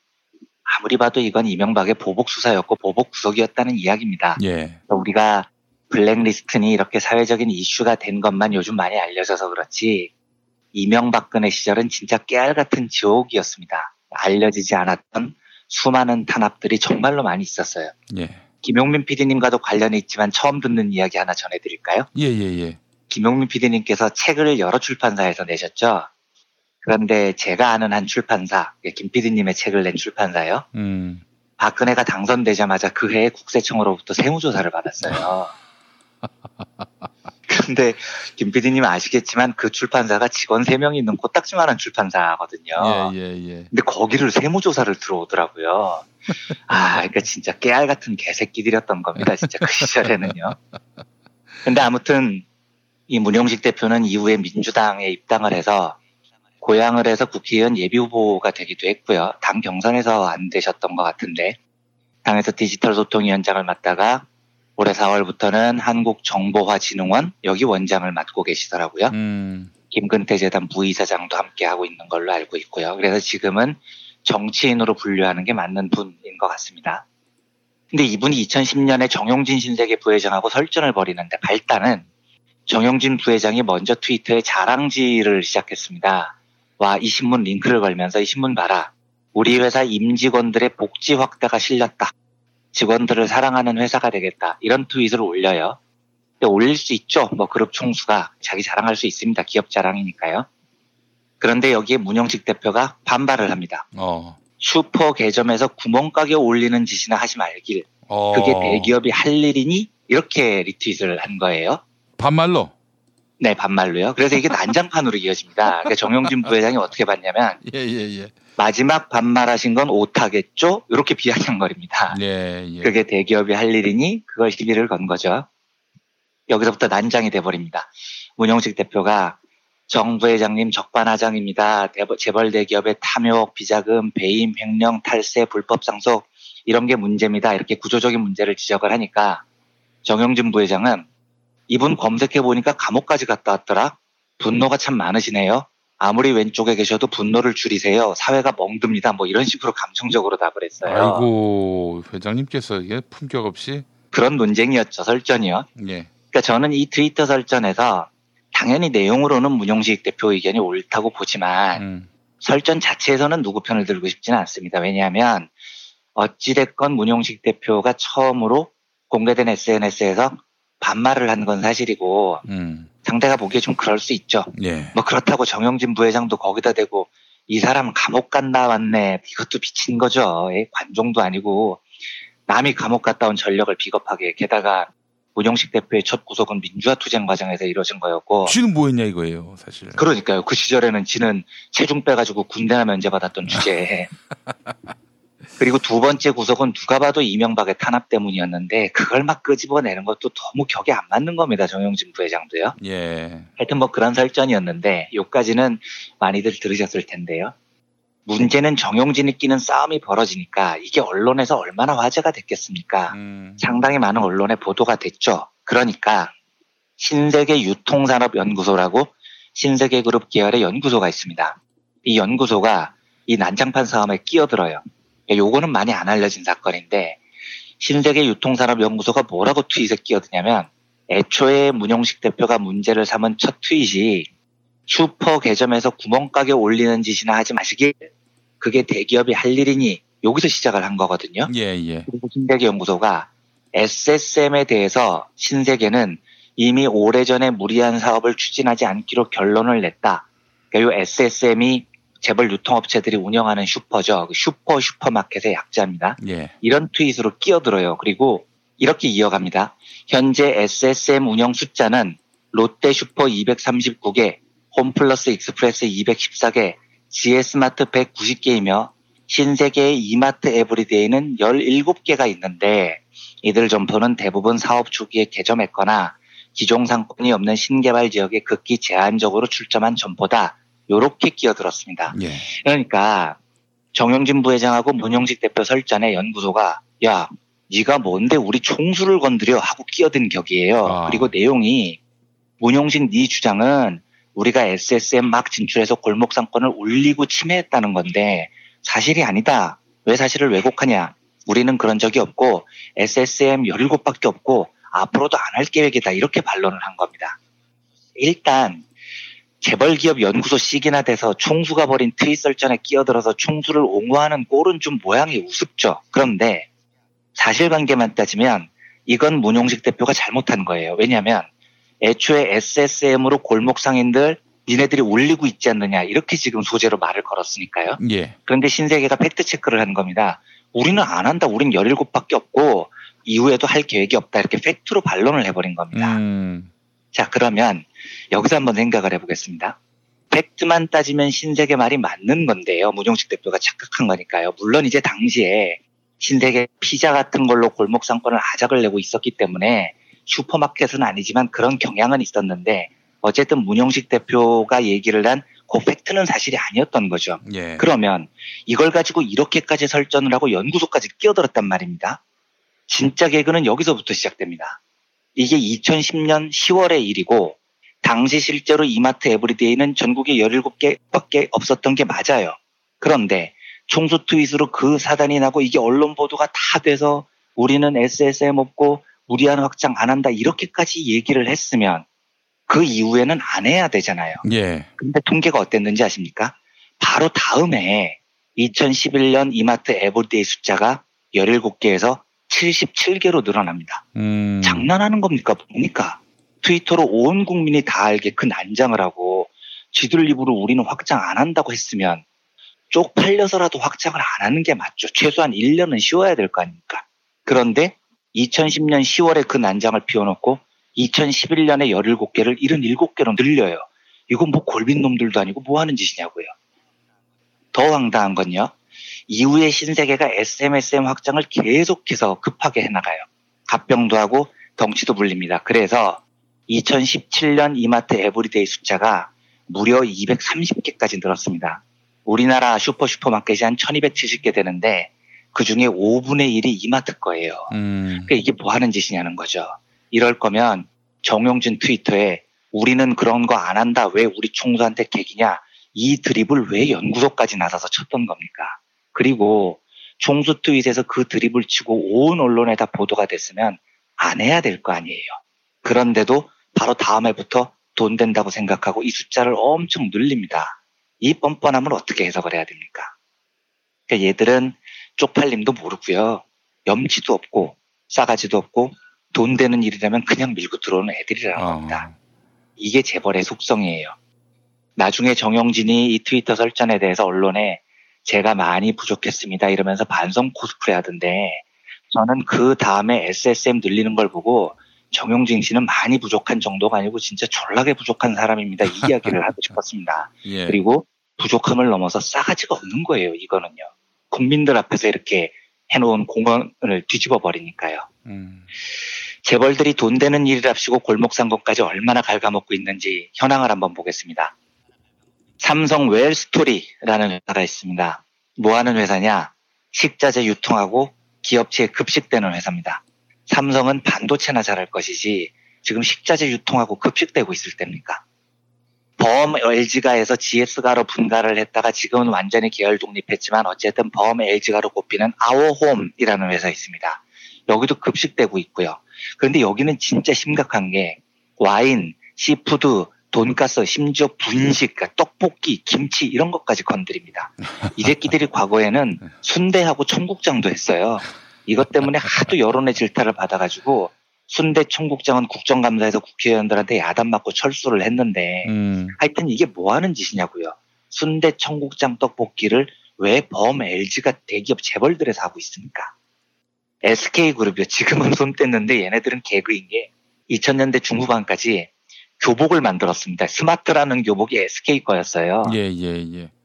아무리 봐도 이건 이명박의 보복수사였고 보복구속이었다는 이야기입니다. 예. 우리가 블랙리스트니 이렇게 사회적인 이슈가 된 것만 요즘 많이 알려져서 그렇지 이명박근혜 시절은 진짜 깨알 같은 지옥이었습니다. 알려지지 않았던 수많은 탄압들이 정말로 많이 있었어요. 예. 김용민 PD님과도 관련이 있지만 처음 듣는 이야기 하나 전해드릴까요? 예. 김용민 PD님께서 책을 여러 출판사에서 내셨죠. 그런데 제가 아는 한 출판사, 김 PD님의 책을 낸 출판사요. 박근혜가 당선되자마자 그 해에 국세청으로부터 세무조사를 받았어요. 그런데 김 PD님은 아시겠지만 그 출판사가 직원 3명이 있는 코딱지만한 출판사거든요. 예. 근데 거기를 세무조사를 들어오더라고요. 아, 그러니까 진짜 깨알 같은 개새끼들이었던 겁니다. 진짜 그 시절에는요. 근데 아무튼 이 문용식 대표는 이후에 민주당에 입당을 해서 고향을 해서 국회의원 예비후보가 되기도 했고요. 당 경선에서 안 되셨던 것 같은데 당에서 디지털 소통위원장을 맡다가 올해 4월부터는 한국정보화진흥원 여기 원장을 맡고 계시더라고요. 김근태재단 부이사장도 함께하고 있는 걸로 알고 있고요. 그래서 지금은 정치인으로 분류하는 게 맞는 분인 것 같습니다. 근데 이분이 2010년에 정용진 신세계 부회장하고 설전을 벌이는데 발단은 정용진 부회장이 먼저 트위터에 자랑질을 시작했습니다. 와, 이 신문 링크를 걸면서 이 신문 봐라. 우리 회사 임직원들의 복지 확대가 실렸다. 직원들을 사랑하는 회사가 되겠다. 이런 트윗을 올려요. 근데 올릴 수 있죠. 뭐 그룹 총수가 자기 자랑할 수 있습니다. 기업 자랑이니까요. 그런데 여기에 문용식 대표가 반발을 합니다. 슈퍼 개점에서 구멍가게 올리는 짓이나 하지 말길. 그게 대기업이 할 일이니? 이렇게 리트윗을 한 거예요. 반말로? 네, 반말로요. 그래서 이게 난장판으로 이어집니다. 그러니까 정용진 부회장이 어떻게 봤냐면 마지막 반말하신 건 오타겠죠? 이렇게 비아냥거립니다. 예. 그게 대기업이 할 일이니 그걸 시비를 건 거죠. 여기서부터 난장이 돼버립니다. 문용식 대표가 정 부회장님 적반하장입니다. 재벌 대기업의 탐욕, 비자금, 배임, 횡령, 탈세, 불법 상속 이런 게 문제입니다. 이렇게 구조적인 문제를 지적을 하니까 정용진 부회장은 이분 검색해보니까 감옥까지 갔다 왔더라. 분노가 참 많으시네요. 아무리 왼쪽에 계셔도 분노를 줄이세요. 사회가 멍듭니다. 뭐 이런 식으로 감정적으로 답을 했어요. 아이고, 회장님께서 이게 품격 없이 그런 논쟁이었죠. 설전이요. 예. 그러니까 저는 이 트위터 설전에서 당연히 내용으로는 문용식 대표 의견이 옳다고 보지만 설전 자체에서는 누구 편을 들고 싶지는 않습니다. 왜냐하면 어찌됐건 문용식 대표가 처음으로 공개된 SNS에서 반말을 한 건 사실이고 상대가 보기에 좀 그럴 수 있죠. 예. 뭐 그렇다고 정용진 부회장도 거기다 대고 이 사람 감옥 갔다 왔네. 이것도 미친 거죠. 관종도 아니고 남이 감옥 갔다 온 전력을 비겁하게. 게다가 문용식 대표의 첫 구속은 민주화 투쟁 과정에서 이루어진 거였고. 지는 뭐 했냐 이거예요 사실. 그러니까요. 그 시절에는 지는 체중 빼가지고 군대나 면제받았던 주제에. 그리고 두 번째 구속은 누가 봐도 이명박의 탄압 때문이었는데 그걸 막 끄집어내는 것도 너무 격에 안 맞는 겁니다. 정용진 부회장도요. 예. 하여튼 뭐 그런 설전이었는데 요까지는 많이들 들으셨을 텐데요. 문제는 정용진이 끼는 싸움이 벌어지니까 이게 언론에서 얼마나 화제가 됐겠습니까? 상당히 많은 언론에 보도가 됐죠. 그러니까 신세계 유통산업연구소라고 신세계그룹 계열의 연구소가 있습니다. 이 연구소가 이 난장판 싸움에 끼어들어요. 요거는 많이 안 알려진 사건인데 신세계 유통산업연구소가 뭐라고 트윗에 끼어드냐면 애초에 문용식 대표가 문제를 삼은 첫 트윗이 슈퍼 개점에서 구멍가게 올리는 짓이나 하지 마시길. 그게 대기업이 할 일이니. 여기서 시작을 한 거거든요. 예. 그리고 신세계 연구소가 SSM에 대해서 신세계는 이미 오래전에 무리한 사업을 추진하지 않기로 결론을 냈다. 그러니까 이 SSM이 재벌 유통업체들이 운영하는 슈퍼죠. 슈퍼마켓의 약자입니다. 예. 이런 트윗으로 끼어들어요. 그리고 이렇게 이어갑니다. 현재 SSM 운영 숫자는 롯데 슈퍼 239개, 홈플러스 익스프레스 214개, GS마트 190개이며 신세계의 이마트 에브리데이는 17개가 있는데 이들 점포는 대부분 사업 초기에 개점했거나 기존 상권이 없는 신개발 지역에 극히 제한적으로 출점한 점포다. 요렇게 끼어들었습니다. 예. 그러니까 정용진 부회장하고 문용식 대표 설전에 연구소가 야, 네가 뭔데 우리 총수를 건드려 하고 끼어든 격이에요. 아. 그리고 내용이 문용식 네 주장은 우리가 SSM 막 진출해서 골목상권을 올리고 침해했다는 건데 사실이 아니다. 왜 사실을 왜곡하냐. 우리는 그런 적이 없고 SSM 17밖에 없고 앞으로도 안 할 계획이다. 이렇게 반론을 한 겁니다. 일단 재벌기업 연구소 시기나 돼서 총수가 벌인 트윗 설전에 끼어들어서 총수를 옹호하는 꼴은 좀 모양이 우습죠. 그런데 사실관계만 따지면 이건 문용식 대표가 잘못한 거예요. 왜냐하면 애초에 SSM으로 골목 상인들 니네들이 올리고 있지 않느냐 이렇게 지금 소재로 말을 걸었으니까요. 예. 그런데 신세계가 팩트체크를 한 겁니다. 우리는 안 한다. 우린 17밖에 없고 이후에도 할 계획이 없다. 이렇게 팩트로 반론을 해버린 겁니다. 자 그러면 여기서 한번 생각을 해보겠습니다. 팩트만 따지면 신세계 말이 맞는 건데요. 문용식 대표가 착각한 거니까요. 물론 이제 당시에 신세계 피자 같은 걸로 골목 상권을 아작을 내고 있었기 때문에 슈퍼마켓은 아니지만 그런 경향은 있었는데 어쨌든 문용식 대표가 얘기를 한 그 팩트는 사실이 아니었던 거죠. 예. 그러면 이걸 가지고 이렇게까지 설전을 하고 연구소까지 끼어들었단 말입니다. 진짜 개그는 여기서부터 시작됩니다. 이게 2010년 10월의 일이고 당시 실제로 이마트 에브리데이는 전국에 17개밖에 없었던 게 맞아요. 그런데 총수 트윗으로 그 사단이 나고 이게 언론 보도가 다 돼서 우리는 SSM 없고 무리한 확장 안 한다 이렇게까지 얘기를 했으면 그 이후에는 안 해야 되잖아요. 예. 근데 통계가 어땠는지 아십니까? 바로 다음 해에 2011년 이마트 에브리데이 숫자가 17개에서 77개로 늘어납니다. 장난하는 겁니까? 뭡니까? 트위터로 온 국민이 다 알게 큰 난장을 하고 지들 입으로 우리는 확장 안 한다고 했으면 쪽팔려서라도 확장을 안 하는 게 맞죠. 최소한 1년은 쉬어야 될 거 아닙니까? 그런데 2010년 10월에 그 난장을 피워놓고 2011년에 17개를 77개로 늘려요. 이건 뭐 골빈놈들도 아니고 뭐 하는 짓이냐고요. 더 황당한 건요. 이후에 신세계가 SMSM 확장을 계속해서 급하게 해나가요. 갑병도 하고 덩치도 불립니다. 그래서 2017년 이마트 에브리데이 숫자가 무려 230개까지 늘었습니다. 우리나라 슈퍼마켓이 한 1270개 되는데 그 중에 5분의 1이 이마트 거예요. 그러니까 이게 뭐 하는 짓이냐는 거죠. 이럴 거면 정용진 트위터에 우리는 그런 거 안 한다. 왜 우리 총수한테 개기냐. 이 드립을 왜 연구소까지 나서서 쳤던 겁니까? 그리고 총수 트윗에서 그 드립을 치고 온 언론에 다 보도가 됐으면 안 해야 될 거 아니에요. 그런데도 바로 다음 해부터 돈 된다고 생각하고 이 숫자를 엄청 늘립니다. 이 뻔뻔함을 어떻게 해석을 해야 됩니까? 그러니까 얘들은 쪽팔림도 모르고요. 염치도 없고 싸가지도 없고 돈 되는 일이라면 그냥 밀고 들어오는 애들이라는 겁니다. 이게 재벌의 속성이에요. 나중에 정용진이 이 트위터 설전에 대해서 언론에 제가 많이 부족했습니다 이러면서 반성 코스프레 하던데, 저는 그 다음에 SSM 늘리는 걸 보고 정용진 씨는 많이 부족한 정도가 아니고 진짜 졸라게 부족한 사람입니다. 이 이야기를 하고 싶었습니다. 예. 그리고 부족함을 넘어서 싸가지가 없는 거예요. 이거는요. 국민들 앞에서 이렇게 해놓은 공헌을 뒤집어 버리니까요. 재벌들이 돈 되는 일이랍시고 골목 산 것까지 얼마나 갉아먹고 있는지 현황을 한번 보겠습니다. 삼성 웰스토리라는 회사가 있습니다. 뭐 하는 회사냐? 식자재 유통하고 기업체에 급식되는 회사입니다. 삼성은 반도체나 잘할 것이지 지금 식자재 유통하고 급식되고 있을 때입니까? 범 LG가에서 GS가로 분가를 했다가 지금은 완전히 계열 독립했지만 어쨌든 범 LG가로 꼽히는 아워홈이라는 회사 있습니다. 여기도 급식되고 있고요. 그런데 여기는 진짜 심각한 게 와인, 시푸드, 돈가스, 심지어 분식, 떡볶이, 김치 이런 것까지 건드립니다. 이 새끼들이 과거에는 순대하고 청국장도 했어요. 이것 때문에 하도 여론의 질타를 받아가지고 순대 청국장은 국정감사에서 국회의원들한테 야단 맞고 철수를 했는데 하여튼 이게 뭐 하는 짓이냐고요. 순대 청국장 떡볶이를 왜 범 LG가 대기업 재벌들에서 하고 있습니까? SK그룹이요. 지금은 손 뗐는데 얘네들은 개그인 게 2000년대 중후반까지 교복을 만들었습니다. 스마트라는 교복이 SK 거였어요. 예.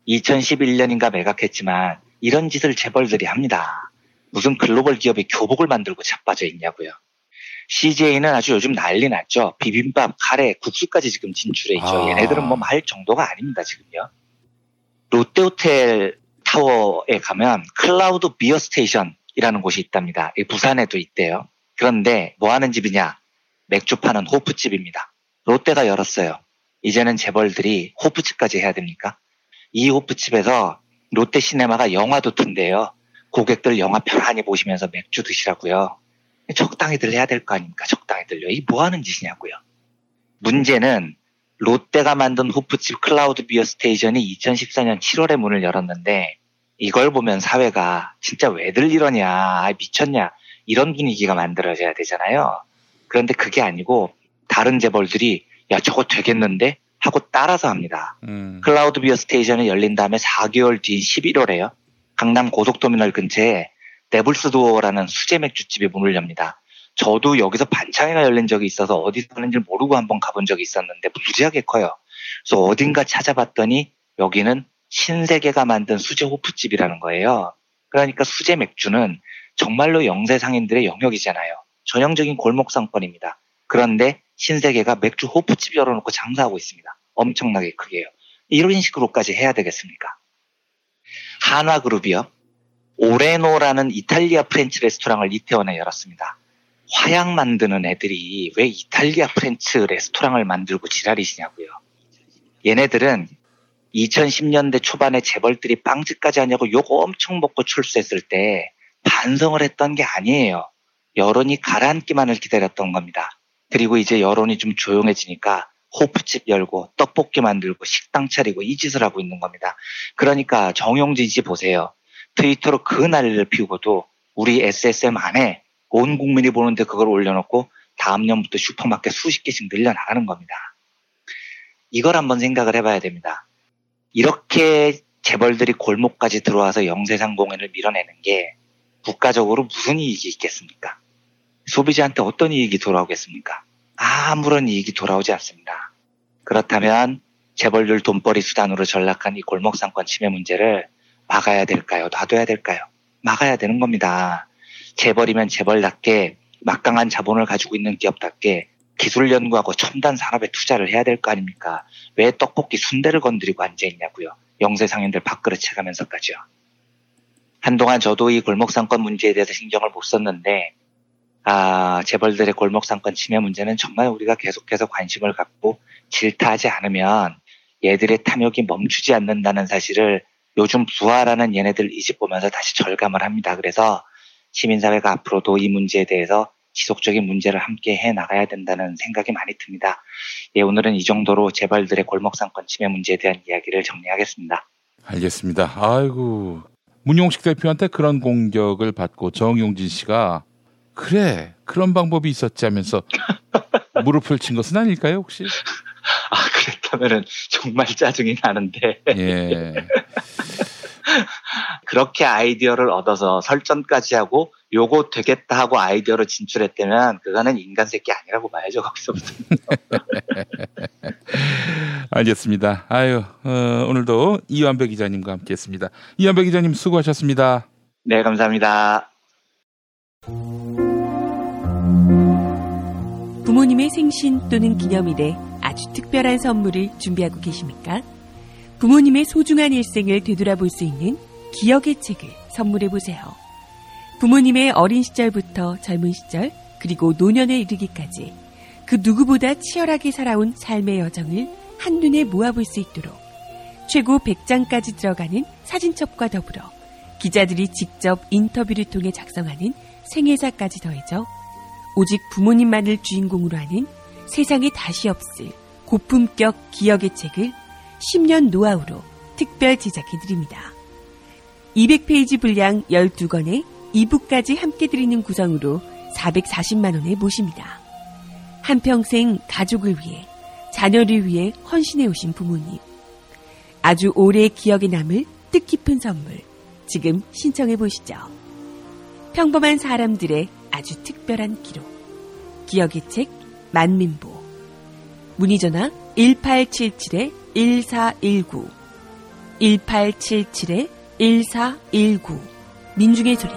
2011년인가 매각했지만 이런 짓을 재벌들이 합니다. 무슨 글로벌 기업이 교복을 만들고 자빠져 있냐고요. CJ는 아주 요즘 난리 났죠. 비빔밥, 카레, 국수까지 지금 진출해 있죠. 얘네들은 뭐 할 정도가 아닙니다. 지금요. 롯데호텔 타워에 가면 클라우드 비어 스테이션이라는 곳이 있답니다. 부산에도 있대요. 그런데 뭐 하는 집이냐. 맥주 파는 호프집입니다. 롯데가 열었어요. 이제는 재벌들이 호프집까지 해야 됩니까? 이 호프집에서 롯데 시네마가 영화도 튼데요. 고객들 영화 편안히 보시면서 맥주 드시라고요. 적당히들 해야 될 거 아닙니까? 적당히들요. 이게 뭐 하는 짓이냐고요. 문제는 롯데가 만든 호프집 클라우드 비어 스테이션이 2014년 7월에 문을 열었는데 이걸 보면 사회가 진짜 왜들 이러냐, 미쳤냐 이런 분위기가 만들어져야 되잖아요. 그런데 그게 아니고 다른 재벌들이 야 저거 되겠는데 하고 따라서 합니다. 클라우드 비어 스테이션이 열린 다음에 4개월 뒤인 11월에요. 강남 고속터미널 근처에 데블스도어라는 수제 맥주집이 문을 엽니다. 저도 여기서 반창회가 열린 적이 있어서 어디서 하는지 모르고 한번 가본 적이 있었는데 무지하게 커요. 그래서 어딘가 찾아봤더니 여기는 신세계가 만든 수제 호프집이라는 거예요. 그러니까 수제 맥주는 정말로 영세 상인들의 영역이잖아요. 전형적인 골목 상권입니다. 그런데 신세계가 맥주 호프집 열어놓고 장사하고 있습니다. 엄청나게 크게요. 이런 식으로까지 해야 되겠습니까? 한화그룹이요. 오레노라는 이탈리아 프렌치 레스토랑을 이태원에 열었습니다. 화약 만드는 애들이 왜 이탈리아 프렌치 레스토랑을 만들고 지랄이시냐고요. 얘네들은 2010년대 초반에 재벌들이 빵집까지 하냐고 욕 엄청 먹고 출세했을 때 반성을 했던 게 아니에요. 여론이 가라앉기만을 기다렸던 겁니다. 그리고 이제 여론이 좀 조용해지니까 호프집 열고 떡볶이 만들고 식당 차리고 이 짓을 하고 있는 겁니다. 그러니까 정용진 씨 보세요. 트위터로 그 난리를 피우고도 우리 SSM 안에 온 국민이 보는데 그걸 올려놓고 다음 년부터 슈퍼마켓 수십 개씩 늘려나가는 겁니다. 이걸 한번 생각을 해봐야 됩니다. 이렇게 재벌들이 골목까지 들어와서 영세상공인을 밀어내는 게 국가적으로 무슨 이익이 있겠습니까? 소비자한테 어떤 이익이 돌아오겠습니까? 아무런 이익이 돌아오지 않습니다. 그렇다면 재벌들 돈벌이 수단으로 전락한 이 골목상권 침해 문제를 막아야 될까요? 놔둬야 될까요? 막아야 되는 겁니다. 재벌이면 재벌답게 막강한 자본을 가지고 있는 기업답게 기술 연구하고 첨단 산업에 투자를 해야 될 거 아닙니까? 왜 떡볶이 순대를 건드리고 앉아있냐고요. 영세상인들 밥그릇 채가면서까지요. 한동안 저도 이 골목상권 문제에 대해서 신경을 못 썼는데 재벌들의 골목 상권 침해 문제는 정말 우리가 계속해서 관심을 갖고 질타하지 않으면 얘들의 탐욕이 멈추지 않는다는 사실을 요즘 부활하는 얘네들 이 집 보면서 다시 절감을 합니다. 그래서 시민사회가 앞으로도 이 문제에 대해서 지속적인 문제를 함께 해나가야 된다는 생각이 많이 듭니다. 예, 오늘은 이 정도로 재벌들의 골목상권 침해 문제에 대한 이야기를 정리하겠습니다. 알겠습니다. 아이고, 문용식 대표한테 그런 공격을 받고 정용진 씨가 그래, 그런 방법이 있었지 하면서 무릎을 친 것은 아닐까요, 혹시? 아, 그랬다면은 정말 짜증이 나는데. 예. 그렇게 아이디어를 얻어서 설전까지 하고 요거 되겠다 하고 아이디어로 진출했다면 그거는 인간 새끼 아니라고 봐야죠, 거기서부터. 알겠습니다. 아유, 오늘도 이완배 기자님과 함께했습니다. 이완배 기자님 수고하셨습니다. 네, 감사합니다. 부모님의 생신 또는 기념일에 아주 특별한 선물을 준비하고 계십니까? 부모님의 소중한 일생을 되돌아볼 수 있는 기억의 책을 선물해보세요. 부모님의 어린 시절부터 젊은 시절 그리고 노년에 이르기까지 그 누구보다 치열하게 살아온 삶의 여정을 한눈에 모아볼 수 있도록 최고 100장까지 들어가는 사진첩과 더불어 기자들이 직접 인터뷰를 통해 작성하는 생애사까지 더해져 오직 부모님만을 주인공으로 하는 세상에 다시 없을 고품격 기억의 책을 10년 노하우로 특별 제작해드립니다. 200페이지 분량 12권에 2부까지 함께 드리는 구성으로 440만원에 모십니다. 한평생 가족을 위해, 자녀를 위해 헌신해오신 부모님. 아주 오래 기억에 남을 뜻깊은 선물. 지금 신청해보시죠. 평범한 사람들의 아주 특별한 기록. 기억의 책 만민보. 문의전화 1877-1419 1877-1419 민중의 소리.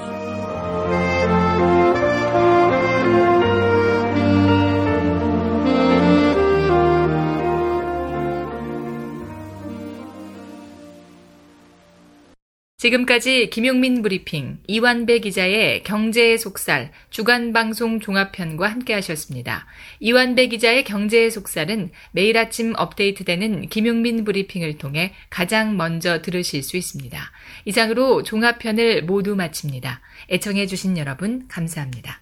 지금까지 김용민 브리핑, 이완배 기자의 경제의 속살, 주간방송 종합편과 함께하셨습니다. 이완배 기자의 경제의 속살은 매일 아침 업데이트되는 김용민 브리핑을 통해 가장 먼저 들으실 수 있습니다. 이상으로 종합편을 모두 마칩니다. 애청해주신 여러분 감사합니다.